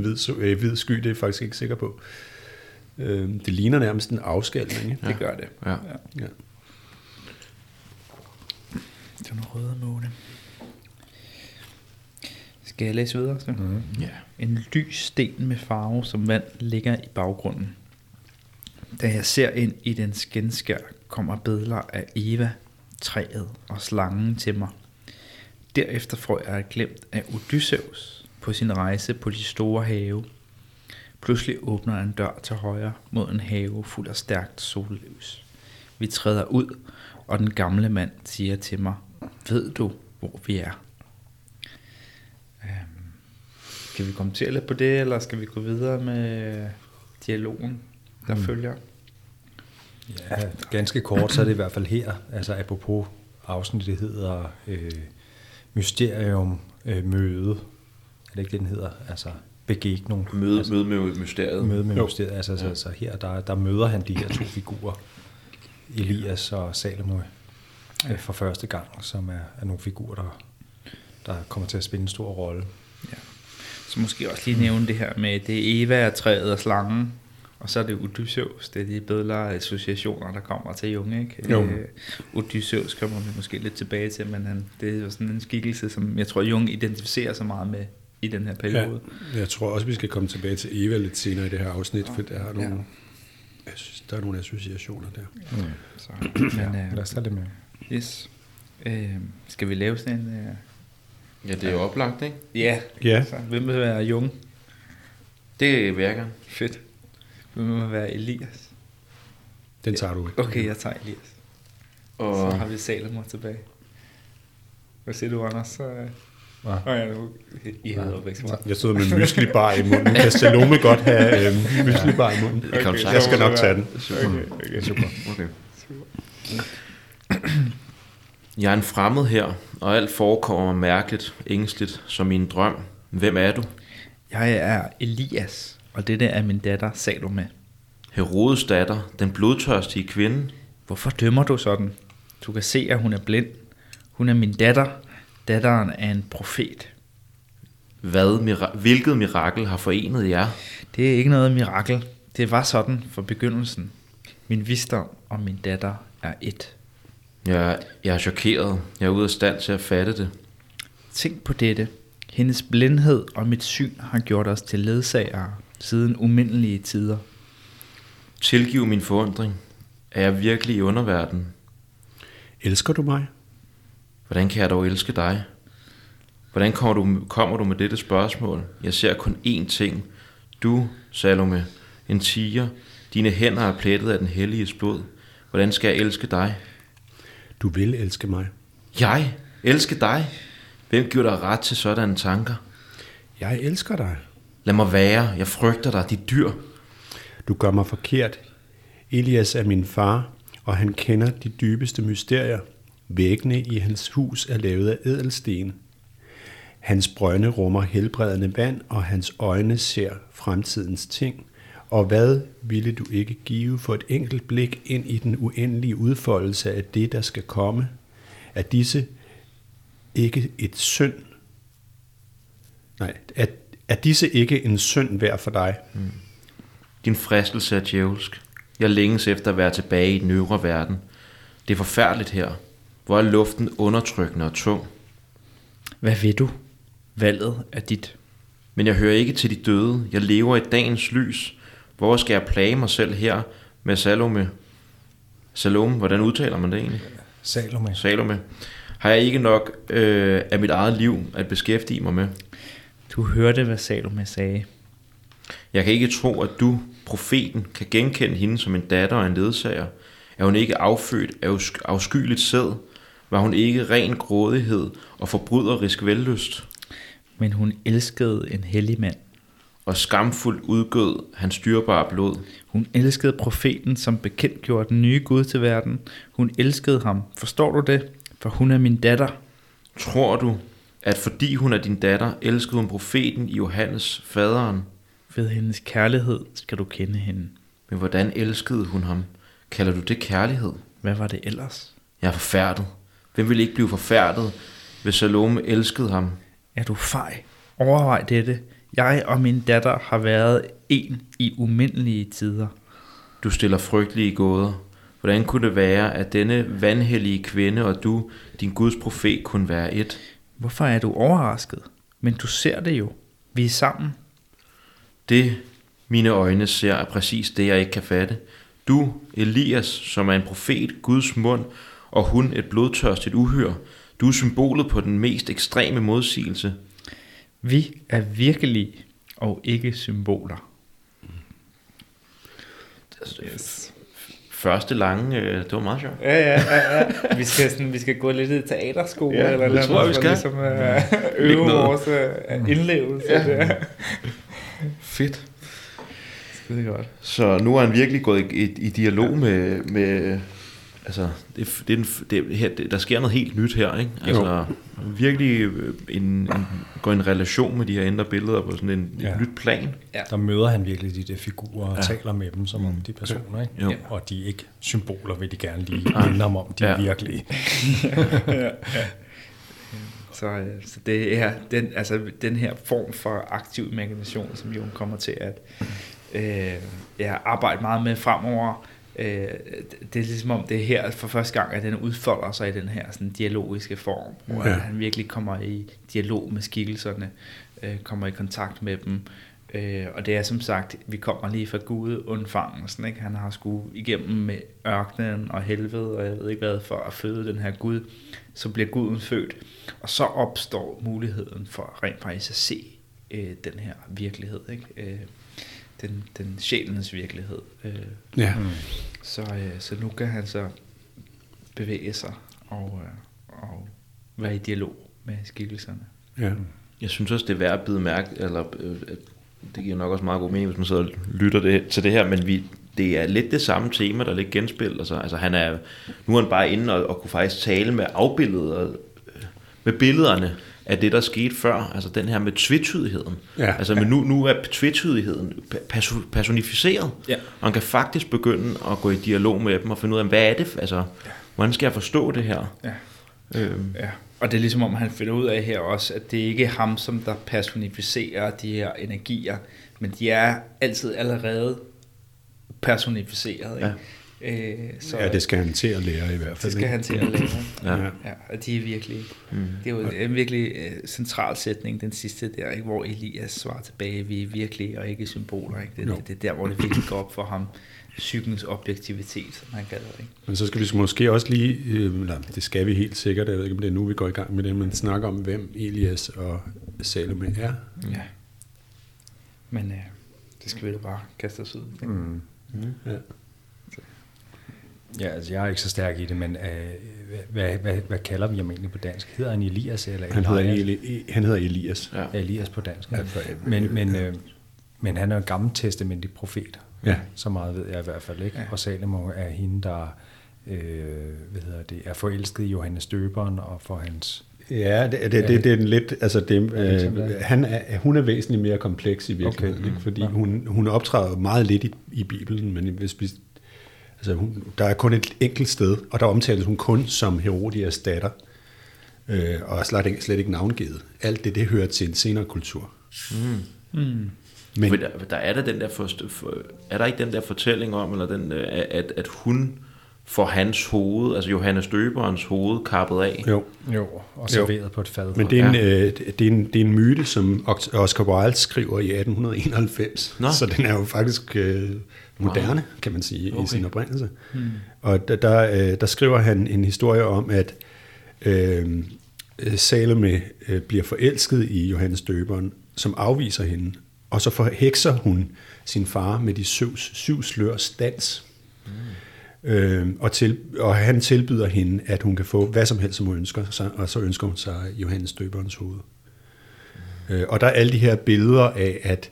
hvid sky, det er jeg faktisk ikke sikker på. Det ligner nærmest en afskalning. Ja. Det gør det. Ja. Ja. Det er en røde måne. Skal jeg læse videre? Så? Ja. En lys sten med farve som vand ligger i baggrunden. Da jeg ser ind i den skinskær, kommer billeder af Eva, træet og slangen til mig. Derefter får jeg glemt af Odysseus på sin rejse på de store have. Pludselig åbner en dør til højre mod en have fuld af stærkt sollys. Vi træder ud, og den gamle mand siger til mig, ved du, hvor vi er? Skal vi kommentere lidt på det, eller skal vi gå videre med dialogen, der følger? Ja, ganske kort, så er det i hvert fald her. Altså apropos afsnittet hedder Mysterium Møde. Er det ikke det, den hedder? Altså begegnung. Møde med mysteriet. Møde med mysteriet. Altså her, der møder han de her to figurer, Elias og Salome, for første gang, som er nogle figurer, der kommer til at spille en stor rolle. Ja. Så måske også lige nævne det her med, det er Eva, træet og slangen, og så er det Odysseus, det er de bedre associationer, der kommer til Jung, ikke? Odysseus kommer vi måske lidt tilbage til, men det er jo sådan en skikkelse, som jeg tror, Jung identificerer så meget med i den her periode. Ja, jeg tror også, vi skal komme tilbage til Eva lidt senere i det her afsnit, for der er nogle associationer der. Ja. Så, lad os tage det med. Yes. Skal vi lave sådan en... Ja, det er jo oplagt, ikke? Ja. Yeah. Så, hvem vil være Jung? Det virker. Fedt. Hvem vil være Elias? Den tager du ikke. Okay, jeg tager Elias. Og... så har vi Salomon tilbage. Hvad siger du, Anders? Jeg stod med en myslibar i munden. Kan Salome godt have myslibar i munden? Okay, jeg skal nok tage den. Okay. Super. Jeg er en fremmed her, og alt forekommer mærkeligt, ængstligt, som i en drøm. Hvem er du? Jeg er Elias, og dette er min datter Salome. Herodes datter, den blodtørstige kvinde. Hvorfor dømmer du sådan? Du kan se, at hun er blind. Hun er min datter. Datteren er en profet. Hvilket mirakel har forenet jer? Det er ikke noget mirakel. Det var sådan fra begyndelsen. Min visdom og min datter er et. Jeg er chokeret. Jeg er ude af stand til at fatte det. Tænk på dette. Hendes blindhed og mit syn har gjort os til ledsagere siden umindelige tider. Tilgiv min forundring. Er jeg virkelig i underverdenen? Elsker du mig? Hvordan kan jeg dog elske dig? Hvordan kommer du med dette spørgsmål? Jeg ser kun én ting. Du, Salome, en tiger. Dine hænder er plettet af den helliges blod. Hvordan skal jeg elske dig? Du vil elske mig. Jeg? Elske dig? Hvem giver dig ret til sådanne tanker? Jeg elsker dig. Lad mig være. Jeg frygter dig, dit dyr. Du gør mig forkert. Elias er min far, og han kender de dybeste mysterier. Væggene i hans hus er lavet af ædelsten. Hans brønde rummer helbredende vand, og hans øjne ser fremtidens ting. Og hvad ville du ikke give for et enkelt blik ind i den uendelige udfoldelse af det, der skal komme? Er disse ikke en synd værd for dig? Mm. Din fristelse er djævelsk. Jeg længes efter at være tilbage i den øvre verden. Det er forfærdeligt her. Hvor er luften undertrykkende og tung. Hvad ved du? Valget er dit. Men jeg hører ikke til de døde. Jeg lever i dagens lys. Hvor skal jeg plage mig selv her med Salome? Salome, hvordan udtaler man det egentlig? Salome. Har jeg ikke nok af mit eget liv at beskæftige mig med? Du hørte, hvad Salome sagde. Jeg kan ikke tro, at du, profeten, kan genkende hende som en datter og en ledsager. Er hun ikke affødt af afskyeligt sæd? Var hun ikke ren grådighed og forbryderisk vellyst? Men hun elskede en hellig mand. Og skamfuldt udgød hans dyrebare blod. Hun elskede profeten, som bekendtgjorde den nye Gud til verden. Hun elskede ham. Forstår du det? For hun er min datter. Tror du, at fordi hun er din datter, elskede hun profeten Johannes, faderen? Ved hendes kærlighed skal du kende hende. Men hvordan elskede hun ham? Kalder du det kærlighed? Hvad var det ellers? Jeg er forfærdet. Hvem ville ikke blive forfærdet, hvis Salome elskede ham? Er du fej? Overvej dette. Jeg og min datter har været en i umindelige tider. Du stiller frygtelige gåder. Hvordan kunne det være, at denne vanhellige kvinde og du, din Guds profet, kunne være et? Hvorfor er du overrasket? Men du ser det jo. Vi er sammen. Det, mine øjne ser, er præcis det, jeg ikke kan fatte. Du, Elias, som er en profet, Guds mund, og hun et blodtørstigt uhyre. Du er symbolet på den mest ekstreme modsigelse. Vi er virkelige og ikke symboler. Yes. Første lange, det var meget sjovt. Ja. Vi skal gå lidt i teaterskole, ja, eller noget, tror jeg, vi skal ligesom, øve vores indlevelse. Ja. Fedt. Det er godt. Så nu er han virkelig gået i dialog med altså det her, der sker noget helt nyt her, ikke? Altså virkelig går en relation med de her indre billeder på sådan et nyt plan. Ja. Der møder han virkelig de der figurer og taler med dem som om de personer, ikke? Jo. Og de er ikke symboler, vil de gerne lige minde om, de er virkelige. Ja. Så det er den her form for aktiv imagination, som Jung kommer til at arbejde meget med fremover. Det er ligesom om det her for første gang, at den udfolder sig i den her sådan dialogiske form, hvor han virkelig kommer i dialog med skikkelserne, kommer i kontakt med dem, og det er som sagt, vi kommer lige fra gudundfangelsen, ikke? Han har skulle igennem med ørkenen og helvede, og jeg ved ikke hvad, for at føde den her Gud. Så bliver Guden født, og så opstår muligheden for rent faktisk at se den her virkelighed, ikke? Den sjælens virkelighed. Så nu kan han så bevæge sig og være i dialog med skikkelserne. Ja. Jeg synes også, det er værd at bide mærke, eller det giver nok også meget god mening, hvis man sidder og lytter til det her, men det er lidt det samme tema, der lidt genspiller sig. Altså nu er han bare inde og kunne faktisk tale med afbilleder, med billederne af det, der skete før, altså den her med tvetydigheden. Ja, altså men nu er tvetydigheden personificeret, og man kan faktisk begynde at gå i dialog med dem og finde ud af, hvad er det, altså hvordan skal jeg forstå det her? Ja. Og det er ligesom om, han finder ud af her også, at det ikke er ham, som der personificerer de her energier, men de er altid allerede personificeret, ikke? Ja. Så, ja, det skal han til at lære i hvert fald. Det skal han til at lære. Ja. Og det er virkelig, det er jo en virkelig central sætning, den sidste der, ikke, hvor Elias svarer tilbage, vi er virkelig og ikke symboler. Ikke? Det er der, hvor det virkelig går op for ham, psykens objektivitet, som han kalder det. Men så skal vi måske også lige, det skal vi helt sikkert, jeg ved ikke om det er nu, vi går i gang med det, men snakke om, hvem Elias og Salome er. Ja. Men det skal vi da bare kaste os ud. Ja. Ja, altså jeg er ikke så stærk i det, men hvad kalder vi ham egentlig på dansk? Hedder han Elias? Eller han hedder Elias. Ja. Elias på dansk. Ja. Men han er en gammeltestamentlig profet. Ja. Så meget ved jeg i hvert fald ikke. Ja. Og Salomo er hende, der er forelsket i Johannes Døberen og for hans... Ja, det er en lidt, altså det, hun er væsentligt mere kompleks i virkeligheden, okay. Fordi hun optræder meget lidt i Bibelen, men hvis vi... Altså der er kun et enkelt sted, og der omtales hun kun som Herodias datter, og slet ikke navngivet. Alt det hører til en senere kultur. Men der er der den der er der ikke den der fortælling om, eller den at hun får hans hoved, altså Johannes Døberens hoved, kappet af. Jo, og serveret på et fad. Men det er en myte, som Oscar Wilde skriver i 1891. Nå. Så den er jo faktisk moderne, kan man sige, i sin oprindelse. Og der skriver han en historie om, at Salome bliver forelsket i Johannes Døberen, som afviser hende, og så forhekser hun sin far med de syv slørs dans. Og han tilbyder hende, at hun kan få hvad som helst, som hun ønsker sig, og så ønsker hun sig Johannes Døberens hoved. Og der er alle de her billeder af, at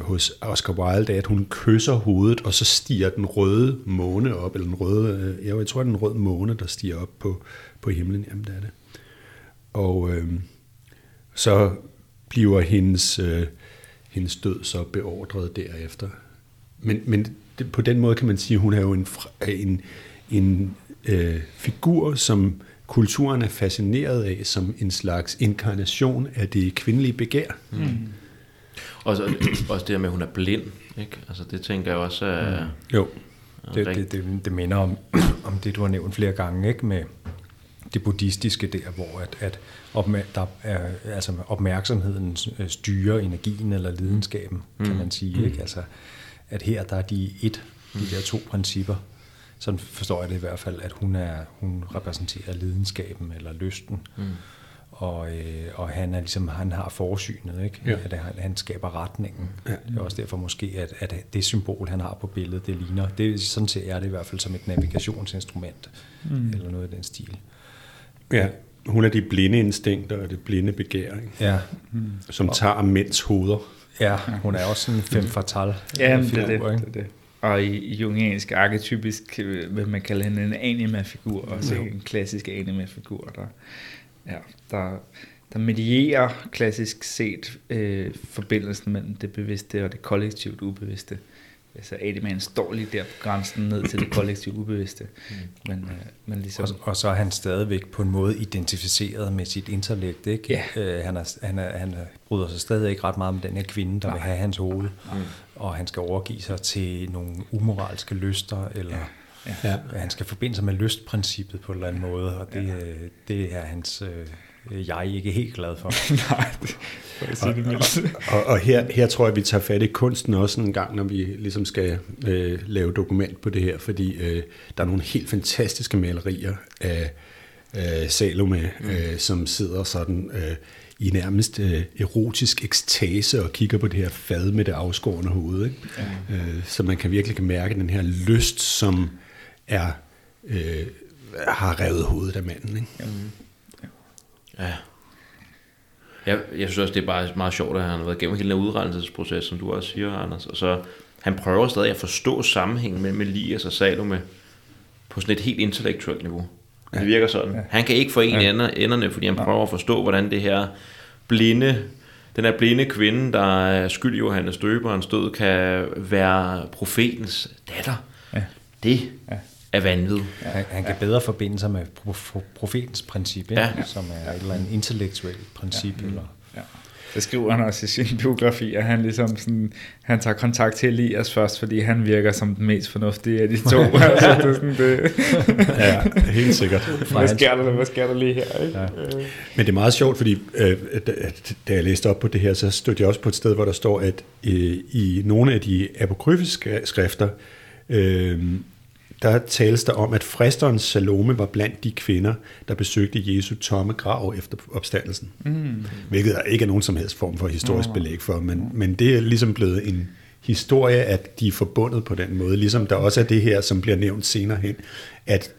hos Oscar Wilde, at hun kysser hovedet, og så stiger den røde måne op, eller den røde, jeg tror, det er den røde måne, der stiger op på himlen. Jamen, det er det. Og så bliver hendes død så beordret derefter. Men på den måde kan man sige, at hun er jo en figur, som kulturen er fascineret af, som en slags inkarnation af det kvindelige begær. Og også det her med, at hun er blind, ikke? Altså det tænker jeg også er... Jo, det minder om det, du har nævnt flere gange, ikke? Med det buddhistiske der, hvor der er opmærksomheden styrer energien eller lidenskaben, kan man sige, ikke? Altså... at her der er de der to principper, sådan forstår jeg det i hvert fald, at hun repræsenterer lidenskaben eller lysten, og han er ligesom, han har forsynet, ikke? Ja. At han skaber retningen. Ja. Det er også derfor måske, at det symbol, han har på billedet, det ligner, det sådan ser jeg det i hvert fald som et navigationsinstrument, eller noget i den stil. Ja. Hun er de blinde instinkter og det blinde begær, ikke? Ja. Som tager mænds hoveder. Ja, hun er også en femme fatale. Ja, det er det. Og i jungiansk arketypisk, hvad man kalder hende, en anima-figur, også en klassisk anima-figur, der medierer klassisk set forbindelsen mellem det bevidste og det kollektivt ubevidste. Altså animaen står lige der på grænsen ned til det kollektivt ubevidste. Men ligesom... og så er han stadigvæk på en måde identificeret med sit intellekt, ikke? Yeah. Han bryder sig stadig ikke ret meget om den her kvinde, der vil have hans hoved, og han skal overgive sig til nogle umoralske lyster, eller han skal forbinde sig med lystprincippet på en eller anden måde, og det er hans... jeg er ikke helt glad for. Nej, og her tror jeg, vi tager fat i kunsten også en gang, når vi ligesom skal lave dokument på det her, fordi der er nogle helt fantastiske malerier af Salome, som sidder sådan i nærmest erotisk ekstase og kigger på det her fad med det afskårne hoved, ikke? Så man kan virkelig mærke den her lyst, som er har revet hovedet af manden, ikke? Ja. Jeg synes også, det er bare meget sjovt, at han har været gennem hele den udrenselsesproces, som du også siger, Anders. Og så han prøver stadig at forstå sammenhængen mellem Elias og Salome på sådan et helt intellektuelt niveau. Det virker sådan. Ja. Han kan ikke forene enderne, fordi han prøver at forstå, hvordan det her den her blinde kvinde, der er skyld i Johannes Døberens død, kan være profetens datter. Ja. Det er vanvid. Ja, han kan bedre forbinde sig med profetens princip, som er et eller andet intellektuelt princip. Ja. Eller... Ja. Det skriver han også i sin biografi, at han ligesom sådan, han tager kontakt til Elias først, fordi han virker som den mest fornuftige af de to. Altså, det er sådan, det... ja, helt sikkert. Hvad sker der lige her? Ikke? Ja. Men det er meget sjovt, fordi da jeg læste op på det her, så stod jeg også på et sted, hvor der står, at i nogle af de apokryfiske skrifter, der tales der om, at fristeren Salome var blandt de kvinder, der besøgte Jesu tomme grav efter opstandelsen. Mm. Hvilket der ikke er nogen som helst form for historisk belæg for, men det er ligesom blevet en historie, at de er forbundet på den måde. Ligesom der også er det her, som bliver nævnt senere hen, at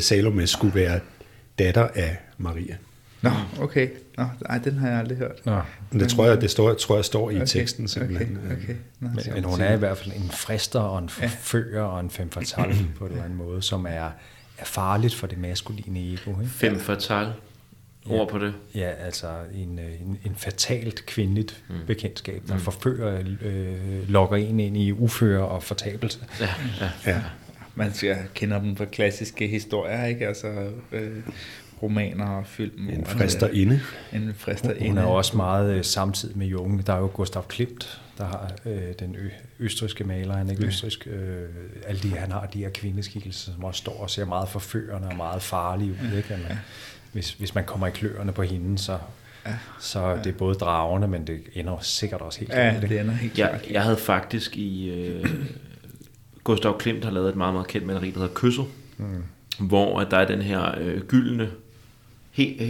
Salome skulle være datter af Maria. Nå, okay. Nå, ej, den har jeg aldrig hørt. Nå. Det tror jeg, står i teksten simpelthen. Okay. Nå, men hun er i hvert fald en frister og en forfører og en femme fatale på en eller anden måde, som er farligt for det maskuline ego. Ikke? Femme fatale? Ord på det? Ja, altså en fatalt kvindeligt bekendtskab, der forfører, lokker en ind i uføre og fortabelse. Ja. Man kender dem fra klassiske historier, ikke? Altså... romaner og film. En fristerinde. Hun er også meget samtidig med Jung. Der er jo Gustav Klimt, der har den østrigske maler, han er ikke østrigsk. Han har de her kvindeskikkelser, som også står og ser meget forførende og meget farlige ud. Ikke? Hvis man kommer i kløerne på hende, så det er både dragende, men det ender sikkert også helt klart. Det ender helt klart. Jeg havde faktisk Gustav Klimt har lavet et meget, meget kendt maleri, der hedder Kysset, hvor at der er den her gyldne,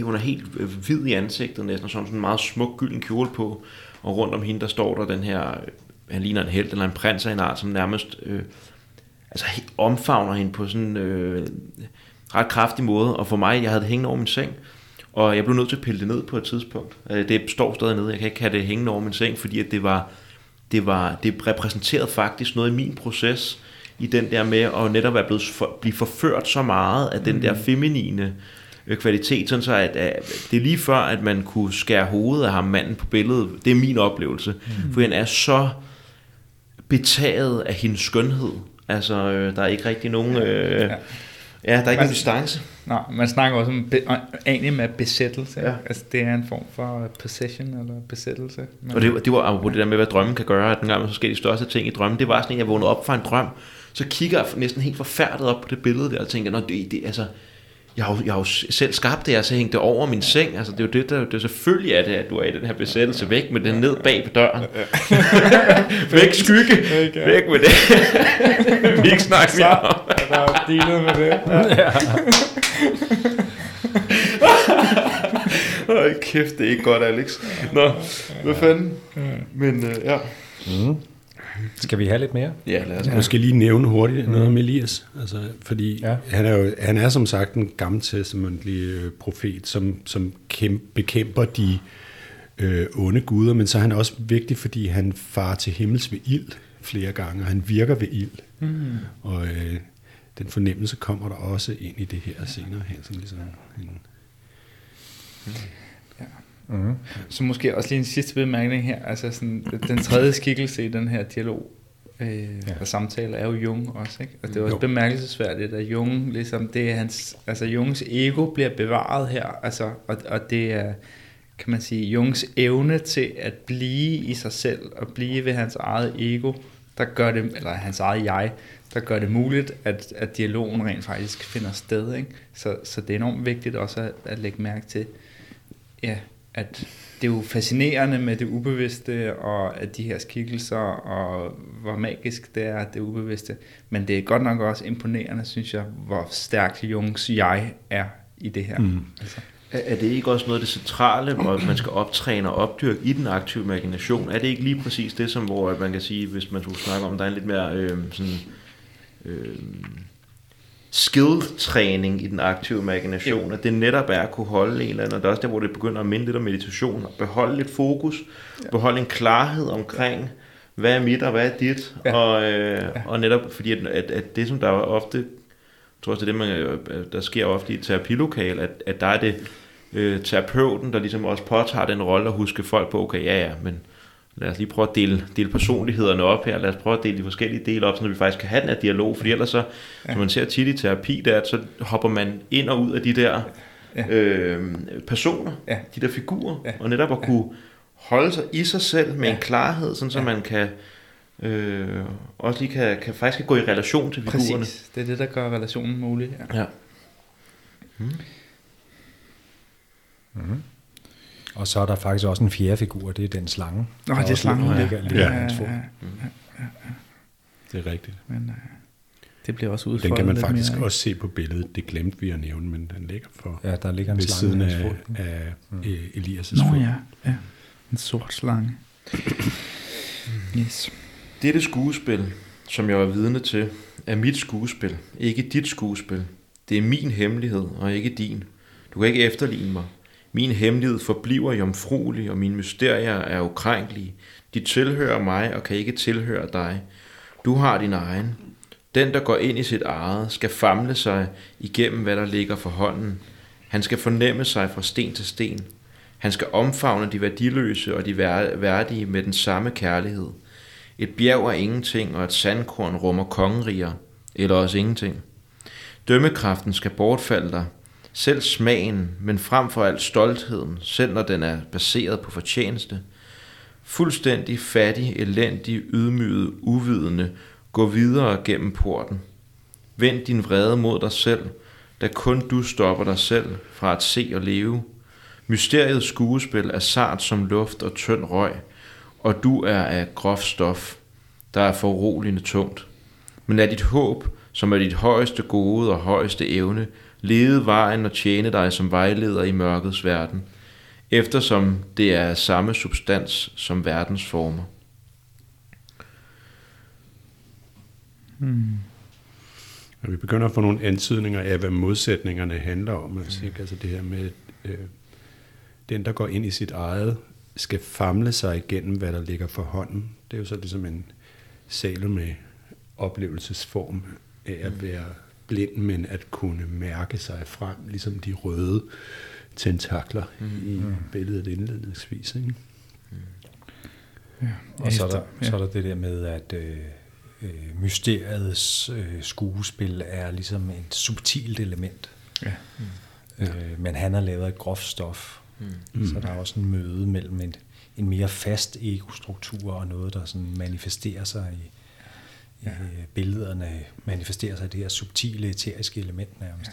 hun er helt hvid i ansigtet næsten, som sådan en meget smuk gylden kjole på, og rundt om hende der står der den her, han ligner en helt eller en prins af en art, som nærmest omfavner hende på sådan en ret kraftig måde, og for mig, jeg havde det hængende over min seng, og jeg blev nødt til at pille det ned på et tidspunkt. Det står stadig nede, jeg kan ikke have det hængende over min seng, fordi at det repræsenterede faktisk noget i min proces, i den der med at netop være blive forført så meget af den der feminine kvalitet, sådan så at det er lige før, at man kunne skære hovedet af ham manden på billedet. Det er min oplevelse, for han er så betaget af hendes skønhed. Altså, der er ikke rigtig nogen... der er ikke nogen distance. Nej, man snakker også om egentlig med besættelse. Ja. Altså, det er en form for possession eller besættelse. Men... Og det var apropos det der med, hvad drømmen kan gøre, at den gang man så sker de største ting i drømmen. Det var sådan en, jeg vågnede op fra en drøm, så kigger jeg næsten helt forfærdet op på det billede der, og tænker, nå, altså, jeg har jo selv skabt det, jeg så hængte det over min seng. Altså, det er jo det, der selvfølgelig er det, at du er i den her besættelse. Væk med den ned bag på døren. Væk skygge. Væk med det. Vi ikke snakker mere om. Der er dealet med det. Åh, kæft, det er ikke godt, Alex. Nå, hvad fanden? Men skal vi have lidt mere? Ja, lad os. Måske lige nævne hurtigt noget om Elias. Altså, fordi han er som sagt en gammeltestamentlig profet, som bekæmper de onde guder, men så er han også vigtig, fordi han farer til himmels ved ild flere gange, og han virker ved ild. Og den fornemmelse kommer der også ind i det her senere hen, sådan ligesom Så måske også lige en sidste bemærkning her, altså sådan, den tredje skikkelse i den her dialog og samtale er jo Jung også, ikke? Og det er også bemærkelsesværdigt, at Jung ligesom, det er hans, altså Jungs ego bliver bevaret her, altså, og det er, kan man sige, Jungs evne til at blive i sig selv og blive ved hans eget ego, der gør det, eller hans eget jeg, der gør det muligt, at dialogen rent faktisk finder sted, ikke? Så det er enormt vigtigt også at lægge mærke til, at det er jo fascinerende med det ubevidste, og at de her skikkelser, og hvor magisk det er, at det er ubevidste. Men det er godt nok også imponerende, synes jeg, hvor stærkt Jungs jeg er i det her. Altså. Er det ikke også noget af det centrale, hvor man skal optræne og opdyrke i den aktive imagination? Er det ikke lige præcis det, som hvor man kan sige, hvis man skulle snakke om, der er en lidt mere sådan... skill-træning i den aktive imagination, at det netop er at kunne holde en eller anden, og det er også der, hvor det begynder at minde lidt om meditation, og beholde lidt fokus, beholde en klarhed omkring, hvad er mit og hvad er dit, og netop fordi, at det som der ofte, jeg tror også det er det, der sker ofte i et terapilokal, at der er det terapeuten, der ligesom også påtager den rolle at huske folk på, okay, men lad os lige prøve at dele personlighederne op her, lad os prøve at dele de forskellige dele op, så vi faktisk kan have den her dialog, fordi ellers så, som man ser tit i terapi, så hopper man ind og ud af de der personer, de der figurer, og netop at kunne holde sig i sig selv med en klarhed, sådan så man kan også lige kan faktisk gå i relation til figurerne. Præcis, det er det, der gør relationen mulig. Ja. Mm-hmm. Og så er der faktisk også en fjerde figur, det er den slange. Nå, det er slangen, der ligger lige hans fod. Det er rigtigt. Men det bliver også udfordret. Den kan man faktisk også se på billedet. Det glemte vi at nævne, men den ligger for der ligger en ved siden af Elias' fod. Ja. En sort slange. Yes. Dette skuespil, som jeg var vidne til, er mit skuespil, ikke dit skuespil. Det er min hemmelighed, og ikke din. Du kan ikke efterligne mig. Min hemmelighed forbliver jomfruelig, og mine mysterier er ukrænkelige. De tilhører mig og kan ikke tilhøre dig. Du har din egen. Den, der går ind i sit eget, skal famle sig igennem, hvad der ligger for hånden. Han skal fornemme sig fra sten til sten. Han skal omfavne de værdiløse og de værdige med den samme kærlighed. Et bjerg er ingenting, og et sandkorn rummer kongeriger, eller også ingenting. Dømmekraften skal bortfalde dig. Selv smagen, men frem for alt stoltheden, selv når den er baseret på fortjeneste. Fuldstændig fattig, elendig, ydmyget, uvidende, gå videre gennem porten. Vend din vrede mod dig selv, da kun du stopper dig selv fra at se og leve. Mysteriets skuespil er sart som luft og tynd røg, og du er af groft stof, der er foruroligende tungt. Men af dit håb, som er dit højeste gode og højeste evne, lede vejen og tjene dig som vejleder i mørkets verden, eftersom det er samme substans som verdens former. Og vi begynder at få nogle antydninger af, hvad modsætningerne handler om. Altså det her med, den der går ind i sit eget, skal famle sig igennem, hvad der ligger for hånden. Det er jo så ligesom en Salome oplevelsesform af at være blind, men at kunne mærke sig frem, ligesom de røde tentakler i billedet indledningsvis. Ikke? Og så er der det der med, at mysteriets skuespil er ligesom et subtilt element. Men han har lavet et groft stof. Så der er også en møde mellem en mere fast ego-struktur og noget, der sådan manifesterer sig i billederne, manifesterer sig i det her subtile, eteriske element nærmest.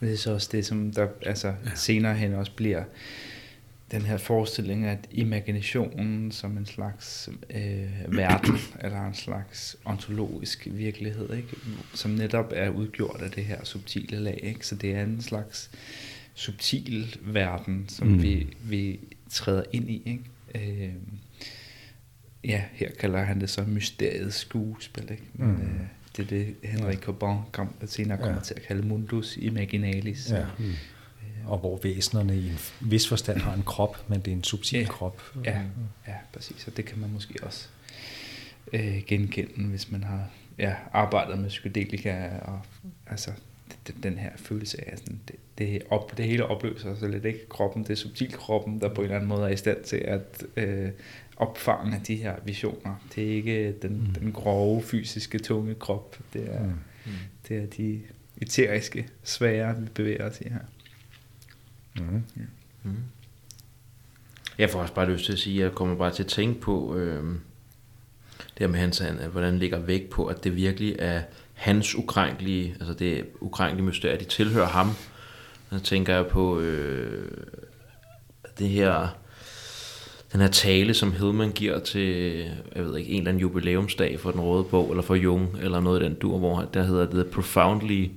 Det er så også det, som der senere hen også bliver den her forestilling, at imaginationen som en slags verden, eller en slags ontologisk virkelighed, ikke? Som netop er udgjort af det her subtile lag, ikke? Så det er en slags subtil verden, som vi træder ind i, ikke? Her kalder han det så mysteriets skuespil, ikke? Men, det er det, Henri Corbin senere kommer til at kalde mundus imaginalis. Og hvor væsenerne i en vis forstand har en krop, men det er en subtil krop. Ja, præcis, og det kan man måske også genkende, hvis man har arbejdet med psykedelika, og altså den her følelse af, sådan, det hele opløser sig lidt, ikke? Kroppen, det er subtilkroppen, der på en eller anden måde er i stand til at opfange de her visioner. Det er ikke den grove, fysiske, tunge krop. Det er, det er de eteriske sfærer, vi bevæger os i her. Jeg får også bare lyst til at sige, at jeg kommer bare til at tænke på det med hans, hvordan ligger vægt på, at det virkelig er hans ukrænkelige, altså det ukrænkelige mysterier, de tilhører ham. Så tænker jeg på den her tale, som Hillman giver til, jeg ved ikke, en eller anden jubilæumsdag for den Røde Bog, eller for Jung, eller noget i den dur, hvor der hedder det Profoundly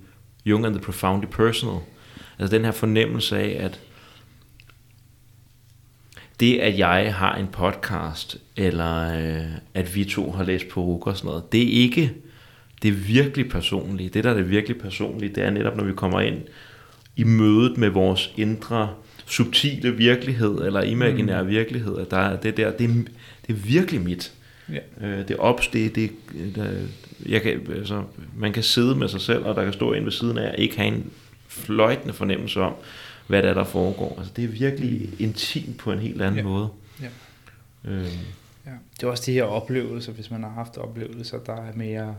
Jung and the Profoundly Personal. Altså den her fornemmelse af, at det, at jeg har en podcast, eller at vi to har læst på Ruck og sådan noget, det er ikke det virkelig personlige. Det, der er det virkelig personlige, det er netop, når vi kommer ind i mødet med vores indre subtile virkelighed, eller imaginære virkelighed, at der er det der, det er virkelig mit. Man kan sidde med sig selv, og der kan stå ind ved siden af, ikke have en fløjtende fornemmelse om, hvad der foregår. Altså, det er virkelig intimt på en helt anden måde. Det er også de her oplevelser, hvis man har haft oplevelser, der er mere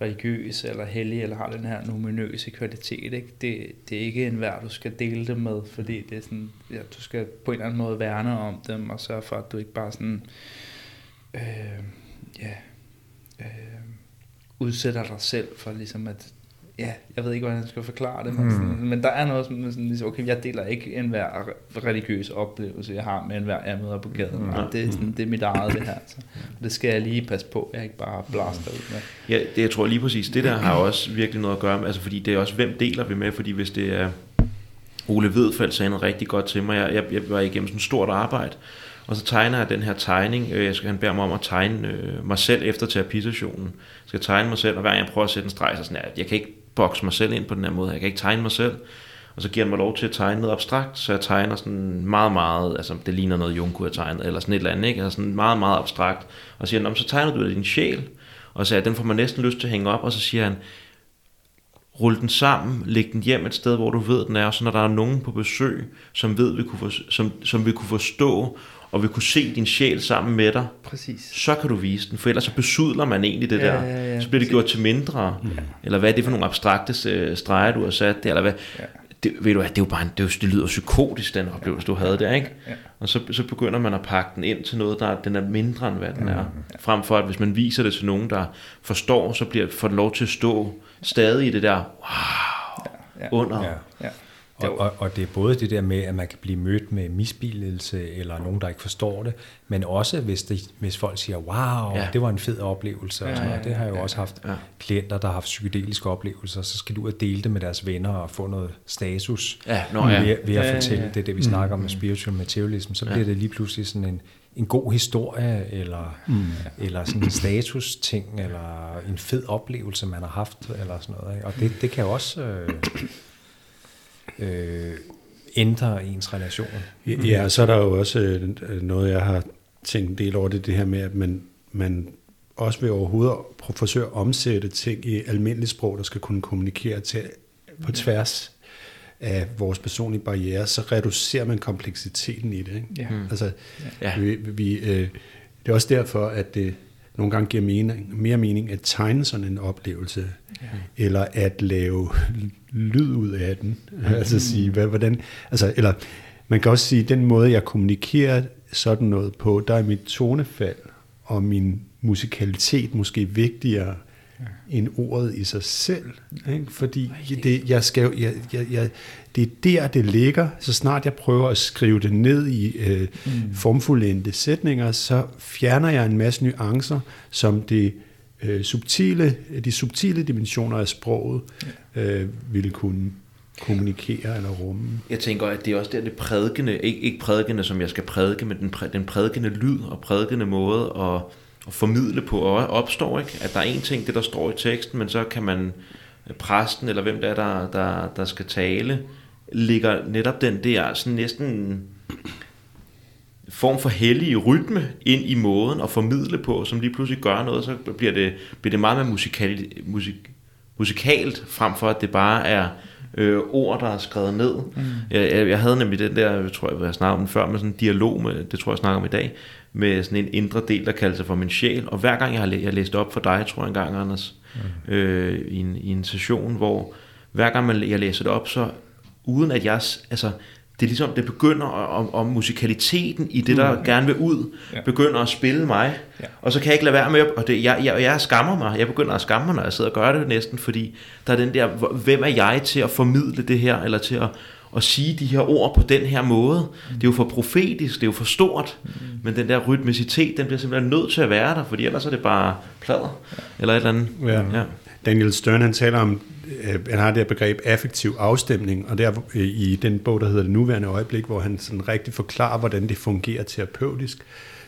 religiøs eller hellig, eller har den her numinøse kvalitet, ikke? Det er ikke enhver, du skal dele det med, fordi det er sådan, ja, du skal på en eller anden måde værne om dem, og sørge for, at du ikke bare sådan, udsætter dig selv for ligesom at, ja, jeg ved ikke, hvordan jeg skal forklare det, men der er noget som sådan, okay, jeg deler ikke enhver religiøs oplevelse, jeg har med enhver, jeg møder på gaden. Det er mit eget, det her. Så. Det skal jeg lige passe på, jeg ikke bare blaster ud med. Ja, det, jeg tror lige præcis, det der har også virkelig noget at gøre med, altså fordi det er også, hvem deler vi med, fordi hvis det er, Ole Vedfeldt sagde noget rigtig godt til mig, jeg var igennem sådan et stort arbejde, og så tegner jeg den her tegning. Han beder mig om at tegne mig selv efter terapisessionen. Jeg skal tegne mig selv, og hver gang jeg prøver at sætte en streg, så sådan, at jeg kan ikke bokse mig selv ind på den her måde. Jeg kan ikke tegne mig selv. Og så giver han mig lov til at tegne noget abstrakt, så jeg tegner sådan meget, meget, altså det ligner noget Jung kunne have tegnet, eller sådan et eller andet, ikke? Altså sådan meget, meget abstrakt. Og siger han, så tegner du din sjæl, og så siger, den får man næsten lyst til at hænge op, og så siger han, rulle den sammen, læg den hjem et sted, hvor du ved, den er, og så når der er nogen på besøg, som ved, som vi kunne forstå, og vi kunne se din sjæl sammen med dig, præcis, så kan du vise den, for ellers så besudler man egentlig det der, så bliver det gjort til mindre, eller hvad er det for nogle abstrakte streger, du har sat der, eller hvad, ved du hvad, det er jo bare en døst, det lyder psykotisk, den oplevelse, du havde der, ikke? Og så begynder man at pakke den ind til noget, der den er mindre, end hvad den er, frem for at hvis man viser det til nogen, der forstår, så får den lov til at stå stadig i det der, wow, under. Og det er både det der med, at man kan blive mødt med misbilligelse eller nogen, der ikke forstår det, men også hvis folk siger, wow, det var en fed oplevelse og sådan noget. Det har jeg jo også haft klienter, der har haft psykedeliske oplevelser, så skal du ud og dele det med deres venner og få noget status ved at fortælle det, vi snakker om med spiritual materialism. Så bliver det lige pludselig sådan en god historie, eller sådan en status-ting, eller en fed oplevelse, man har haft, eller sådan noget. Og det kan også... ændrer ens relation. Ja, og så er der jo også noget, jeg har tænkt en del over, det her med, at man også vil overhovedet forsøge at omsætte ting i almindeligt sprog, der skal kunne kommunikere til på tværs af vores personlige barriere, så reducerer man kompleksiteten i det. Ikke? Ja. Altså, det er også derfor, at det nogle gange giver mere mening at tegne sådan en oplevelse, eller at lave lyd ud af den. Altså sige, hvordan... Altså, eller man kan også sige, den måde, jeg kommunikerer sådan noget på, der er mit tonefald og min musikalitet måske vigtigere end ordet i sig selv. Ikke? Fordi det er der, det ligger. Så snart jeg prøver at skrive det ned i formfuldendte sætninger, så fjerner jeg en masse nuancer, som de subtile dimensioner af sproget ville kunne kommunikere eller rumme. Jeg tænker, at det er også der, det prædikende, ikke prædikende, som jeg skal prædike, men den prædikende lyd og prædikende måde at formidle på og opstår, ikke? At der er en ting, det der står i teksten, men så kan man, præsten eller hvem det er, der skal tale, ligger netop den der sådan næsten form for hellige rytme ind i måden at formidle på, som lige pludselig gør noget, så bliver det meget mere musikalt, frem for at det bare er ord, der er skrevet ned. Jeg havde nemlig den der, jeg tror jeg snakkede om før, med sådan en dialog med, det tror jeg snakker om i dag, med sådan en indre del, der kalder sig for min sjæl, og hver gang jeg læste op for dig, tror jeg engang, Anders, i en session, hvor hver gang jeg læser det op, så uden at jeg, altså det er ligesom, det begynder, og musikaliteten i det, der gerne vil ud, begynder at spille mig, og så kan jeg ikke lade være med, og det, jeg skammer mig, jeg begynder at skamme mig, når jeg sidder og gør det næsten, fordi der er den der, hvem er jeg til at formidle det her, eller til at sige de her ord på den her måde, det er jo for profetisk, det er jo for stort, men den der rytmicitet, den bliver simpelthen nødt til at være der, fordi ellers er det bare plader, eller et eller andet. Ja. Daniel Stern, han taler om, han har det her begreb affektiv afstemning, og der i den bog, der hedder Det Nuværende Øjeblik, hvor han sådan rigtig forklarer, hvordan det fungerer terapeutisk,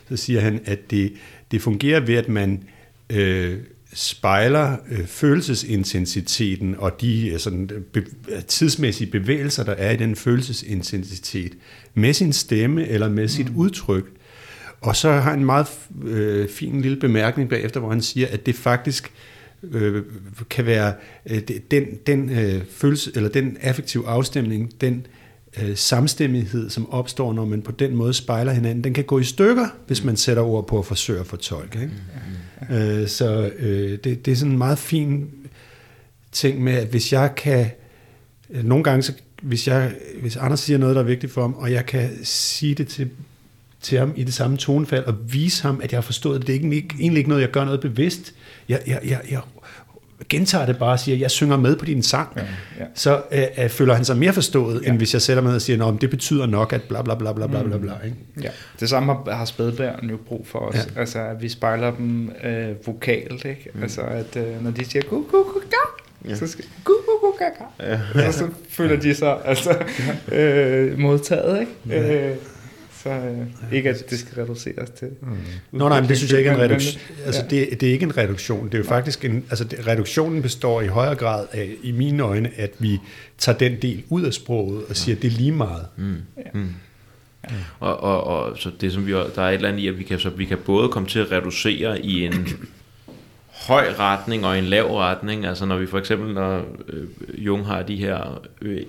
så siger han, at det fungerer ved, at man spejler følelsesintensiteten og de sådan, tidsmæssige bevægelser, der er i den følelsesintensitet, med sin stemme eller med sit udtryk. Og så har han en meget fin lille bemærkning bagefter, hvor han siger, at det faktisk kan være den affektive afstemning, den samstemmighed, som opstår, når man på den måde spejler hinanden, den kan gå i stykker, hvis man sætter ord på at forsøge at fortolke. Ikke? Så det er sådan en meget fin ting med, at hvis jeg kan, nogle gange, så, hvis Anders siger noget, der er vigtigt for ham, og jeg kan sige det til ham i det samme tonefald, og vise ham, at jeg har forstået det, det er egentlig ikke noget, jeg gør noget bevidst, jeg gentager det bare og siger, jeg synger med på din sang, så føler han sig mere forstået, end hvis jeg sætter mig og siger, nå, det betyder nok, at bla bla bla bla bla bla bla. Ikke? Ja. Det samme har spædbørn jo brug for os, altså at vi spejler dem vokalt, ikke? Altså at når de siger gu-gu-gu-ga, så skal gu-gu-gu-ga, og så føler de sig altså modtaget, ikke? Ikke at det skal reduceres til. Nej, men det synes jeg ikke er en reduktion. Altså, det er ikke en reduktion. Det er jo faktisk reduktionen består i højere grad af, i mine øjne, at vi tager den del ud af sproget og siger, at det er lige meget. Og så det, som vi, der er et eller andet i, at vi kan både komme til at reducere i en høj retning og en lav retning, altså når vi for eksempel, når Jung har de her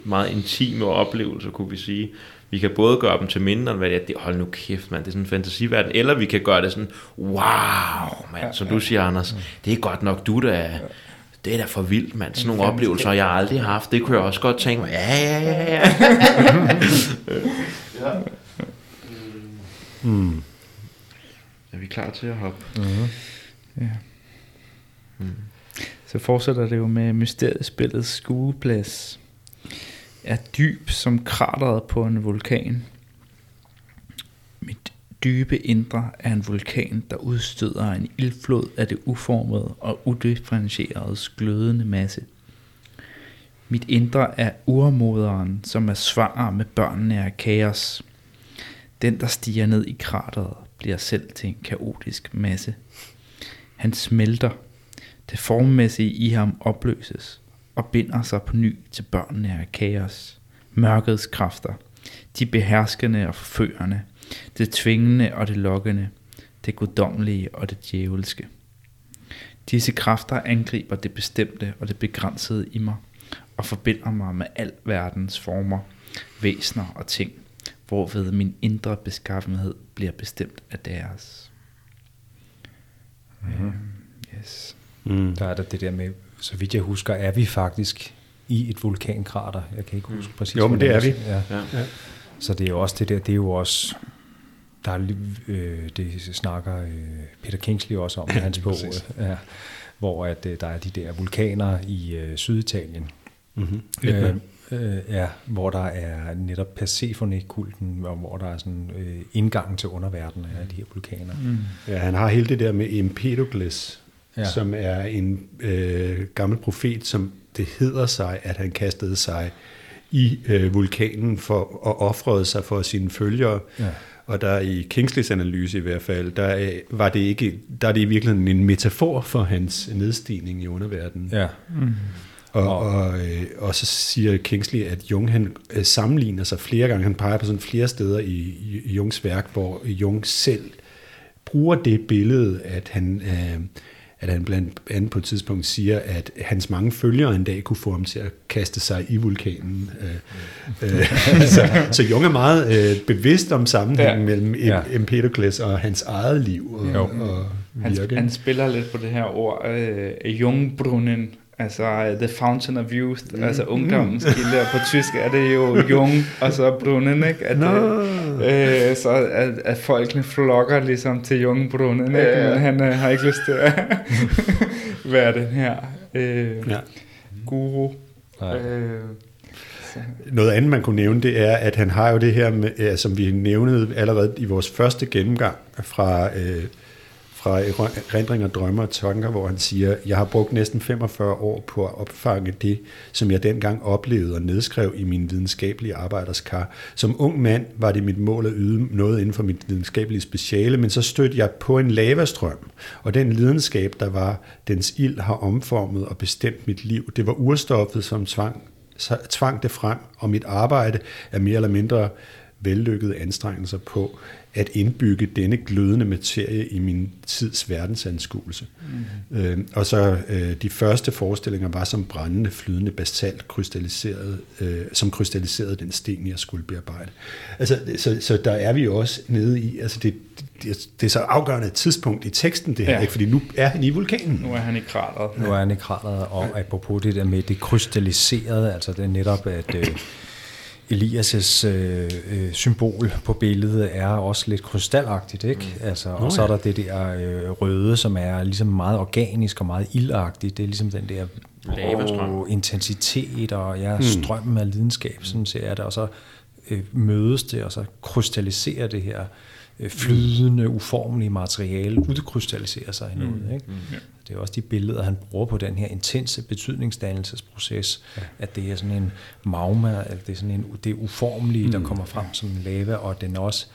meget intime oplevelser, kunne vi sige, vi kan både gøre dem til mindre, end hvad det er, hold nu kæft, mand, det er sådan en fantasiverden, eller vi kan gøre det sådan, wow, mand, som du siger, Anders, det er godt nok du, der er, det er da for vildt, mand, sådan nogle oplevelser, jeg aldrig har haft, det kunne jeg også godt tænke mig, ja. Er vi klar til at hoppe? Så fortsætter det jo med mysteriespillets skueplads er dyb som krateret på en vulkan. Mit dybe indre er en vulkan, der udstøder en ildflod af det uformede og udifferentierede glødende masse. Mit indre er urmoderen, som er svar med børnene af kaos. Den, der stiger ned i krateret, bliver selv til en kaotisk masse. Han smelter. Det formmæssige i ham opløses og binder sig på ny til børnene af kaos, mørkets kræfter, de beherskende og forførende, det tvingende og det lokkende, det guddommelige og det djævelske. Disse kræfter angriber det bestemte og det begrænsede i mig og forbinder mig med al verdens former, væsener og ting, hvorved min indre beskaffenhed bliver bestemt af deres. Yes. Der er det der med, så vidt jeg husker, er vi faktisk i et vulkankrater. Jeg kan ikke huske præcis. Jo, men det er vi. Ja. Så det er jo også det der, det er jo også, der er, det snakker Peter Kingsley også om i hans bog, hvor at, der er de der vulkaner i Syditalien. Hvor der er netop Persephone-kulten, og hvor der er sådan indgangen til underverdenen af de her vulkaner. Ja, han har hele det der med Empedokles, som er en gammel profet, som det hedder sig, at han kastede sig i vulkanen for, og ofrede sig for sine følgere. Og der i Kingsleys analyse i hvert fald, der er det i virkeligheden en metafor for hans nedstigning i underverdenen. Og så siger Kingsley, at Jung han sammenligner sig flere gange, han peger på sådan flere steder i Jungs værk, hvor Jung selv bruger det billede, at han blandt andet på et tidspunkt siger, at hans mange følgere en dag kunne få ham til at kaste sig i vulkanen. Så Jung er meget bevidst om sammenhængen mellem Empedokles og hans eget liv og virke. Han spiller lidt på det her ord, Jungbrunnen, altså the fountain of youth, altså ungdommens kilde, på tysk er det jo Jung, og så brunnen, ikke? At folkene flokker ligesom til Jungbrunnen, ikke? Men han har ikke lyst til at være den her guru. Noget andet, man kunne nævne, det er, at han har jo det her, med, som vi nævnede allerede i vores første gennemgang fra Erindringer, Drømmer og Tanker, hvor han siger, jeg har brugt næsten 45 år på at opfange det, som jeg dengang oplevede og nedskrev i min videnskabelige arbejderskar. Som ung mand var det mit mål at yde noget inden for mit videnskabelige speciale, men så stødte jeg på en lavastrøm, og den lidenskab, der var, dens ild har omformet og bestemt mit liv. Det var urstoffet, som tvang det frem, og mit arbejde er mere eller mindre vellykkede anstrengelser på at indbygge denne glødende materie i min tids verdensanskuelse. Mm-hmm. Og så de første forestillinger var som brændende, flydende basalt, som krystalliserede den sten, jeg skulle bearbejde. Altså, så der er vi også nede i, altså det er så afgørende et tidspunkt i teksten, det her, ja. Ikke? Fordi nu er han i vulkanen. Nu er han i krateret. Ja. Nu er han i krateret, og apropos det der med det krystalliserede, altså det er netop, at Elias' symbol på billedet er også lidt krystalagtigt, ikke? Altså, og så er der det der røde, som er ligesom meget organisk og meget ildagtigt. Det er ligesom den der intensitet og strømmen af lidenskab, sådan ser jeg det. Og så mødes det, og så krystalliserer det her flydende, uformelige materiale, udkrystalliserer sig i noget, ikke? Ja. Det er også de billeder, han bruger på den her intense betydningsdannelsesproces, at det er sådan en magma, at det er sådan en, det uformelige, der kommer frem som en lava, og den også,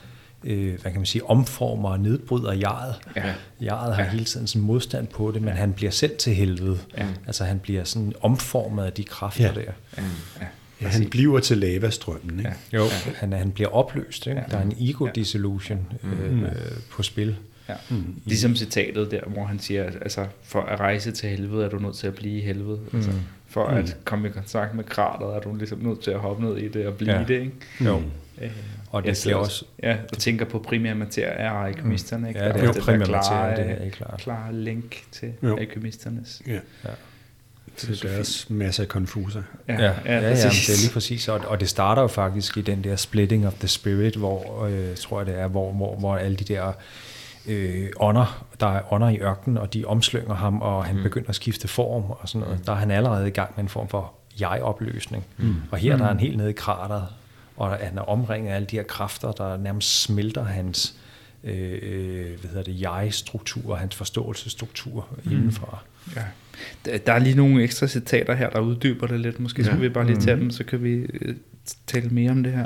hvad kan man sige, omformer og nedbryder jaret. Ja. Jaret har hele tiden sådan modstand på det, men han bliver selv til helvede. Ja. Altså han bliver sådan omformet af de kræfter der. Ja. Ja. Ja, han bliver til lavastrømmen, ikke? Ja. Jo, ja. Han bliver opløst, ikke? Ja. Der er en ego-dissolution på spil. Ja. Mm. Ligesom citatet der, hvor han siger, altså for at rejse til helvede, er du nødt til at blive i helvede. Altså, for at komme i kontakt med krateret, er du ligesom nødt til at hoppe ned i det og blive i det, ikke? Jo. Og det bliver også... Ja, og tænker på primære materie af alkymisterne, ikke? Ja, det er jo primære materie, det er klare link til alkymisternes. Ja. Det er deres masse af konfuser. Ja, det er lige præcis. Og det starter jo faktisk i den der splitting of the spirit, hvor, tror jeg det er, hvor alle de der ånder, der er ånder i ørkenen, og de omslynger ham, og han begynder at skifte form og sådan noget. Der er han allerede i gang med en form for jeg-opløsning. Og her der er han helt nede i krateret, og han er omringet af alle de her kræfter, der nærmest smelter hans jeg-struktur og hans forståelsesstruktur indenfra. Ja. Der er lige nogle ekstra citater her, der uddyber det lidt. Måske skal vi bare lige tage dem, så kan vi tale mere om det her.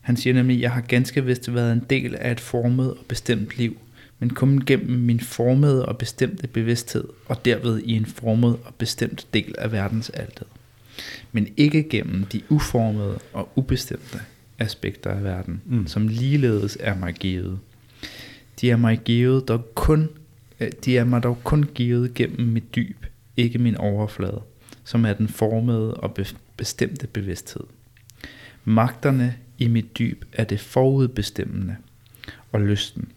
Han siger nemlig, jeg har ganske vist været en del af et formet og bestemt liv, men kun gennem min formede og bestemte bevidsthed, og derved i en formet og bestemt del af verdensaltet. Men ikke gennem de uformede og ubestemte aspekter af verden, som ligeledes er mig givet. De er mig dog kun givet gennem mit dyb, ikke min overflade, som er den formede og bestemte bevidsthed. Magterne i mit dyb er det forudbestemmende, og lysten.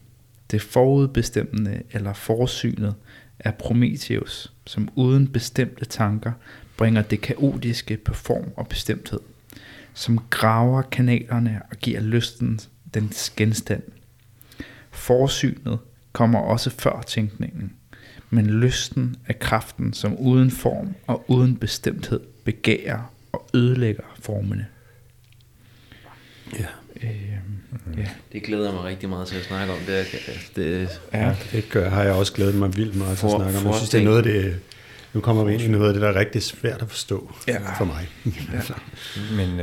Det forudbestemmende eller forsynet er Prometheus, som uden bestemte tanker bringer det kaotiske på form og bestemthed, som graver kanalerne og giver lysten dens genstand. Forsynet kommer også før tænkningen, men lysten er kraften, som uden form og uden bestemthed begærer og ødelægger formene. Ja. Det glæder mig rigtig meget til at snakke om. Det har jeg også glædet mig vildt meget til at snakke om. Jeg synes, det er noget, det... Nu kommer vi ind i noget af det, der er rigtig svært at forstå for mig. Men...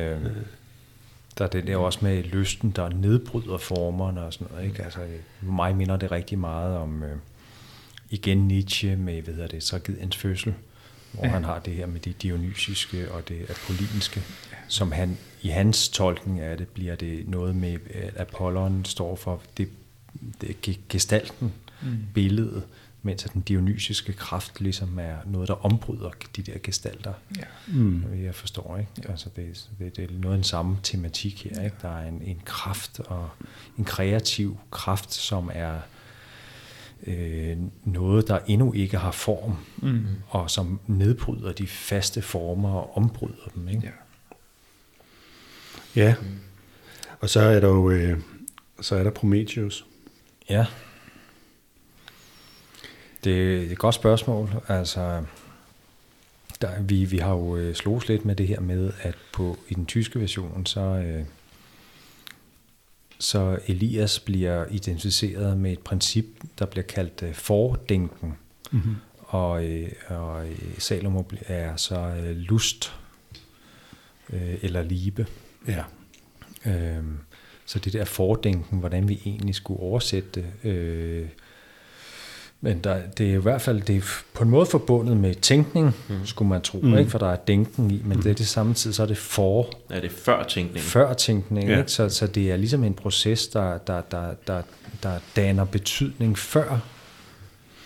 Der er det der også med lysten, der nedbryder formerne og sådan noget, ikke? Altså, mig minder det rigtig meget om, igen Nietzsche med, tragediens fødsel, hvor han har det her med det dionysiske og det apollinske, som han, i hans tolkning af det, bliver det noget med, at Apollon står for det gestalten, billedet, mens at den dionysiske kraft ligesom er noget, der ombryder de der gestalter. Ja. Jeg forstår, ikke? Ja. Altså det er noget af den samme tematik her, ikke? Der er en kraft og en kreativ kraft, som er noget, der endnu ikke har form, og som nedbryder de faste former og ombryder dem, ikke? Ja. Og så er der jo Prometheus. Ja. Det er et godt spørgsmål. Altså, vi har jo slået lidt med det her med, at i den tyske version, så Elias bliver identificeret med et princip, der bliver kaldt fordænken, og Salome er så lust eller libe. Ja. Så det der fordænken, hvordan vi egentlig skulle oversætte Men det er i hvert fald det er på en måde forbundet med tænkning, skulle man tro, ikke? For der er dænken i, men det er det samtidig, så er det for. Ja, det er før tænkning, ja. Ikke? Så det er ligesom en proces, der danner betydning før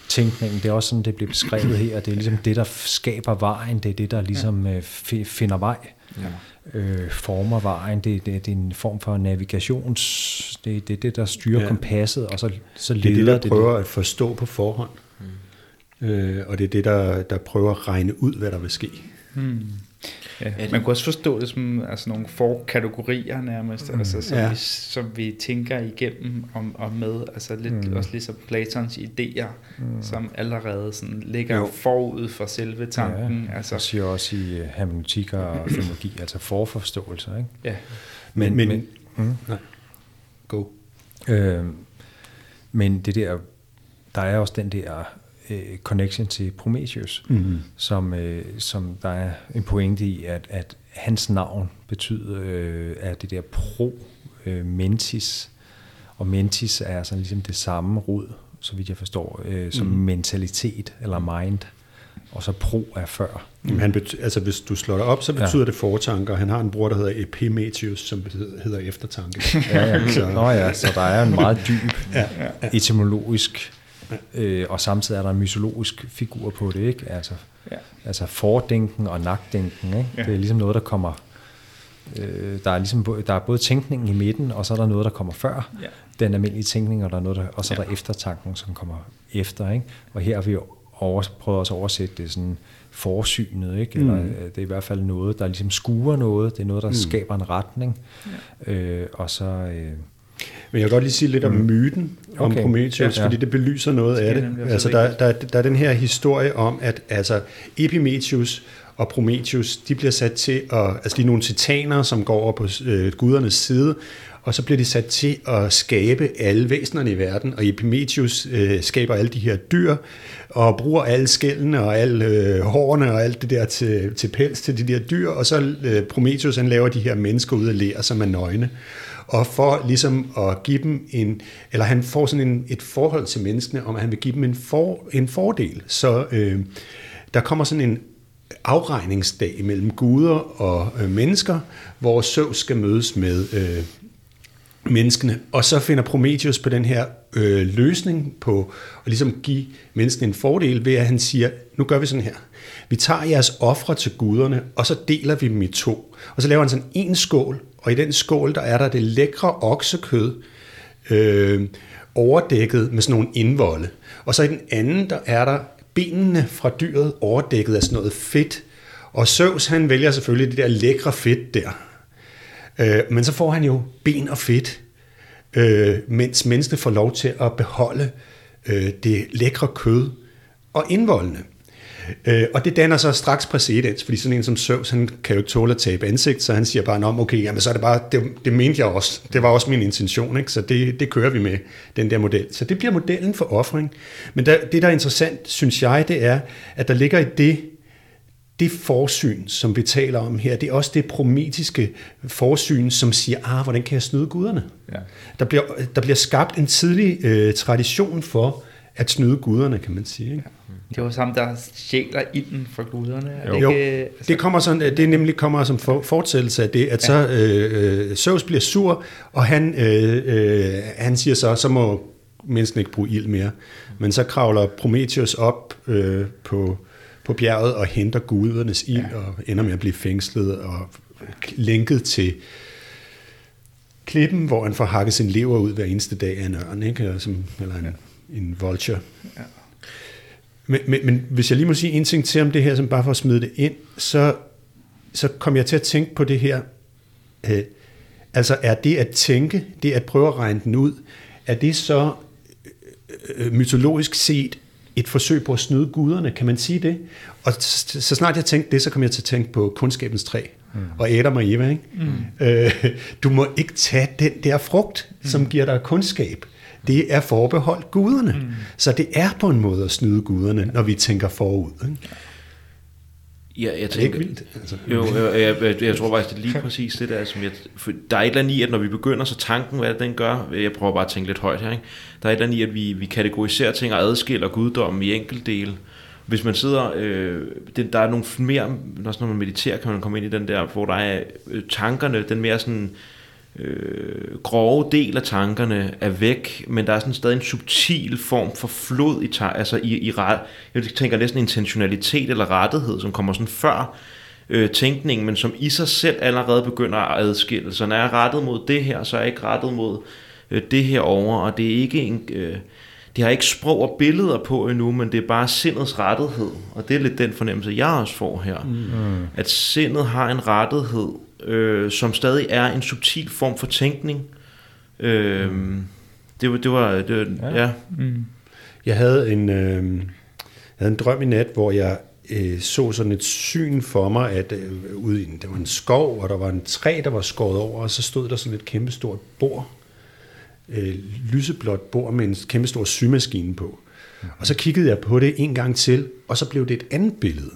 tænkningen. Det er også sådan, det bliver beskrevet her, og det er ligesom det, der skaber vejen, det er det, der ligesom finder vej. Ja. Former vejen, det er en form for navigations, det der styrer kompasset, og så leder det. Det er det, der prøver at forstå på forhånd, og det er det, der prøver at regne ud, hvad der vil ske. Ja. Man kunne også forstå det som altså nogle forkategorier nærmest, altså, som vi tænker igennem og med, altså lidt, også ligesom Platons idéer, som allerede sådan ligger forud for selve tanken. Ja, altså. Det siger også i hermeneutik og filologi, altså forforståelser, ikke? Ja. Men go. Men det der er også den der connection til Prometheus, som der er en pointe i, at hans navn betyder at det der mentis, og mentis er sådan ligesom det samme rod, så vidt jeg forstår, som mentalitet eller mind, og så pro er før. Han altså hvis du slår det op, så betyder det fortanker. Han har en bror, der hedder Epimetheus, som hedder eftertanke. Så der er en meget dyb etymologisk og samtidig er der en mytologisk figur på det, ikke? Altså fordænken og nagtdænken, ikke? Ja. Det er ligesom noget, der kommer. Der er både tænkningen i midten, og så er der noget, der kommer før den almindelige tænkning, og der er noget, og så er der eftertanken, som kommer efter, ikke? Og her har vi prøvet også at oversætte det sådan forsynet, ikke? Eller det er i hvert fald noget, der ligesom skuer noget. Det er noget, der skaber en retning, og så. Men jeg vil godt lige sige lidt om myten om Prometheus, fordi det belyser noget af det. Altså, der er den her historie om, at altså, Epimetheus og Prometheus, de bliver sat til at, altså de er nogle titanere, som går over på gudernes side, og så bliver de sat til at skabe alle væsenerne i verden, og Epimetheus skaber alle de her dyr, og bruger alle skællene og alle hårene og alt det der til pels til de der dyr, og så Prometheus, han laver de her mennesker ud af ler, som er nøgne. Og for ligesom at give dem eller han får sådan et forhold til menneskene, om at han vil give dem en fordel. Så der kommer sådan en afregningsdag mellem guder og mennesker, hvor Zeus skal mødes med menneskene. Og så finder Prometheus på den her løsning på at ligesom give menneskene en fordel, ved at han siger, nu gør vi sådan her. Vi tager jeres ofre til guderne, og så deler vi dem i to. Og så laver han sådan en skål, og i den skål, der er der det lækre oksekød, overdækket med sådan nogle indvolde. Og så i den anden, der er der benene fra dyret, overdækket af sådan noget fedt. Og Zeus, han vælger selvfølgelig det der lækre fedt der. Men så får han jo ben og fedt, mens menneskene får lov til at beholde det lækre kød og indvoldene. Og det danner så straks præcedens, fordi sådan en som Zeus, han kan jo tåle at tabe ansigt, så han siger bare, okay, jamen, så er det bare, det mente jeg også, det var også min intention, ikke? Så det kører vi med, den der model. Så det bliver modellen for offring. Men det, der er interessant, synes jeg, det er, at der ligger i det forsyn, som vi taler om her, det er også det prometiske forsyn, som siger, hvordan kan jeg snyde guderne? Ja. Der bliver skabt en tidlig tradition for at snyde guderne, kan man sige, ikke? Det var sammen, der sjæler inden for guderne. Jo. Det kommer sådan, det nemlig kommer som fortsættelse af det, at så Zeus bliver sur, og han siger så må mennesken ikke bruge ild mere. Men så kravler Prometheus op på bjerget og henter gudernes ild, og ender med at blive fængslet og lænket til klippen, hvor han får hakket sin lever ud hver eneste dag af en ørn, ikke? Eller en vulture. Ja. Men hvis jeg lige må sige en ting til om det her, som bare for at smide det ind, så kom jeg til at tænke på det her. Altså er det at tænke, det at prøve at regne den ud, er det så mytologisk set et forsøg på at snyde guderne, kan man sige det? Og så snart jeg tænkte det, så kom jeg til at tænke på kundskabens træ og Adam og Eva, ikke? Du må ikke tage den der frugt, som giver dig kundskab. Det er forbeholdt guderne. Så det er på en måde at snyde guderne, når vi tænker forud. Ikke? Jeg tænker, det er ikke vildt. Altså. Jo, jeg tror faktisk, det er lige præcis det der, som jeg... Der er et eller andet i, at når vi begynder, så tanken, hvad den gør... Jeg prøver bare at tænke lidt højt her, ikke? Der er et eller andet i, at vi kategoriserer ting og adskiller guddommen i enkeltdele. Hvis man sidder... der er nogle mere... Når man mediterer, kan man komme ind i den der, hvor der er tankerne, den mere sådan... grove del af tankerne er væk, men der er sådan stadig en subtil form for flod i jeg tænker næsten intentionalitet eller rettighed, som kommer sådan før tænkningen, men som i sig selv allerede begynder at adskille. Så når jeg er rettet mod det her, så er jeg ikke rettet mod det her over, og det er ikke en... de har ikke sprog og billeder på endnu, men det er bare sindets rettighed, og det er lidt den fornemmelse, jeg også får her. Mm. At sindet har en rettighed, som stadig er en subtil form for tænkning. Det var. Mm. Jeg havde en drøm i nat, hvor jeg så sådan et syn for mig, at ude der var en skov, og der var en træ, der var skåret over, og så stod der sådan et kæmpestort bord, lyseblåt bord med en kæmpestor symaskine på. Mm. Og så kiggede jeg på det en gang til, og så blev det et andet billede.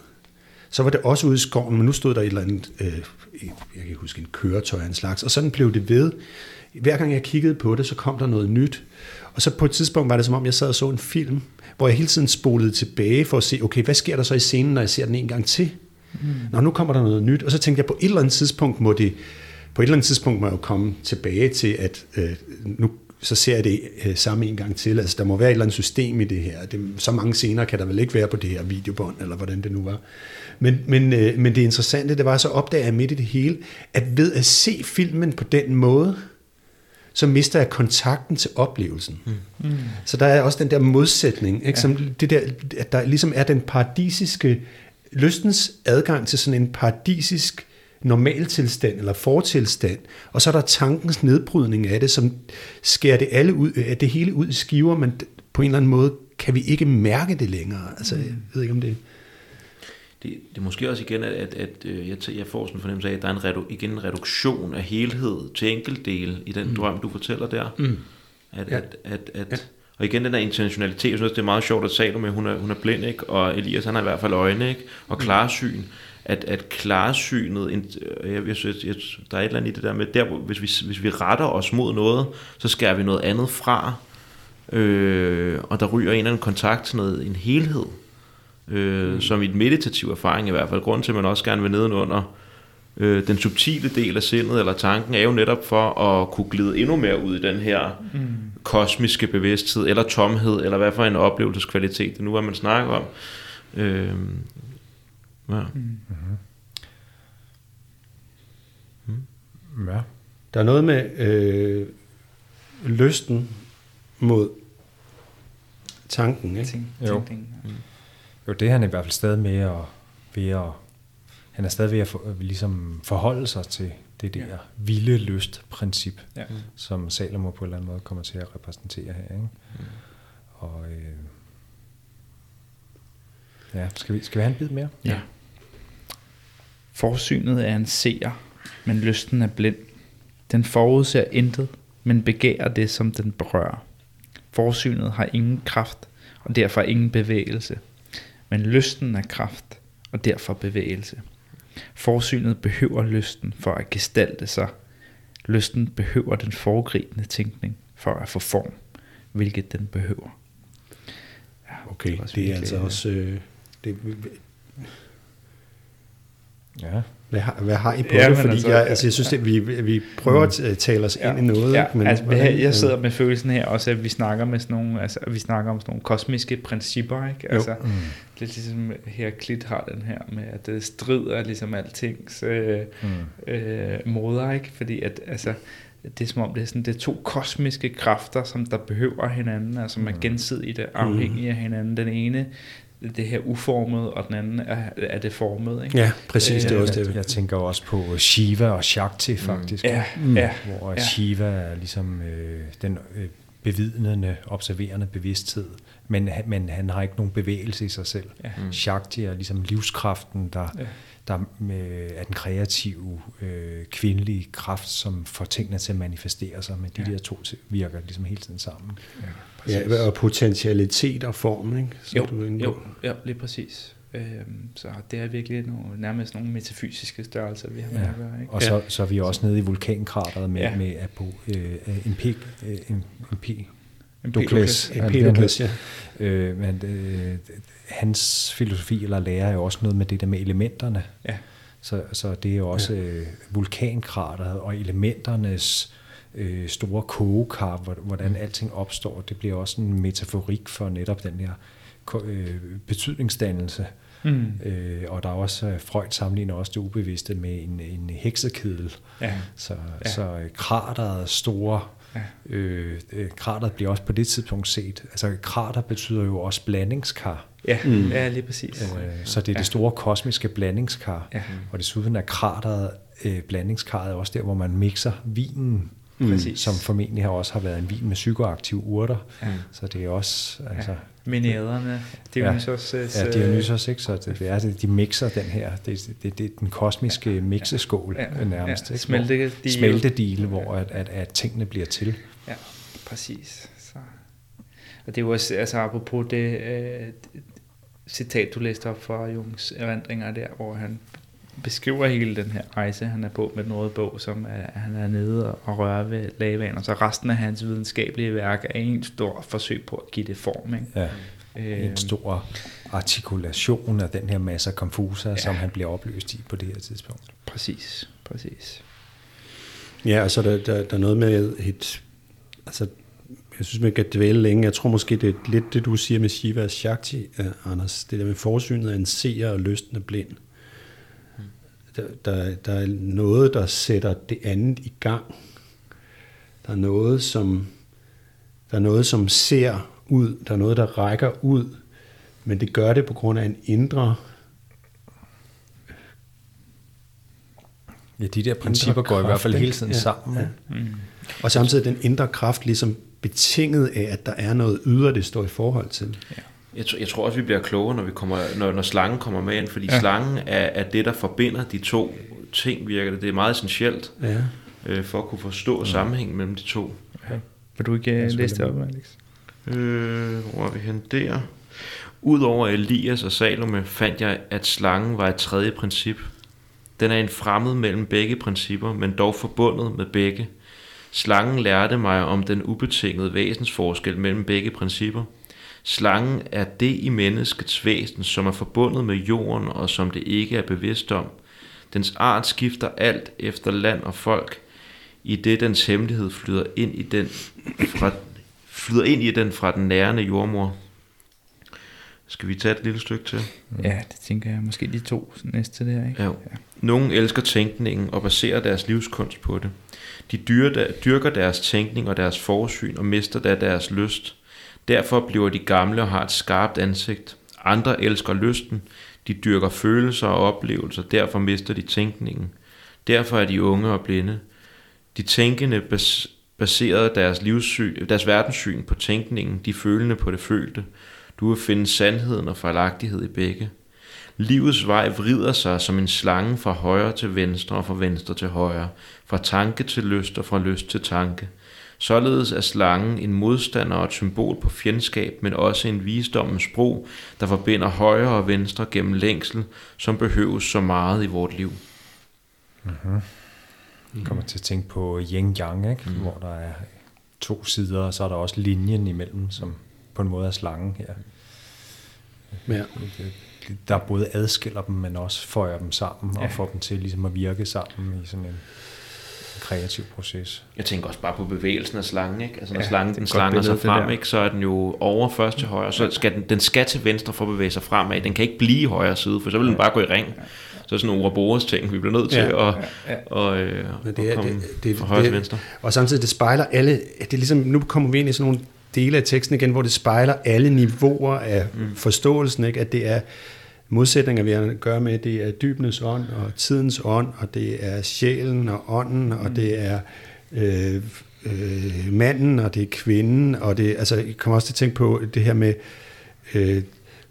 Så var det også ude i skoven, men nu stod der et eller andet, jeg kan huske, en køretøj af en slags, og sådan blev det ved. Hver gang jeg kiggede på det, så kom der noget nyt. Og så på et tidspunkt var det, som om jeg sad og så en film, hvor jeg hele tiden spolede tilbage for at se, okay, hvad sker der så i scenen, når jeg ser den en gang til? Mm. Nå, nu kommer der noget nyt. Og så tænkte jeg, på et eller andet tidspunkt må jeg jo komme tilbage til, at nu så ser jeg det samme en gang til. Altså, der må være et eller andet system i det her. Så mange scener kan der vel ikke være på det her videobånd, eller hvordan det nu var. Men det interessante, det var, så opdager jeg midt i det hele, at ved at se filmen på den måde, så mister jeg kontakten til oplevelsen. Mm. Mm. Så der er også den der modsætning, ikke? Som det der, at der ligesom er den paradisiske, lystens adgang til sådan en paradisisk normaltilstand eller fortilstand, og så er der tankens nedbrydning af det, som skærer det alle ud, at det hele ud i skiver, men på en eller anden måde kan vi ikke mærke det længere. Altså, jeg ved ikke om det... Det er måske også igen, at jeg får sådan en fornemmelse af, at der er en reduktion af helhed til enkeltdele i den drøm, du fortæller der. Mm. Og igen den der intentionalitet, jeg synes, det er meget sjovt, at Salome, hun er blind, ikke? Og Elias, han har i hvert fald øjne, ikke? Og klarsyn. At klarsynet, jeg synes, der er et eller andet i det der med, der, hvis vi retter os mod noget, så skærer vi noget andet fra, og der ryger en eller anden kontakt til noget, en helhed, som i et meditativ erfaring i hvert fald. Grunden til, at man også gerne vil nedenunder den subtile del af sindet eller tanken, er jo netop for at kunne glide endnu mere ud i den her kosmiske bevidsthed, eller tomhed, eller hvad for en oplevelseskvalitet det nu er, man snakker om. Ja. Mm-hmm. Mm. Ja. Der er noget med lysten mod tanken, ikke? Jo. Jo, det er han i hvert fald stadig med at han er stadig ved at ligesom forholde sig til det der vilde lystprincip, som Salomo på en eller anden måde kommer til at repræsentere her, ikke? Mm. Og skal vi have en bid mere? Ja. Forsynet er en seer, men lysten er blind. Den forudser intet, men begærer det, som den berører. Forsynet har ingen kraft, og derfor ingen bevægelse. Men lysten er kraft, og derfor bevægelse. Forsynet behøver lysten for at gestalte sig. Lysten behøver den foregribende tænkning for at få form, hvilket den behøver. Okay, det er altså også... Hvad har I på det? Fordi altså, jeg synes, at vi prøver at tale os ind i noget. Ja, men, altså, jeg sidder med følelsen her også, at vi snakker med sådan nogle, altså, vi snakker om sådan nogle kosmiske principper, ikke? Altså, lidt ligesom her Klit har den her med, at det strider ligesom altings moder, ikke? Fordi at, altså, det er som om, det er sådan, det er to kosmiske kræfter, som der behøver hinanden, altså man er gensidigt afhængige af hinanden. Den ene, det her uformede, og den anden er det formede, ikke? Ja, præcis, det er også det. Jeg tænker også på Shiva og Shakti, faktisk. Hvor Shiva er ligesom den bevidnende, observerende bevidsthed, men han har ikke nogen bevægelse i sig selv. Ja. Shakti er ligesom livskraften, der er den kreative kvindelige kraft, som får tingene til at manifestere sig, men de der to virker ligesom hele tiden sammen. Ja, og potentialitet og form, ikke? Så jo, lige præcis. Så det er virkelig nærmest nogle metafysiske størrelser, vi har med at gøre. Ikke? Og så er vi også nede i vulkankrateret med Empedokles. Men hans filosofi eller lære er jo også noget med det der med elementerne. Ja. Så det er jo også vulkankrateret og elementernes store kogekar, hvordan alting opstår. Det bliver også en metaforik for netop den her betydningsdannelse. Og der er også Freud sammenligner også det ubevidste med en heksekedel. Ja. Så krateret store krateret bliver også på det tidspunkt set. Altså krater betyder jo også blandingskar. Ja, ja lige præcis. Så det er det store kosmiske blandingskar. Ja. Og desuden er krateret blandingskarret også der, hvor man mixer vinen. Som formentlig også har været en vin med psykoaktive urter. Ja. Så det er også... Altså, Menaderne, Dionysos... Ja, Dionysos, ikke? Så det er, de mixer den her. Det er den kosmiske mixeskål nærmest. Ja. Smeltedile, hvor at tingene bliver til. Ja, præcis. Så. Og det er jo også, altså apropos det citat, du læste op fra Jungs erindringer der, hvor han beskriver hele den her rejse, han er på med den røde bog, som han er nede og rører ved lavaen, og så resten af hans videnskabelige værk er en stor forsøg på at give det form. Ikke? Ja. En stor artikulation af den her masse konfuser, som han bliver opløst i på det her tidspunkt. Præcis. Ja, altså der er noget med jeg synes, man kan dvæle længe. Jeg tror måske, det er lidt det, du siger med Shiva Shakti, Anders. Det der med forsynet af en seer og lysten af blind. Der er noget, der sætter det andet i gang. Der er noget, som ser ud. Der er noget, der rækker ud. Men det gør det på grund af en indre... Ja, de der principper går i hvert fald hele tiden sammen. Ja. Mm. Og samtidig den indre kraft ligesom betinget af, at der er noget ydre, det står i forhold til. Ja. Jeg tror også, vi bliver klogere, når slangen kommer med ind, fordi slangen er det, der forbinder de to ting, virker det. Det er meget essentielt for at kunne forstå sammenhængen mellem de to. Okay. Vil du ikke læse det op, Alex? Hvor er vi hen der? Udover Elias og Salome fandt jeg, at slangen var et tredje princip. Den er en fremmed mellem begge principper, men dog forbundet med begge. Slangen lærte mig om den ubetingede væsensforskel mellem begge principper. Slangen er det i menneskets væsen, som er forbundet med jorden, og som det ikke er bevidst om. Dens art skifter alt efter land og folk, i det dens hemmelighed flyder ind i den fra den nærende jordmor. Skal vi tage et lille stykke til? Ja, det tænker jeg. Måske de to næste der, ikke? Ja. Nogen elsker tænkningen og baserer deres livskunst på det. De dyrker deres tænkning og deres forsyn og mister da deres lyst. Derfor bliver de gamle og har et skarpt ansigt. Andre elsker lysten. De dyrker følelser og oplevelser. Derfor mister de tænkningen. Derfor er de unge og blinde. De tænkende baserede deres verdenssyn på tænkningen. De følende på det følte. Du vil finde sandheden og fejlagtighed i begge. Livets vej vrider sig som en slange fra højre til venstre og fra venstre til højre. Fra tanke til lyst og fra lyst til tanke. Således er slangen en modstander og et symbol på fjendskab, men også en visdommens bro, der forbinder højre og venstre gennem længsel, som behøves så meget i vort liv. Mm-hmm. Jeg kommer til at tænke på yin-yang, ikke? Mm. Hvor der er to sider, og så er der også linjen imellem, som på en måde er slangen her. Ja. Der både adskiller dem, men også føjer dem sammen og får dem til ligesom at virke sammen i sådan en kreativ proces. Jeg tænker også bare på bevægelsen af slangen, ikke? Altså når slangen slanger sig frem, ikke, så er den jo over først til højre, så skal den skal til venstre for at bevæge sig fremad. Den kan ikke blive i højre side, for så vil den bare gå i ring. Så er sådan nogle Ouroboros ting, vi bliver nødt til at komme fra højre til venstre. Og samtidig det spejler alle, det er ligesom, nu kommer vi ind i sådan nogle dele af teksten igen, hvor det spejler alle niveauer af forståelsen, ikke? At det er modsætninger, vi har at gøre med, det er dybens ånd og tidens ånd, og det er sjælen og ånden, og det er manden, og det er kvinden, og det, altså, jeg kommer også til at tænke på det her med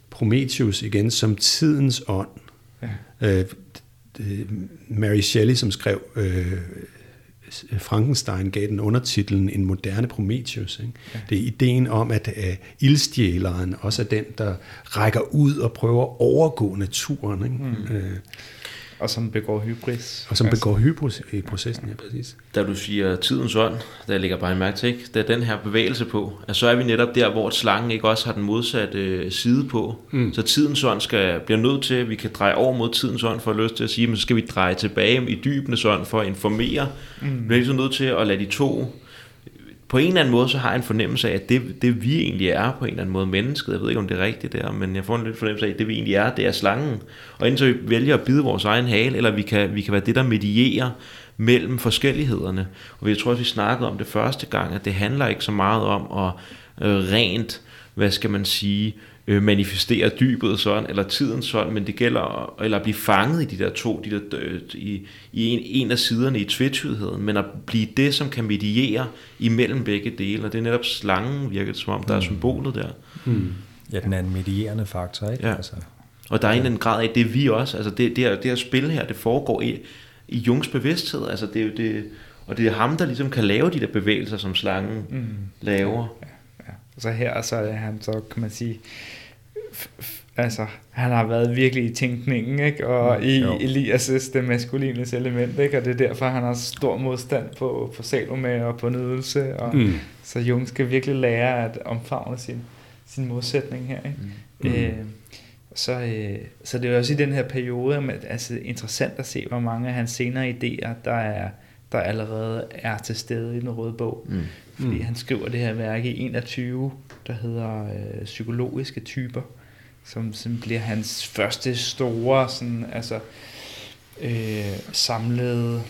Prometheus igen, som tidens ånd. Ja. Mary Shelley, som skrev Frankenstein gav den undertitlen En moderne Prometheus. Ikke? Ja. Det er ideen om, at ildstjæleren også er den, der rækker ud og prøver at overgå naturen. Ikke? Mm. Og som begår hybris. Og som begår hybris i processen, ja, præcis. Da du siger tidens ånd, der ligger bare en mærke til, ikke? Der er den her bevægelse på, at så er vi netop der, hvor slangen ikke også har den modsatte side på. Mm. Så tidens ånd bliver nødt til, at vi kan dreje over mod tidens ånd for at lyst til at sige, men så skal vi dreje tilbage i dybenes ånd for at informere. Vi bliver ligesom nødt til at lade de to... På en eller anden måde, så har jeg en fornemmelse af, at det vi egentlig er, på en eller anden måde mennesket, jeg ved ikke, om det er rigtigt der, men jeg får en lidt fornemmelse af, at det vi egentlig er, det er slangen. Og indtil vi vælger at bide vores egen hale, eller vi kan være det, der medierer mellem forskellighederne. Og jeg tror også, vi snakkede om det første gang, at det handler ikke så meget om at rent, hvad skal man sige, manifestere dybet sådan, eller tiden sådan, men det gælder eller at blive fanget i en af siderne i tvetydigheden, men at blive det, som kan mediere imellem begge dele, og det er netop slangen, virker det som om, der er symbolet der. Mm. Ja, den er en medierende faktor, ikke? Ja. Altså. Og der er en eller anden grad af, det vi også, altså det her spil her, det foregår i Jungs bevidsthed, altså det er jo det, og det er ham, der ligesom kan lave de der bevægelser, som slangen laver. Ja. Og så her, så er han, så kan man sige, altså, han har været virkelig i tænkningen, ikke? Og i Elias' det maskulines element, ikke? Og det er derfor, han har stor modstand på Salome og på nydelse, og så Jung skal virkelig lære at omfavne sin modsætning her, ikke? Så det er jo også i den her periode, altså interessant at se, hvor mange af hans senere idéer, der allerede er til stede i den røde bog. Mm. Fordi han skriver det her værk i 21, der hedder Psykologiske Typer, som bliver hans første store sådan, altså, samlede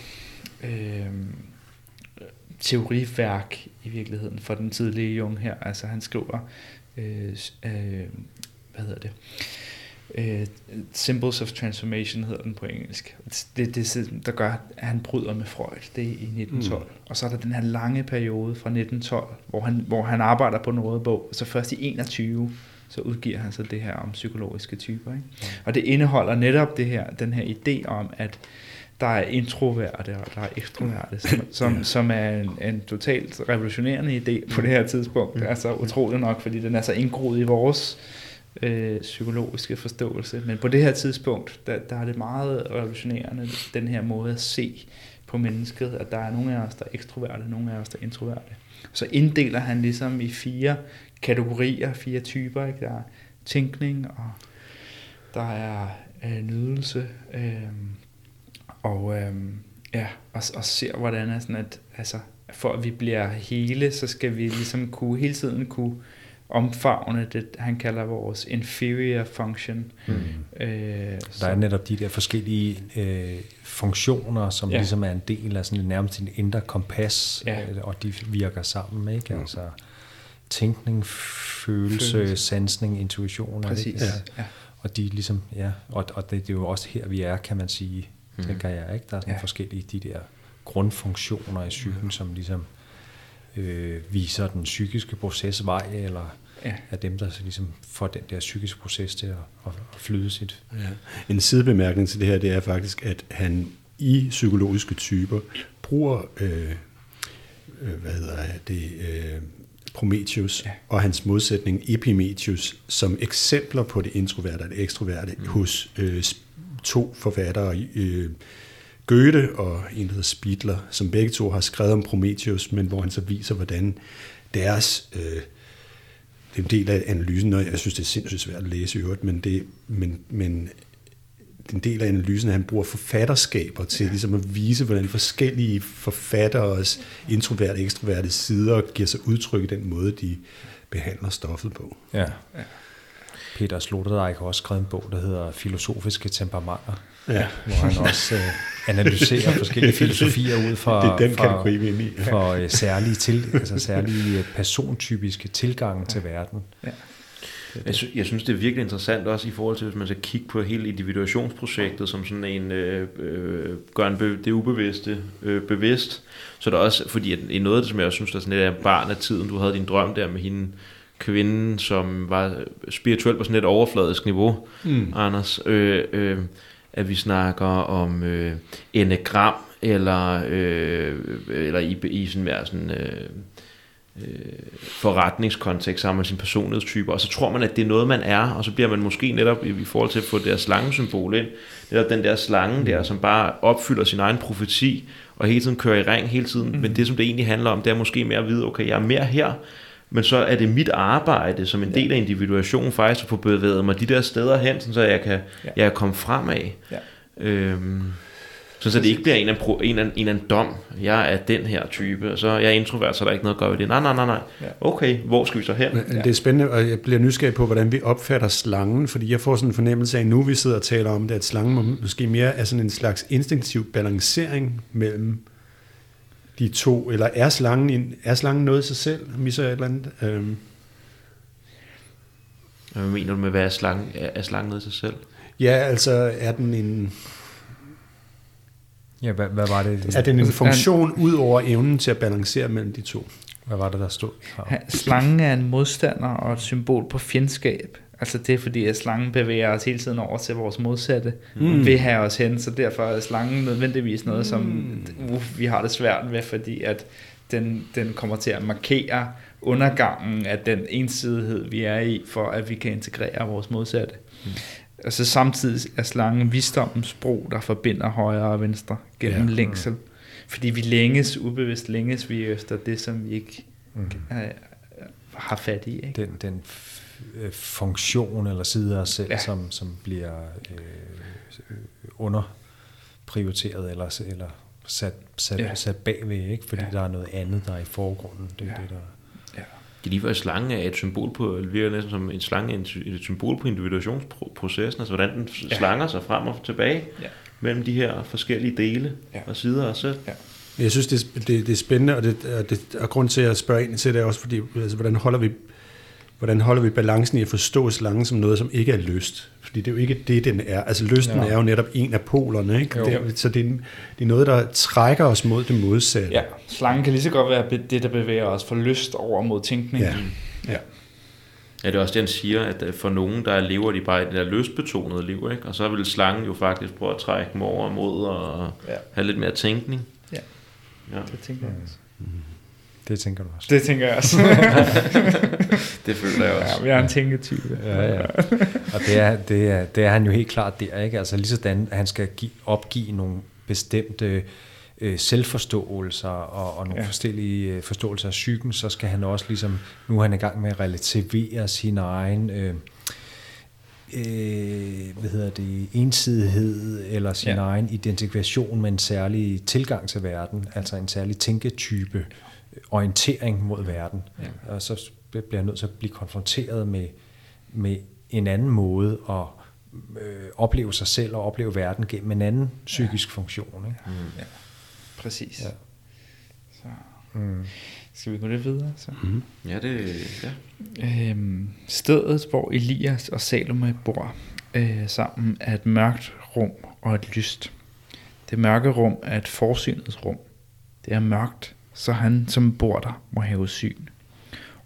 teoriværk i virkeligheden for den tidlige Jung her. Altså han skriver Symbols of Transformation hedder den på engelsk. Det der gør, at han bryder med Freud. Det er i 1912. Og så er der den her lange periode fra 1912, hvor han arbejder på den røde bog. Så først i 21, så udgiver han så det her om psykologiske typer, ikke? Og det indeholder netop den her idé om, at der er introverte og der er ekstroverte, som er en totalt revolutionerende idé på det her tidspunkt. Det er så utroligt nok, fordi den er så indgroet i vores psykologiske forståelse, men på det her tidspunkt, der er det meget revolutionerende, den her måde at se på mennesket, at der er nogle af os, der er ekstroverte, nogle af os, der er introverte. Så inddeler han ligesom i 4 kategorier, 4 typer, ikke? Der er tænkning, og der er nydelse, og ser, hvordan er sådan, at altså, for at vi bliver hele, så skal vi ligesom hele tiden kunne omfavne det, han kalder vores inferior function. Der er netop de der forskellige funktioner, som ligesom er en del af sådan nærmest en indre kompas, og de virker sammen, ikke? Altså tænkning, følelse, sansning, intuition. Præcis. Ja. Ja. Og de ligesom, og det er jo også her, vi er, kan man sige, tænker jeg, ikke? Der er sådan forskellige, de der grundfunktioner i psyken, som ligesom viser den psykiske proces vej, eller er dem, der så ligesom får den der psykiske proces til at flyde sit. Ja. En sidebemærkning til det her, det er faktisk, at han i psykologiske typer bruger Prometheus og hans modsætning Epimetheus som eksempler på det introverte og det ekstroverte hos 2 forfattere, Goethe og en hedder Spitler, som begge to har skrevet om Prometheus, men hvor han så viser, hvordan deres... det er en del af analysen, og jeg synes, det er sindssygt svært at læse i øvrigt, men en del af analysen, at han bruger forfatterskaber til ligesom at vise, hvordan forskellige forfatteres introverte og ekstroverte sider giver sig udtryk i den måde, de behandler stoffet på. Ja. Peter Sloterdijk har også skrevet en bog, der hedder Filosofiske Temperamenter, hvor han også analyserer forskellige filosofier ud fra, det er den kategori, vi er i. For særlige persontypiske tilgange til verden. Ja. Jeg synes, det er virkelig interessant også i forhold til, hvis man skal kigge på hele individuationsprojektet som sådan en, gør en det ubevidste bevidst, så der også, fordi noget af det, som jeg også synes, der er sådan lidt af barn af tiden, du havde din drøm der med hende, kvinden, som var spirituel på sådan et overfladisk niveau, Anders, at vi snakker om enegram, eller i sådan mere sådan forretningskontekst, så har man sin personlighedstype, og så tror man, at det er noget, man er, og så bliver man måske netop i forhold til at få det der slangesymbol ind, netop den der slange der, som bare opfylder sin egen profeti, og hele tiden kører i ring, hele tiden, men det, som det egentlig handler om, det er måske mere at vide, okay, jeg er mere her, men så er det mit arbejde, som en del af individuationen faktisk, at få bevæget mig de der steder hen, så jeg kan komme fremad. Ja. Så det ikke bliver en dom. Jeg er den her type, og så er jeg introvert, så der er ikke noget at gøre ved det. Nej. Okay, hvor skal vi så hen? Men det er spændende, og jeg bliver nysgerrig på, hvordan vi opfatter slangen, fordi jeg får sådan en fornemmelse af, nu vi sidder og taler om det, at slangen måske mere er sådan en slags instinktiv balancering mellem de to, eller er slangen noget i sig selv, misser et eller andet? Hvad mener du med, hvad er slangen? Er slangen noget i sig selv? Ja, altså er den en... Ja, hvad var det? Er det en funktion ud over evnen til at balancere mellem de to? Hvad var det, der stod? Slangen er en modstander og et symbol på fjendskab. Altså det er fordi, at slangen bevæger os hele tiden over til vores modsatte. Vi vil have os hen, så derfor er slangen nødvendigvis noget, som vi har det svært med, fordi at den kommer til at markere undergangen af den ensidighed, vi er i, for at vi kan integrere vores modsatte. Og så samtidig er slangen visdommens bro, der forbinder højre og venstre gennem længsel. Fordi vi længes, ubevidst længes vi efter det, som vi ikke har fat i. Ikke? Den funktion eller side af os selv, som bliver underprioriteret eller sat bagved, ikke? Fordi der er noget andet, der er i forgrunden. Det er det, der... Det lige var en slange er et symbol på, virker næsten som en slange, et symbol på individuationsprocessen, altså hvordan den slanger sig frem og tilbage mellem de her forskellige dele og sider og selv. Ja. Jeg synes, det er spændende, og grund til at spørge ind til det er også, fordi altså, hvordan holder vi balancen i at forstå slangen som noget, som ikke er lyst? Fordi det er jo ikke det, den er. Altså lysten er jo netop en af polerne, ikke? Det er noget, der trækker os mod det modsatte. Ja, slangen kan lige så godt være det, der bevæger os fra lyst over mod tænkning. Ja, det er også det, han siger, at for nogen, der lever de bare i det der lystbetonede liv, ikke? Og så vil slangen jo faktisk prøve at trække dem over mod og have lidt mere tænkning. Ja. Det tænker jeg også. Det tænker du også. Det tænker jeg også. Det føler jeg også. Jeg er en tænketype. Ja. Og det er han jo helt klart der, ikke? Altså ligesådan, at han skal opgive nogle bestemte selvforståelser og nogle forskellige forståelser af psyken, så skal han også ligesom, nu er han i gang med at relativere sin egen... ensidighed eller sin egen identifikation med en særlig tilgang til verden, altså en særlig tænketype orientering mod verden, og så bliver jeg nødt til at blive konfronteret med en anden måde at opleve sig selv og opleve verden gennem en anden psykisk funktion, ikke? Ja, præcis. Ja. Så. Skal vi gå lidt videre? Så? Ja, det ja. Stedet, hvor Elias og Salome bor sammen, er et mørkt rum og et lyst. Det mørke rum er et forsynets rum. Det er mørkt, så han, som bor der, må have syn.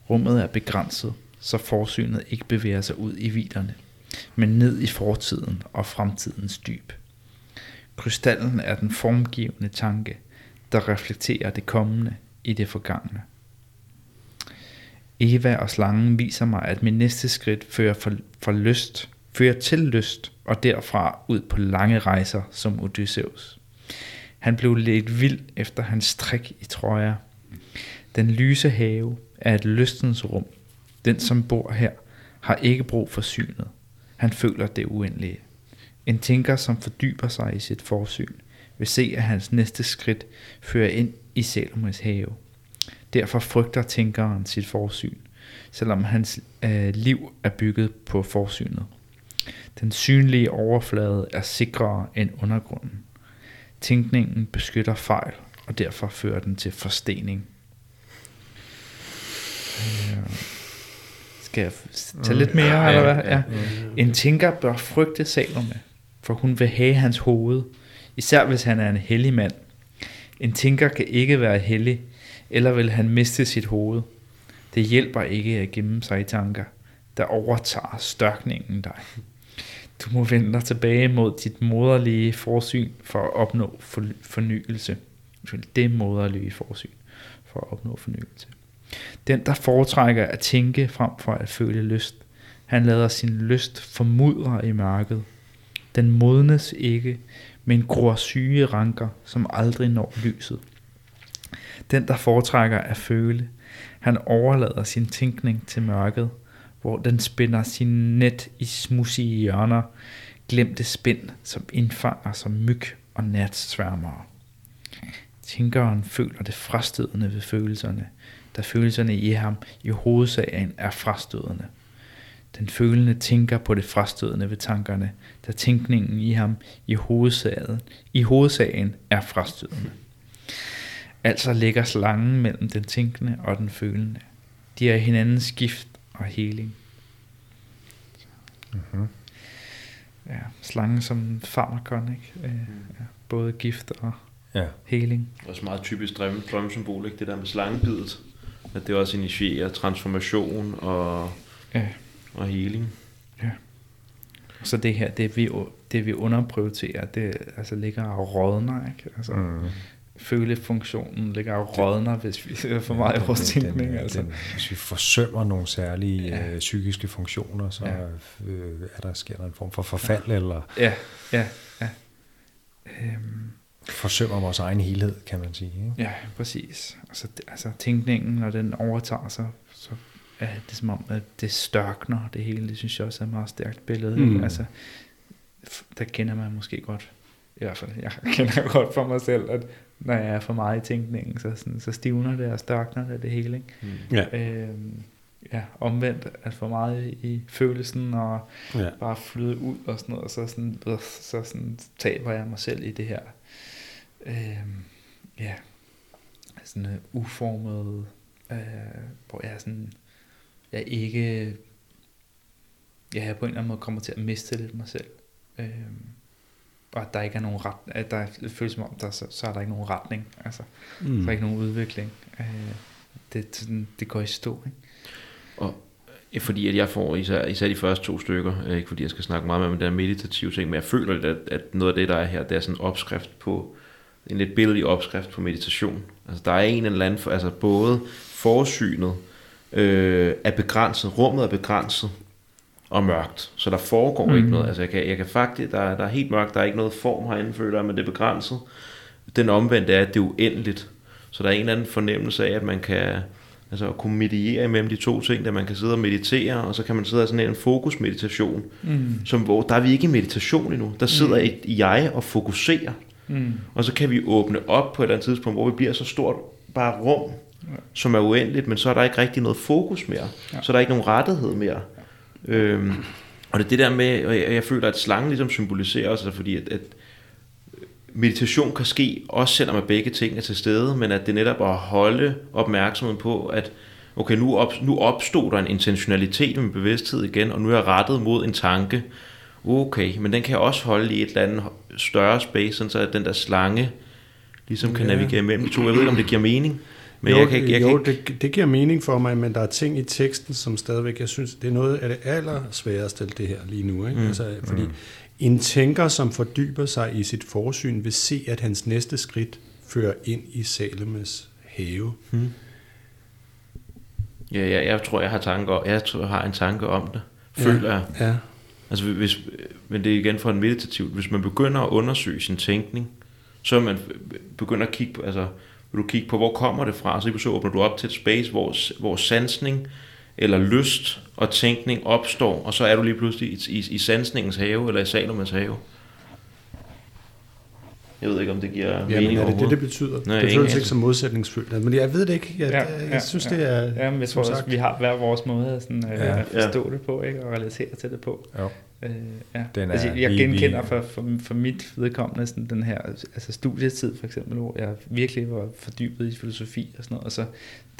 Rummet er begrænset, så forsynet ikke bevæger sig ud i viderne, men ned i fortiden og fremtidens dyb. Krystallen er den formgivende tanke, der reflekterer det kommende i det forgangne. Eva og slangen viser mig, at mit næste skridt fører til lyst, og derfra ud på lange rejser som Odysseus. Han blev ledt vild efter hans træk i trøjer. Den lyse have er et lystens rum. Den, som bor her, har ikke brug for synet. Han føler det uendelige. En tænker, som fordyber sig i sit forsyn, vil se, at hans næste skridt fører ind i Salomes have. Derfor frygter tænkeren sit forsyn, selvom hans liv er bygget på forsynet. Den synlige overflade er sikrere end undergrunden. Tænkningen beskytter fejl, og derfor fører den til forstening. Skal jeg tage lidt mere, eller hvad? Ja. En tænker bør frygte Salome, for hun vil have hans hoved, især hvis han er en hellig mand. En tænker kan ikke være hellig, eller vil han miste sit hoved. Det hjælper ikke at gemme sig i tanker, der overtager størkningen dig. Du må vende dig tilbage mod dit moderlige forsyn for at opnå fornyelse. Det moderlige forsyn for at opnå fornyelse. Den, der foretrækker at tænke frem for at føle lyst, han lader sin lyst formudre i mørket. Den modnes ikke, men gror syge ranker, som aldrig når lyset. Den, der foretrækker at føle, han overlader sin tænkning til mørket, hvor den spinder sin net i smudsige hjørner, glemte spind, som indfanger som myg og natsværmere. Tænkeren føler det frastødende ved følelserne, da følelserne i ham i hovedsagen er frastødende. Den følende tænker på det frastødende ved tankerne, da tænkningen i ham i hovedsagen er frastødende. Altså ligger slangen mellem den tænkende og den følende. De er hinandens gift og heling. Mm-hmm. Ja, slangen som farmakon, ikke? Ja, både gift og heling. Det er også meget typisk drømmesymbol, ikke? Det der med slangebidet, at det også initierer transformation og, og healing. Ja. Så det her, det vi underprioriterer, det altså ligger og rådner, ikke? Altså, følefunktionen ligger og rådner, hvis vi ser for meget i vores tænkning. Altså. Hvis vi forsømmer nogle særlige psykiske funktioner, så sker der en form for forfald. Forsømmer vores egen helhed, kan man sige. Ikke? Ja, præcis. Altså tænkningen, når den overtager sig, så er det som om, at det størkner det hele. Det synes jeg også er et meget stærkt billede. Mm. Altså, der kender man måske godt, i hvert fald, jeg kender godt for mig selv, at når jeg er for meget i tænkningen, så stivner det og størkner det hele. Ikke? Mm. Ja. Omvendt, at for meget i følelsen og bare flyde ud og sådan noget, og så taber jeg mig selv i det her. Sådan uformet, hvor jeg sådan, jeg på en eller anden måde kommer til at miste lidt mig selv, og at der ikke er nogen retning, det føles som om, så er der ikke nogen retning, altså, så er der ikke nogen udvikling, det går i stå, ikke? Og fordi at jeg får især de første 2 stykker, ikke fordi jeg skal snakke meget med den der meditative ting, men jeg føler lidt, at noget af det, der er her, det er sådan en opskrift på, en lidt billedlig opskrift på meditation. Altså der er en eller anden, altså både forsynet er begrænset, rummet er begrænset og mørkt, så der foregår ikke noget. Altså jeg kan faktisk, der er helt mørkt, der er ikke noget form herinde, føler jeg, men det er begrænset. Den omvendte er, at det er uendeligt, så der er en eller anden fornemmelse af, at man kan altså at kunne mediere imellem de 2 ting, der man kan sidde og meditere, og så kan man sidde og sådan en fokusmeditation, som, hvor der er vi ikke i meditation endnu, der sidder et jeg og fokuserer. Mm. Og så kan vi åbne op på et eller andet tidspunkt, hvor vi bliver så stort bare rum, som er uendeligt, men så er der ikke rigtig noget fokus mere, så er der ikke nogen rettighed mere. Og det er det der med, og jeg føler, at slangen ligesom symboliserer også, altså fordi at meditation kan ske, også selvom at begge ting er til stede, men at det netop at holde opmærksomheden på, at okay, nu opstod der en intentionalitet med bevidsthed igen, og nu er jeg rettet mod en tanke. Okay, men den kan også holde i et eller andet større space, så at den der slange ligesom kan navigere imellem de 2. Jeg ved ikke, om det giver mening. Men jo, det giver mening for mig, men der er ting i teksten, som stadigvæk, jeg synes, det er noget af det allersværeste, det her lige nu. Ikke? Altså, fordi en tænker, som fordyber sig i sit forsyn, vil se, at hans næste skridt fører ind i Salomes have. Hmm. Ja, jeg tror, jeg har en tanke om det. Føler jeg. Ja. Altså hvis, men det er igen for en meditativt, hvis man begynder at undersøge sin tænkning, så man begynder at kigge på, altså vil du kigge på, hvor kommer det fra, så åbner du op til et space, hvor sansning eller lyst og tænkning opstår, og så er du lige pludselig i sansningens have, eller i Salomons have. Jeg ved ikke, om det giver mening overhovedet. Det betyder? Nej, det føles ikke som modsætningsfyldt. Men jeg ved det ikke. Jeg synes, det er... Jamen, jeg tror også, vi har hver vores måde at sådan, forstå det på, ikke? Og relatere til det på. Altså, jeg genkender for mit vedkommende sådan, den her altså studietid, for eksempel, hvor jeg virkelig var fordybet i filosofi og sådan noget. Og så,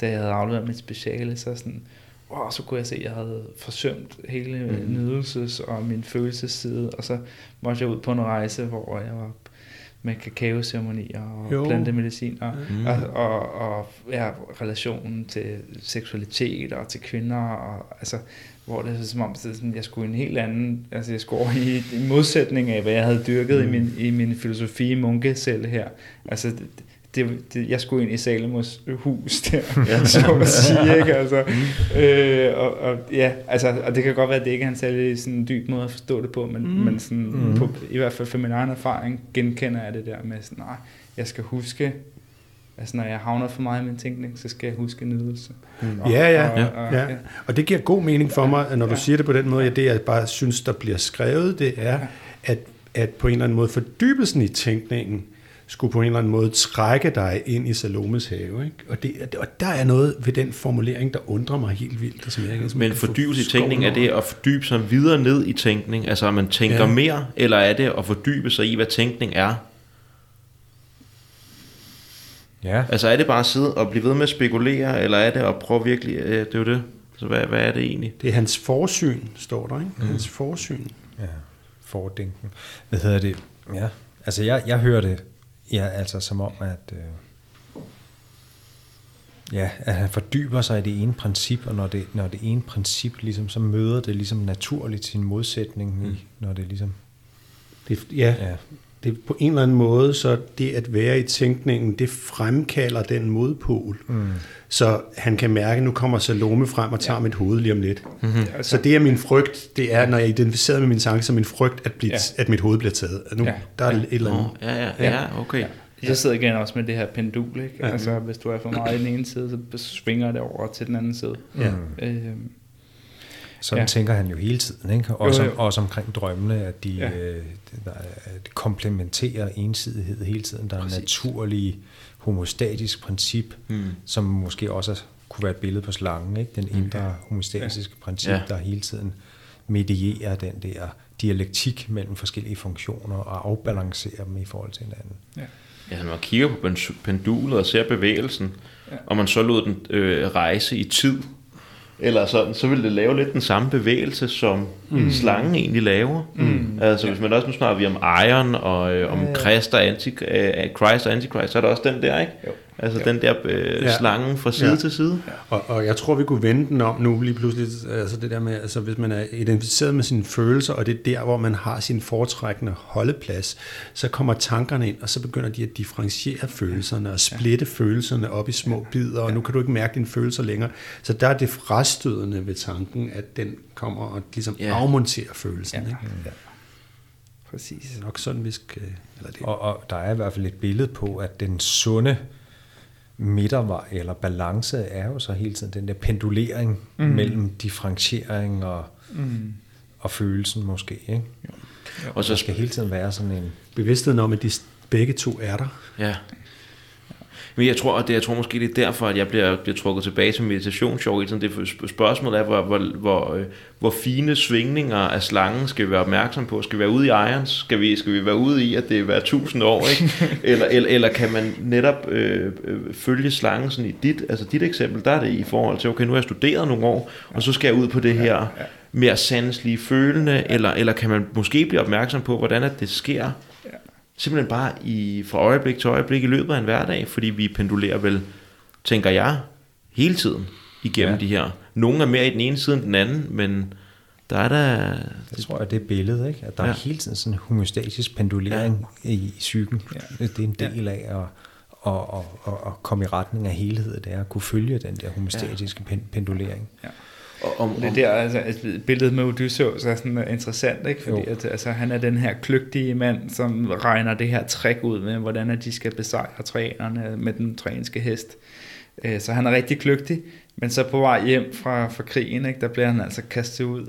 da jeg havde afleveret mit speciale, så sådan... så kunne jeg se, at jeg havde forsømt hele nydelses- og min følelsesside. Og så måtte jeg ud på en rejse, hvor jeg var med kakaoceremonier og plantemedicin og ja, relationen til seksualitet og til kvinder og altså hvor det er som om sådan, jeg skulle en helt anden, altså jeg skulle over i modsætning af hvad jeg havde dyrket i min filosofi munkecelle her. Altså det, jeg skulle ind i Salomos hus der, så at sige, ikke? Altså, ja, altså, og det kan godt være, at det ikke er en særlig sådan dyb måde at forstå det på, men sådan, på, i hvert fald for min egen erfaring genkender jeg det der med, sådan, nej, jeg skal huske, altså når jeg havner for meget i min tænkning, så skal jeg huske nydelse. Og og det giver god mening for mig, når du siger det på den måde, det jeg bare synes, der bliver skrevet, det er, at på en eller anden måde fordybelsen i tænkningen, skulle på en eller anden måde trække dig ind i Salomes have, ikke? Og der er noget ved den formulering, der undrer mig helt vildt. Som jeg ikke, som men fordybelse i tænkning, er det at fordybe sig videre ned i tænkning? Altså, at man tænker mere, eller er det at fordybe sig i, hvad tænkning er? Ja. Altså, er det bare at sidde og blive ved med at spekulere, eller er det at prøve virkelig... det er jo det. Så hvad er det egentlig? Det er hans forsyn, står der, ikke? Hans forsyn. Ja, fordænken. Hvad hedder det? Ja, altså, jeg hører det. Ja, altså som om, at, at han fordyber sig i det ene princip, og når det ene princip ligesom, så møder det ligesom naturligt sin modsætning, når det ligesom... Det er på en eller anden måde, så det at være i tænkningen, det fremkalder den modpol. Så han kan mærke, at nu kommer Salome frem og tager mit hoved lige om lidt. Så det er min frygt, det er, når jeg identificerer med min sang, så min frygt, at mit hoved bliver taget. Nu, der er et eller andet. Okay. Så sidder jeg igen også med det her pendul, ikke? Altså, hvis du er for meget i den ene side, så svinger det over til den anden side. Sådan tænker han jo hele tiden, ikke? Også omkring drømmene, at de komplementerer ensidighed hele tiden. Der er en naturlig homostatisk princip, som måske også kunne være et billede på slangen, ikke? Den indre homostatiske princip, der hele tiden medierer den der dialektik mellem forskellige funktioner og afbalancerer dem i forhold til hinanden. Ja, når man kigger på pendulet og ser bevægelsen, og man så lod den rejse i tid, eller sådan, så vil det lave lidt den samme bevægelse, som slangen egentlig laver. Altså hvis man også, nu snakker vi om Iron, og om Christ og Antichrist, så er der også den der, ikke? Altså den der slangen fra side til side. Og jeg tror, vi kunne vende den om nu lige pludselig, altså det der med, altså hvis man er identificeret med sine følelser, og det er der, hvor man har sin foretrækkende holdeplads, så kommer tankerne ind, og så begynder de at differentiere følelserne, og splitte følelserne op i små bidder, og nu kan du ikke mærke dine følelser længere. Så der er det frastødende ved tanken, at den kommer og ligesom afmonterer følelsen, ikke? Præcis. Det er nok sådan, vi skal... Eller det. Og der er i hvert fald et billede på, at den sunde midtervej eller balance er jo så hele tiden den der pendulering mellem differentiering og følelsen måske, ikke? Jo. Og så skal hele tiden være sådan en... bevidstheden om, at de begge to er der. Ja. Men jeg tror måske, det er derfor, at jeg bliver trukket tilbage til meditationsshow. Det spørgsmål er, hvor fine svingninger af slangen skal vi være opmærksom på? Skal vi være ude i irons? Skal vi være ude i, at det er 1000 år? Ikke? Eller kan man netop følge slangen sådan i dit eksempel, der er det i forhold til, okay, nu har jeg studeret nogle år, og så skal jeg ud på det her mere sanselige følende, eller kan man måske blive opmærksom på, hvordan at det sker? Simpelthen bare fra øjeblik til øjeblik i løbet af en hverdag, fordi vi pendulerer vel, tænker jeg, hele tiden igennem de her. Nogle er mere i den ene side end den anden, men der er der... Jeg tror, at det er billedet, ikke? At der er hele tiden sådan en homostatisk pendulering i psyken. Ja. Det er en del af at komme i retning af helhed, det er at kunne følge den der homostatiske pendulering. Ja. Det der, altså, billedet med Odysseus er sådan interessant, ikke? Fordi at, altså, han er den her kløgtige mand, som regner det her trick ud med, hvordan at de skal besejre trojanerne med den trojanske hest. Så han er rigtig kløgtig, men så på vej hjem fra krigen, ikke? Der bliver han altså kastet ud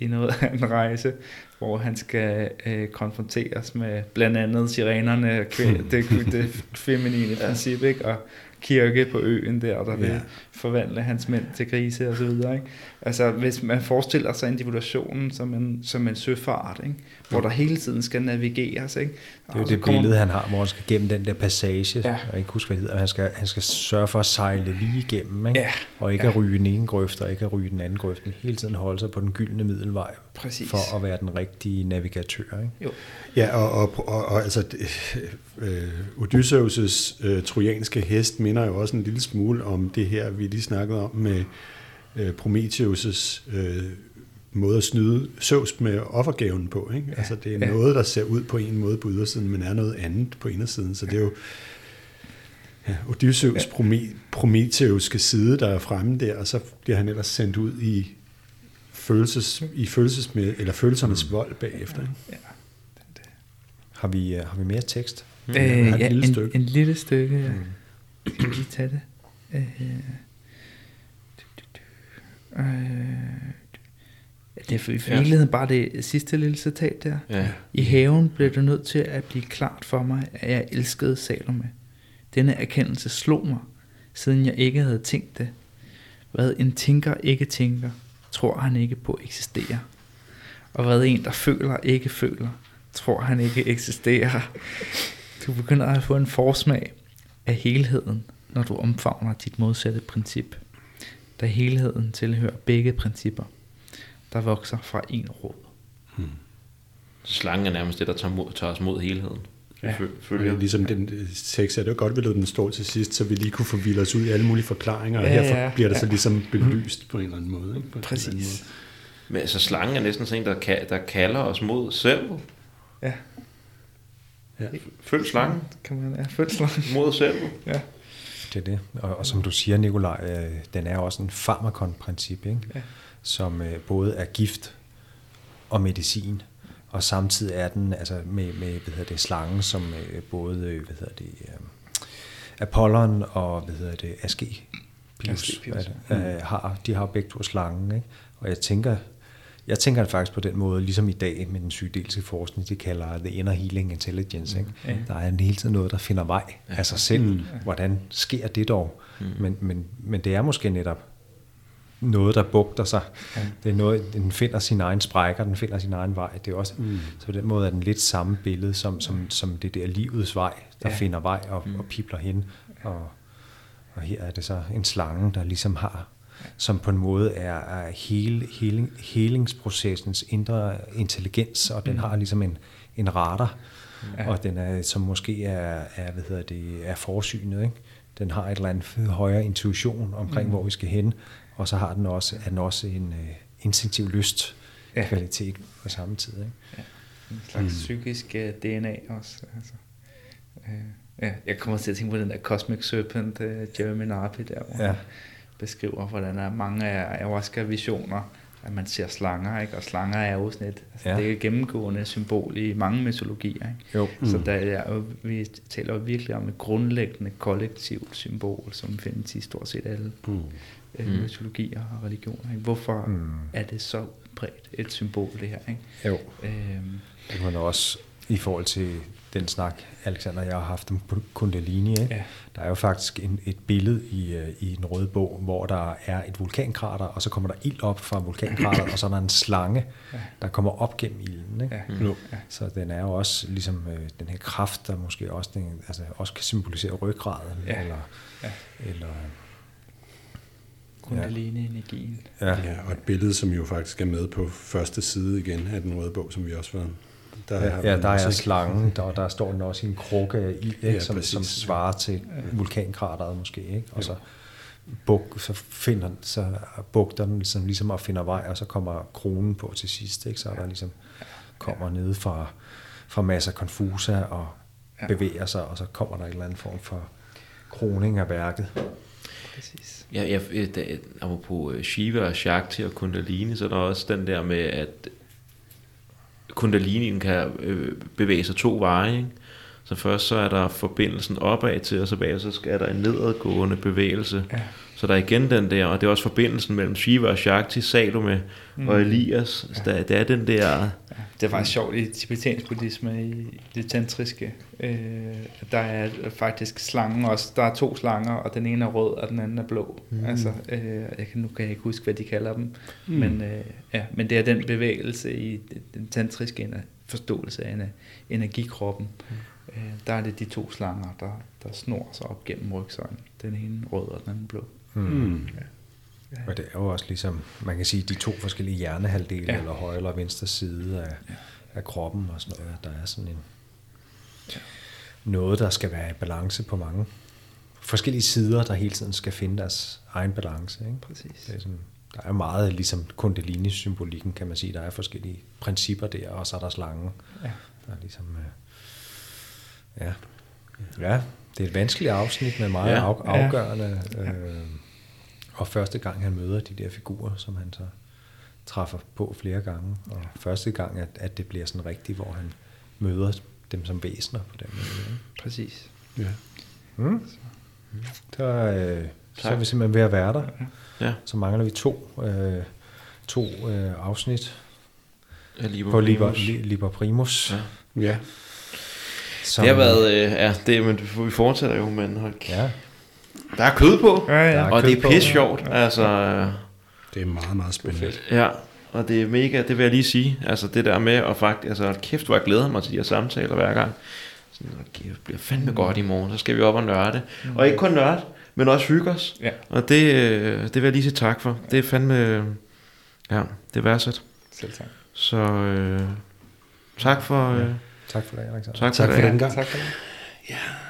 i noget af en rejse, hvor han skal konfronteres med blandt andet sirenerne, det feminine princip, ikke? Og kirke på øen der, der vil forvandle hans mænd til grise og så videre, ikke? Altså hvis man forestiller sig individuationen som en søfart, ikke? Hvor der hele tiden skal navigeres, ikke? Det er jo det billede han har, hvor han skal gennem den der passage, ja. Og ikke huske hvad det hedder, han skal sørge for at sejle lige igennem, ikke? Ja. Og ikke at ryge den ene grøft og ikke at ryge den anden grøft, men hele tiden holde sig på den gyldne middelvej. Præcis. For at være den rigtige navigatør, ikke? Jo. Ja, og altså Odysseus' trojanske hest minder jo også en lille smule om det her, vi lige snakkede om med Prometheus' måde at snyde Zeus med offergaven på, ikke? Ja, altså det er noget, der ser ud på en måde på ydersiden, men er noget andet på indersiden, så det er jo Odysseus' prometeuske side, der er fremme der, og så bliver han ellers sendt ud i følelsernes vold bagefter, ikke? Ja. Har vi mere tekst? Ja, et lille stykke. Ja. Skal vi lige tage det? Det er for i virkeligheden bare det sidste lille citat der. Ja. I haven blev det nødt til at blive klart for mig, at jeg elskede Salome. Denne erkendelse slog mig, siden jeg ikke havde tænkt det. Hvad en tænker ikke tænker, tror han ikke på eksisterer. Og hvad en, der føler ikke føler, tror han ikke eksisterer. Du begynder at få en forsmag af helheden, når du omfavner dit modsatte princip, da helheden tilhører begge principper, der vokser fra en rod. Slangen er nærmest det, der tager os mod helheden. Ja. Ligesom den tekst, det var godt, vi lød den stå til sidst, så vi lige kunne forvilde os ud i alle mulige forklaringer, og herfor bliver det så ligesom belyst på en eller anden måde. Ikke? Præcis. Men altså slangen er næsten sådan en, der kalder os mod selvet. Ja. Ja. Følg slangen. Kan man, følg slangen. Mod selvet. Ja. Det er det. Og som du siger, Nikolaj, den er også en farmakon-princip, ikke? Ja. Som både er gift og medicin. Og samtidig er den altså med slangen, som både Apollon og Asclepius har. De har begge to slangen, ikke? Og jeg tænker faktisk på den måde, ligesom i dag med den psykedeliske forskning, de kalder the inner healing intelligence. Ikke? Mm. Der er hele tiden noget, der finder vej af sig selv. Mm. Hvordan sker det dog? Mm. Men det er måske netop noget, der bugter sig. Mm. Det er noget, den finder sin egen sprækker, den finder sin egen vej. Det er også, så på den måde er den lidt samme billede, som det der livets vej, der finder vej og pipler hen. Og her er det så en slange, der ligesom har, som på en måde er hele helingsprocessens indre intelligens, og den har ligesom en radar, og den er, som måske er forsynet, ikke? Den har et eller andet højere intuition omkring hvor vi skal hen, og så har den også en instinktiv lyst kvalitet på samme tid, ikke? Ja. En slags psykisk DNA også. Altså. Ja, jeg kommer til at tænke på den der Cosmic Serpent, Jeremy Narby derovre. Ja. Beskriver, hvordan der er mange af ayahuasca-visioner, at man ser slanger, ikke? Og slanger er jo sådan et, altså det er et gennemgående symbol i mange mytologier, ikke? Jo. Mm. Så vi taler virkelig om et grundlæggende kollektivt symbol, som findes i stort set alle mytologier og religioner, ikke? Hvorfor er det så udbredt et symbol, det her, ikke? Jo. Det var også i forhold til den snak, Alexander og jeg har haft om Kundalini, ikke? Ja. Der er jo faktisk et billede i en røde bog, hvor der er et vulkankrater, og så kommer der ild op fra vulkankrateret, og så er der en slange, der kommer op gennem ilden, ikke? Ja. Mm. Ja. Så den er jo også ligesom den her kraft, der måske også, også kan symbolisere ryggraden, eller Kundalini-energien. Ja. Ja, og et billede, som jo faktisk er med på første side igen af den røde bog, som vi også var. Der er slangen, der står den også i en krukke af ild, ikke, som svarer til vulkankrateret måske, ikke? Og så bugter den ligesom og finder vej, og så kommer kronen på til sidst, ikke? Så der ligesom kommer nede fra masser konfusa og bevæger sig, og så kommer der en eller anden form for kroning af værket. Præcis. Ja, apropos Shiva og Shakti og Kundalini, så er der også den der med, at Kundalinien kan bevæge sig to veje, ikke? Så først så er der forbindelsen opad til, og så bag, så er der en nedadgående bevægelse. Ja. Så der er igen den der, og det er også forbindelsen mellem Shiva og Shakti, Salome og Elias. Ja. Der er den der... Ja. Det er faktisk sjovt i tibetansk buddhisme, i det tantriske. Der er faktisk slangen også. Der er to slanger, og den ene er rød, og den anden er blå. Altså, nu kan jeg ikke huske, hvad de kalder dem. Men, ja, men det er den bevægelse i den tantriske forståelse af energikroppen. Der er det de to slanger, der snor sig op gennem rygsøjlen. Den ene rød og den anden blå. Ja. Ja. Og det er jo også ligesom, man kan sige, de to forskellige hjernehalvdele, eller højre og venstre side af kroppen og sådan noget. Der er sådan en noget, der skal være i balance på mange forskellige sider, der hele tiden skal finde deres egen balance. Ikke? Præcis. Det er sådan, der er meget ligesom Kundalini-symbolikken, kan man sige. Der er forskellige principper der, og så er der slangen. Ja. Der er ligesom... Ja, det er et vanskeligt afsnit med meget afgørende. Og første gang han møder de der figurer, som han så træffer på flere gange. Og første gang, at det bliver sådan rigtigt, hvor han møder dem som væsener på den måde. Præcis. Ja. Så er vi simpelthen ved at være der. Ja. Så mangler vi to afsnit på Liber Primus. Ja. Som, det har været, vi fortsætter jo, men hold kæft. Ja. Der er kød på, og det er pisse sjovt. Ja. Altså, det er meget, meget spændende. Ja, og det er mega, det vil jeg lige sige, altså det der med, og faktisk, altså kæft, hvor jeg glæder mig til de her samtaler hver gang. Sådan, kæft, det bliver fandme godt i morgen, så skal vi op og nørde. Og ikke kun nørde, men også hygge os. Ja. Og det vil jeg lige sige tak for. Det er fandme, det er værdsat. Selv tak. Så tak for... Tak for det, Alexander. Tak for den gang. Ja.